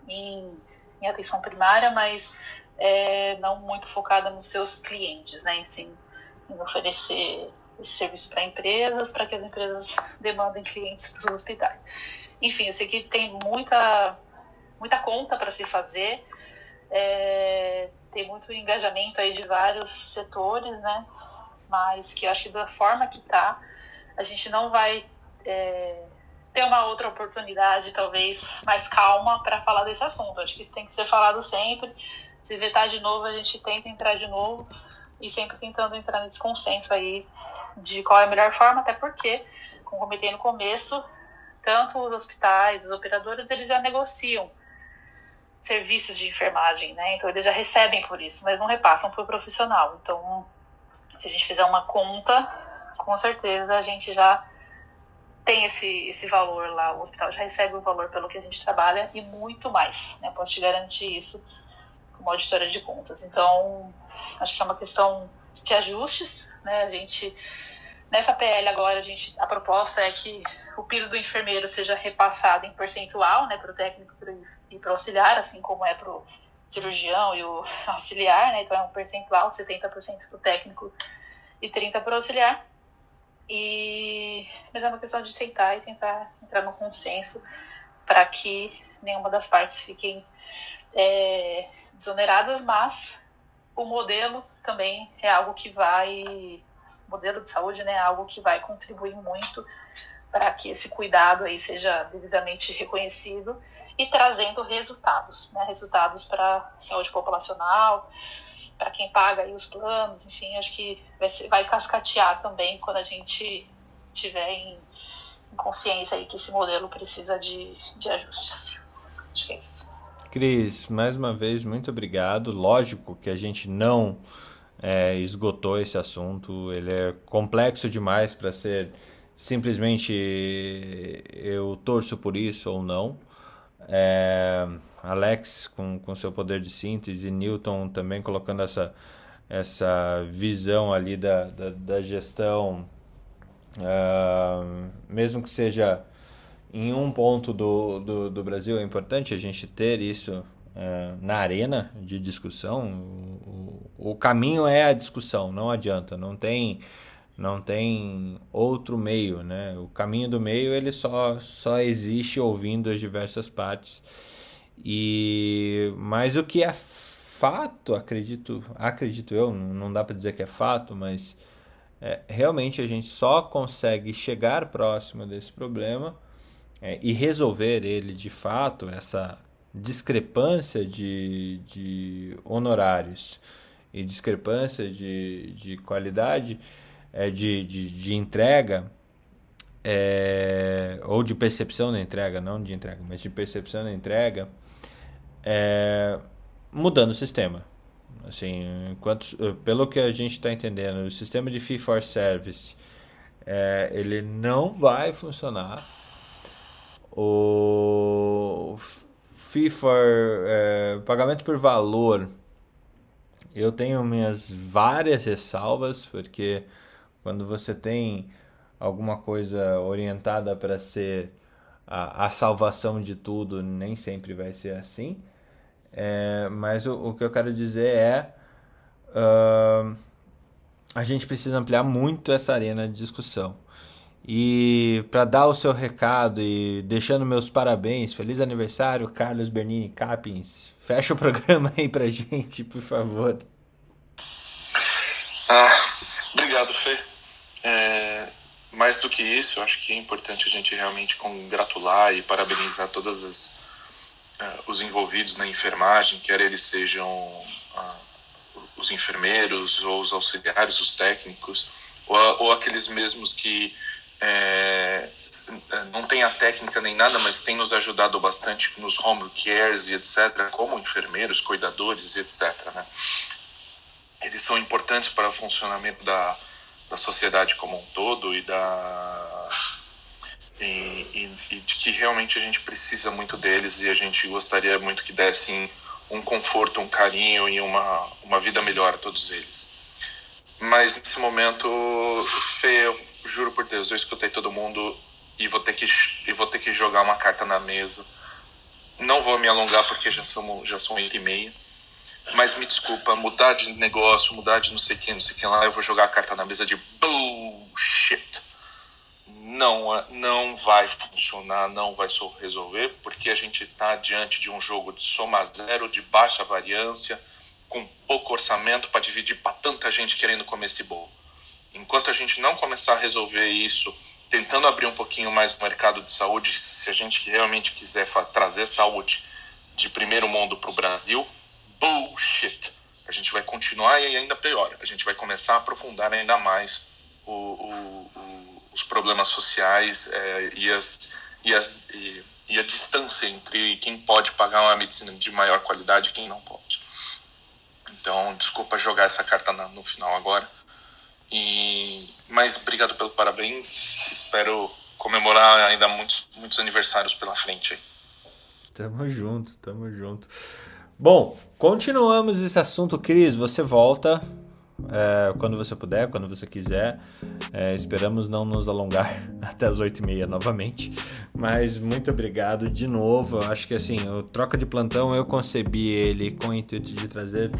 Em, em atenção primária, mas é, não muito focada nos seus clientes, né? Sim, em oferecer esse serviço para empresas, para que as empresas demandem clientes para os hospitais. Enfim, eu sei que tem muita, muita conta para se fazer, é, tem muito engajamento aí de vários setores, né? Mas que eu acho que da forma que está, a gente não vai... É, ter uma outra oportunidade, talvez, mais calma para falar desse assunto. Acho que isso tem que ser falado sempre. Se vetar de novo, a gente tenta entrar de novo e sempre tentando entrar nesse consenso aí de qual é a melhor forma, até porque, como comentei no começo, tanto os hospitais, os operadores, eles já negociam serviços de enfermagem, né? Então, eles já recebem por isso, mas não repassam para o profissional. Então, se a gente fizer uma conta, com certeza a gente já tem esse, esse valor lá, o hospital já recebe o valor pelo que a gente trabalha e muito mais, né? Posso te garantir isso como auditora de contas. Então, acho que é uma questão de ajustes, né? A gente, nessa P L agora, a, gente, a proposta é que o piso do enfermeiro seja repassado em percentual, né, para o técnico e para o auxiliar, assim como é para o cirurgião e o auxiliar, né? Então é um percentual, setenta por cento para o técnico e trinta por cento para o auxiliar. E, mas é uma questão de sentar e tentar entrar no consenso para que nenhuma das partes fiquem é, desoneradas, mas o modelo também é algo que vai, modelo de saúde, né, é algo que vai contribuir muito para que esse cuidado aí seja devidamente reconhecido e trazendo resultados, né, resultados para saúde populacional, para quem paga aí os planos, enfim, acho que vai, ser, vai cascatear também quando a gente tiver em, em consciência aí que esse modelo precisa de, de ajustes. Acho que é isso. Cris, mais uma vez, muito obrigado. Lógico que a gente não é, esgotou esse assunto, ele é complexo demais para ser simplesmente eu torço por isso ou não. É, Alex com, com seu poder de síntese, Newton também colocando essa, essa visão ali da, da, da gestão, uh, mesmo que seja em um ponto do, do, do Brasil, é importante a gente ter isso uh, na arena de discussão. O, o, o caminho é a discussão, não adianta, não tem... Não tem outro meio, né? O caminho do meio, ele só, só existe ouvindo as diversas partes. E, mas o que é fato, acredito, acredito eu, não dá para dizer que é fato, mas é, realmente a gente só consegue chegar próximo desse problema é, e resolver ele de fato, essa discrepância de, de honorários e discrepância de, de qualidade... De, de, de entrega, é, ou de percepção da entrega, não de entrega, mas de percepção da entrega, é, mudando o sistema. Assim, enquanto, pelo que a gente está entendendo, o sistema de fee for service, é, ele não vai funcionar. O fee for, é, pagamento por valor, eu tenho minhas várias ressalvas, porque... Quando você tem alguma coisa orientada para ser a, a salvação de tudo, nem sempre vai ser assim. É, mas o, o que eu quero dizer é... Uh, a gente precisa ampliar muito essa arena de discussão. E para dar o seu recado e deixando meus parabéns, feliz aniversário, Carlos Bernini Capins. Fecha o programa aí para gente, por favor. Ah, obrigado, Fê. É, mais do que isso, eu acho que é importante a gente realmente congratular e parabenizar todos as, uh, os envolvidos na enfermagem, quer eles sejam uh, os enfermeiros ou os auxiliares, os técnicos, ou, ou aqueles mesmos que é, não têm a técnica nem nada, mas têm nos ajudado bastante nos home cares e etcétera, como enfermeiros, cuidadores e etcétera, né? Eles são importantes para o funcionamento da da sociedade como um todo e, da, e, e, e de que realmente a gente precisa muito deles e a gente gostaria muito que dessem um conforto, um carinho e uma, uma vida melhor a todos eles. Mas nesse momento, Fê, eu juro por Deus, eu escutei todo mundo e vou ter que, e vou ter que jogar uma carta na mesa. Não vou me alongar porque já são, já são oito e meia. Mas me desculpa, mudar de negócio, mudar de não sei quem, não sei quem lá, eu vou jogar a carta na mesa de bullshit. Não, não vai funcionar, não vai resolver, porque a gente está diante de um jogo de soma zero, de baixa variância, com pouco orçamento para dividir para tanta gente querendo comer esse bolo. Enquanto a gente não começar a resolver isso, tentando abrir um pouquinho mais o mercado de saúde, se a gente realmente quiser trazer saúde de primeiro mundo para o Brasil... Bullshit. A gente vai continuar e ainda pior. A gente vai começar a aprofundar ainda mais o, o, o, os problemas sociais é, e, as, e, as, e, e a distância entre quem pode pagar uma medicina de maior qualidade e quem não pode. Então, desculpa jogar essa carta na, no final agora. E, mas obrigado pelo parabéns. Espero comemorar ainda muitos, muitos aniversários pela frente. Aí. Tamo junto, tamo junto. Bom, continuamos esse assunto, Cris, você volta é, quando você puder, quando você quiser, é, esperamos não nos alongar até as oito e meia novamente, mas muito obrigado de novo. Eu acho que assim, o Troca de Plantão eu concebi ele com o intuito de trazer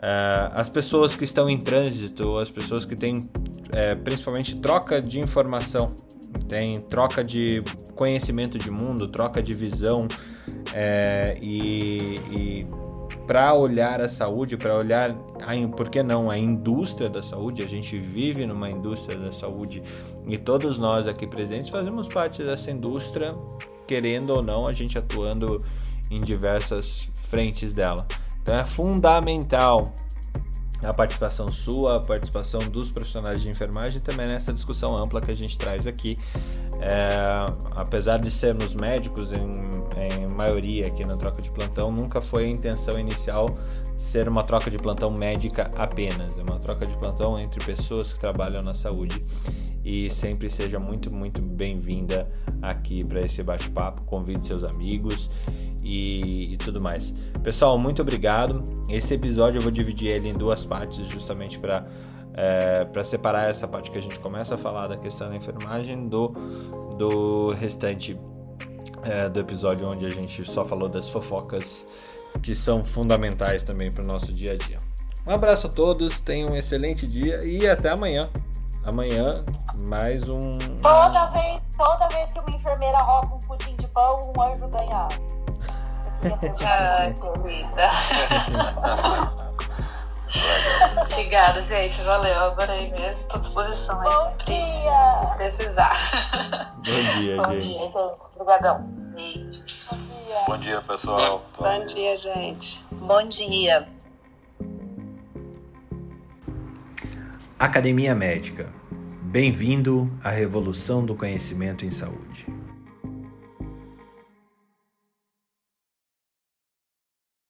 é, as pessoas que estão em trânsito, as pessoas que têm é, principalmente troca de informação, tem troca de conhecimento de mundo, troca de visão, É, e, e para olhar a saúde, para olhar, a, por que não, a indústria da saúde. A gente vive numa indústria da saúde e todos nós aqui presentes fazemos parte dessa indústria, querendo ou não, a gente atuando em diversas frentes dela. Então é fundamental a participação sua, a participação dos profissionais de enfermagem também nessa discussão ampla que a gente traz aqui. É, apesar de sermos médicos em, em maioria aqui na Troca de Plantão, nunca foi a intenção inicial ser uma troca de plantão médica apenas. É uma troca de plantão entre pessoas que trabalham na saúde, e sempre seja muito, muito bem-vinda aqui para esse bate-papo. Convide seus amigos e, e tudo mais. Pessoal, muito obrigado. Esse episódio eu vou dividir ele em duas partes, justamente para É, para separar essa parte que a gente começa a falar da questão da enfermagem do, do restante é, do episódio, onde a gente só falou das fofocas, que são fundamentais também para o nosso dia a dia. Um abraço a todos, tenham um excelente dia e até amanhã. Amanhã, mais um... Toda vez, toda vez que uma enfermeira rouba um pudim de pão, um anjo ganha. Ai, querida. Obrigada, gente. Valeu. Adorei mesmo. Estou à disposição aí. Bom dia. Se precisar. Bom dia, Bom gente. Bom dia, gente. Obrigadão. Bom dia. Bom dia, pessoal. Bom, Bom dia, dia, gente. Bom dia. Academia Médica. Bem-vindo à revolução do conhecimento em saúde.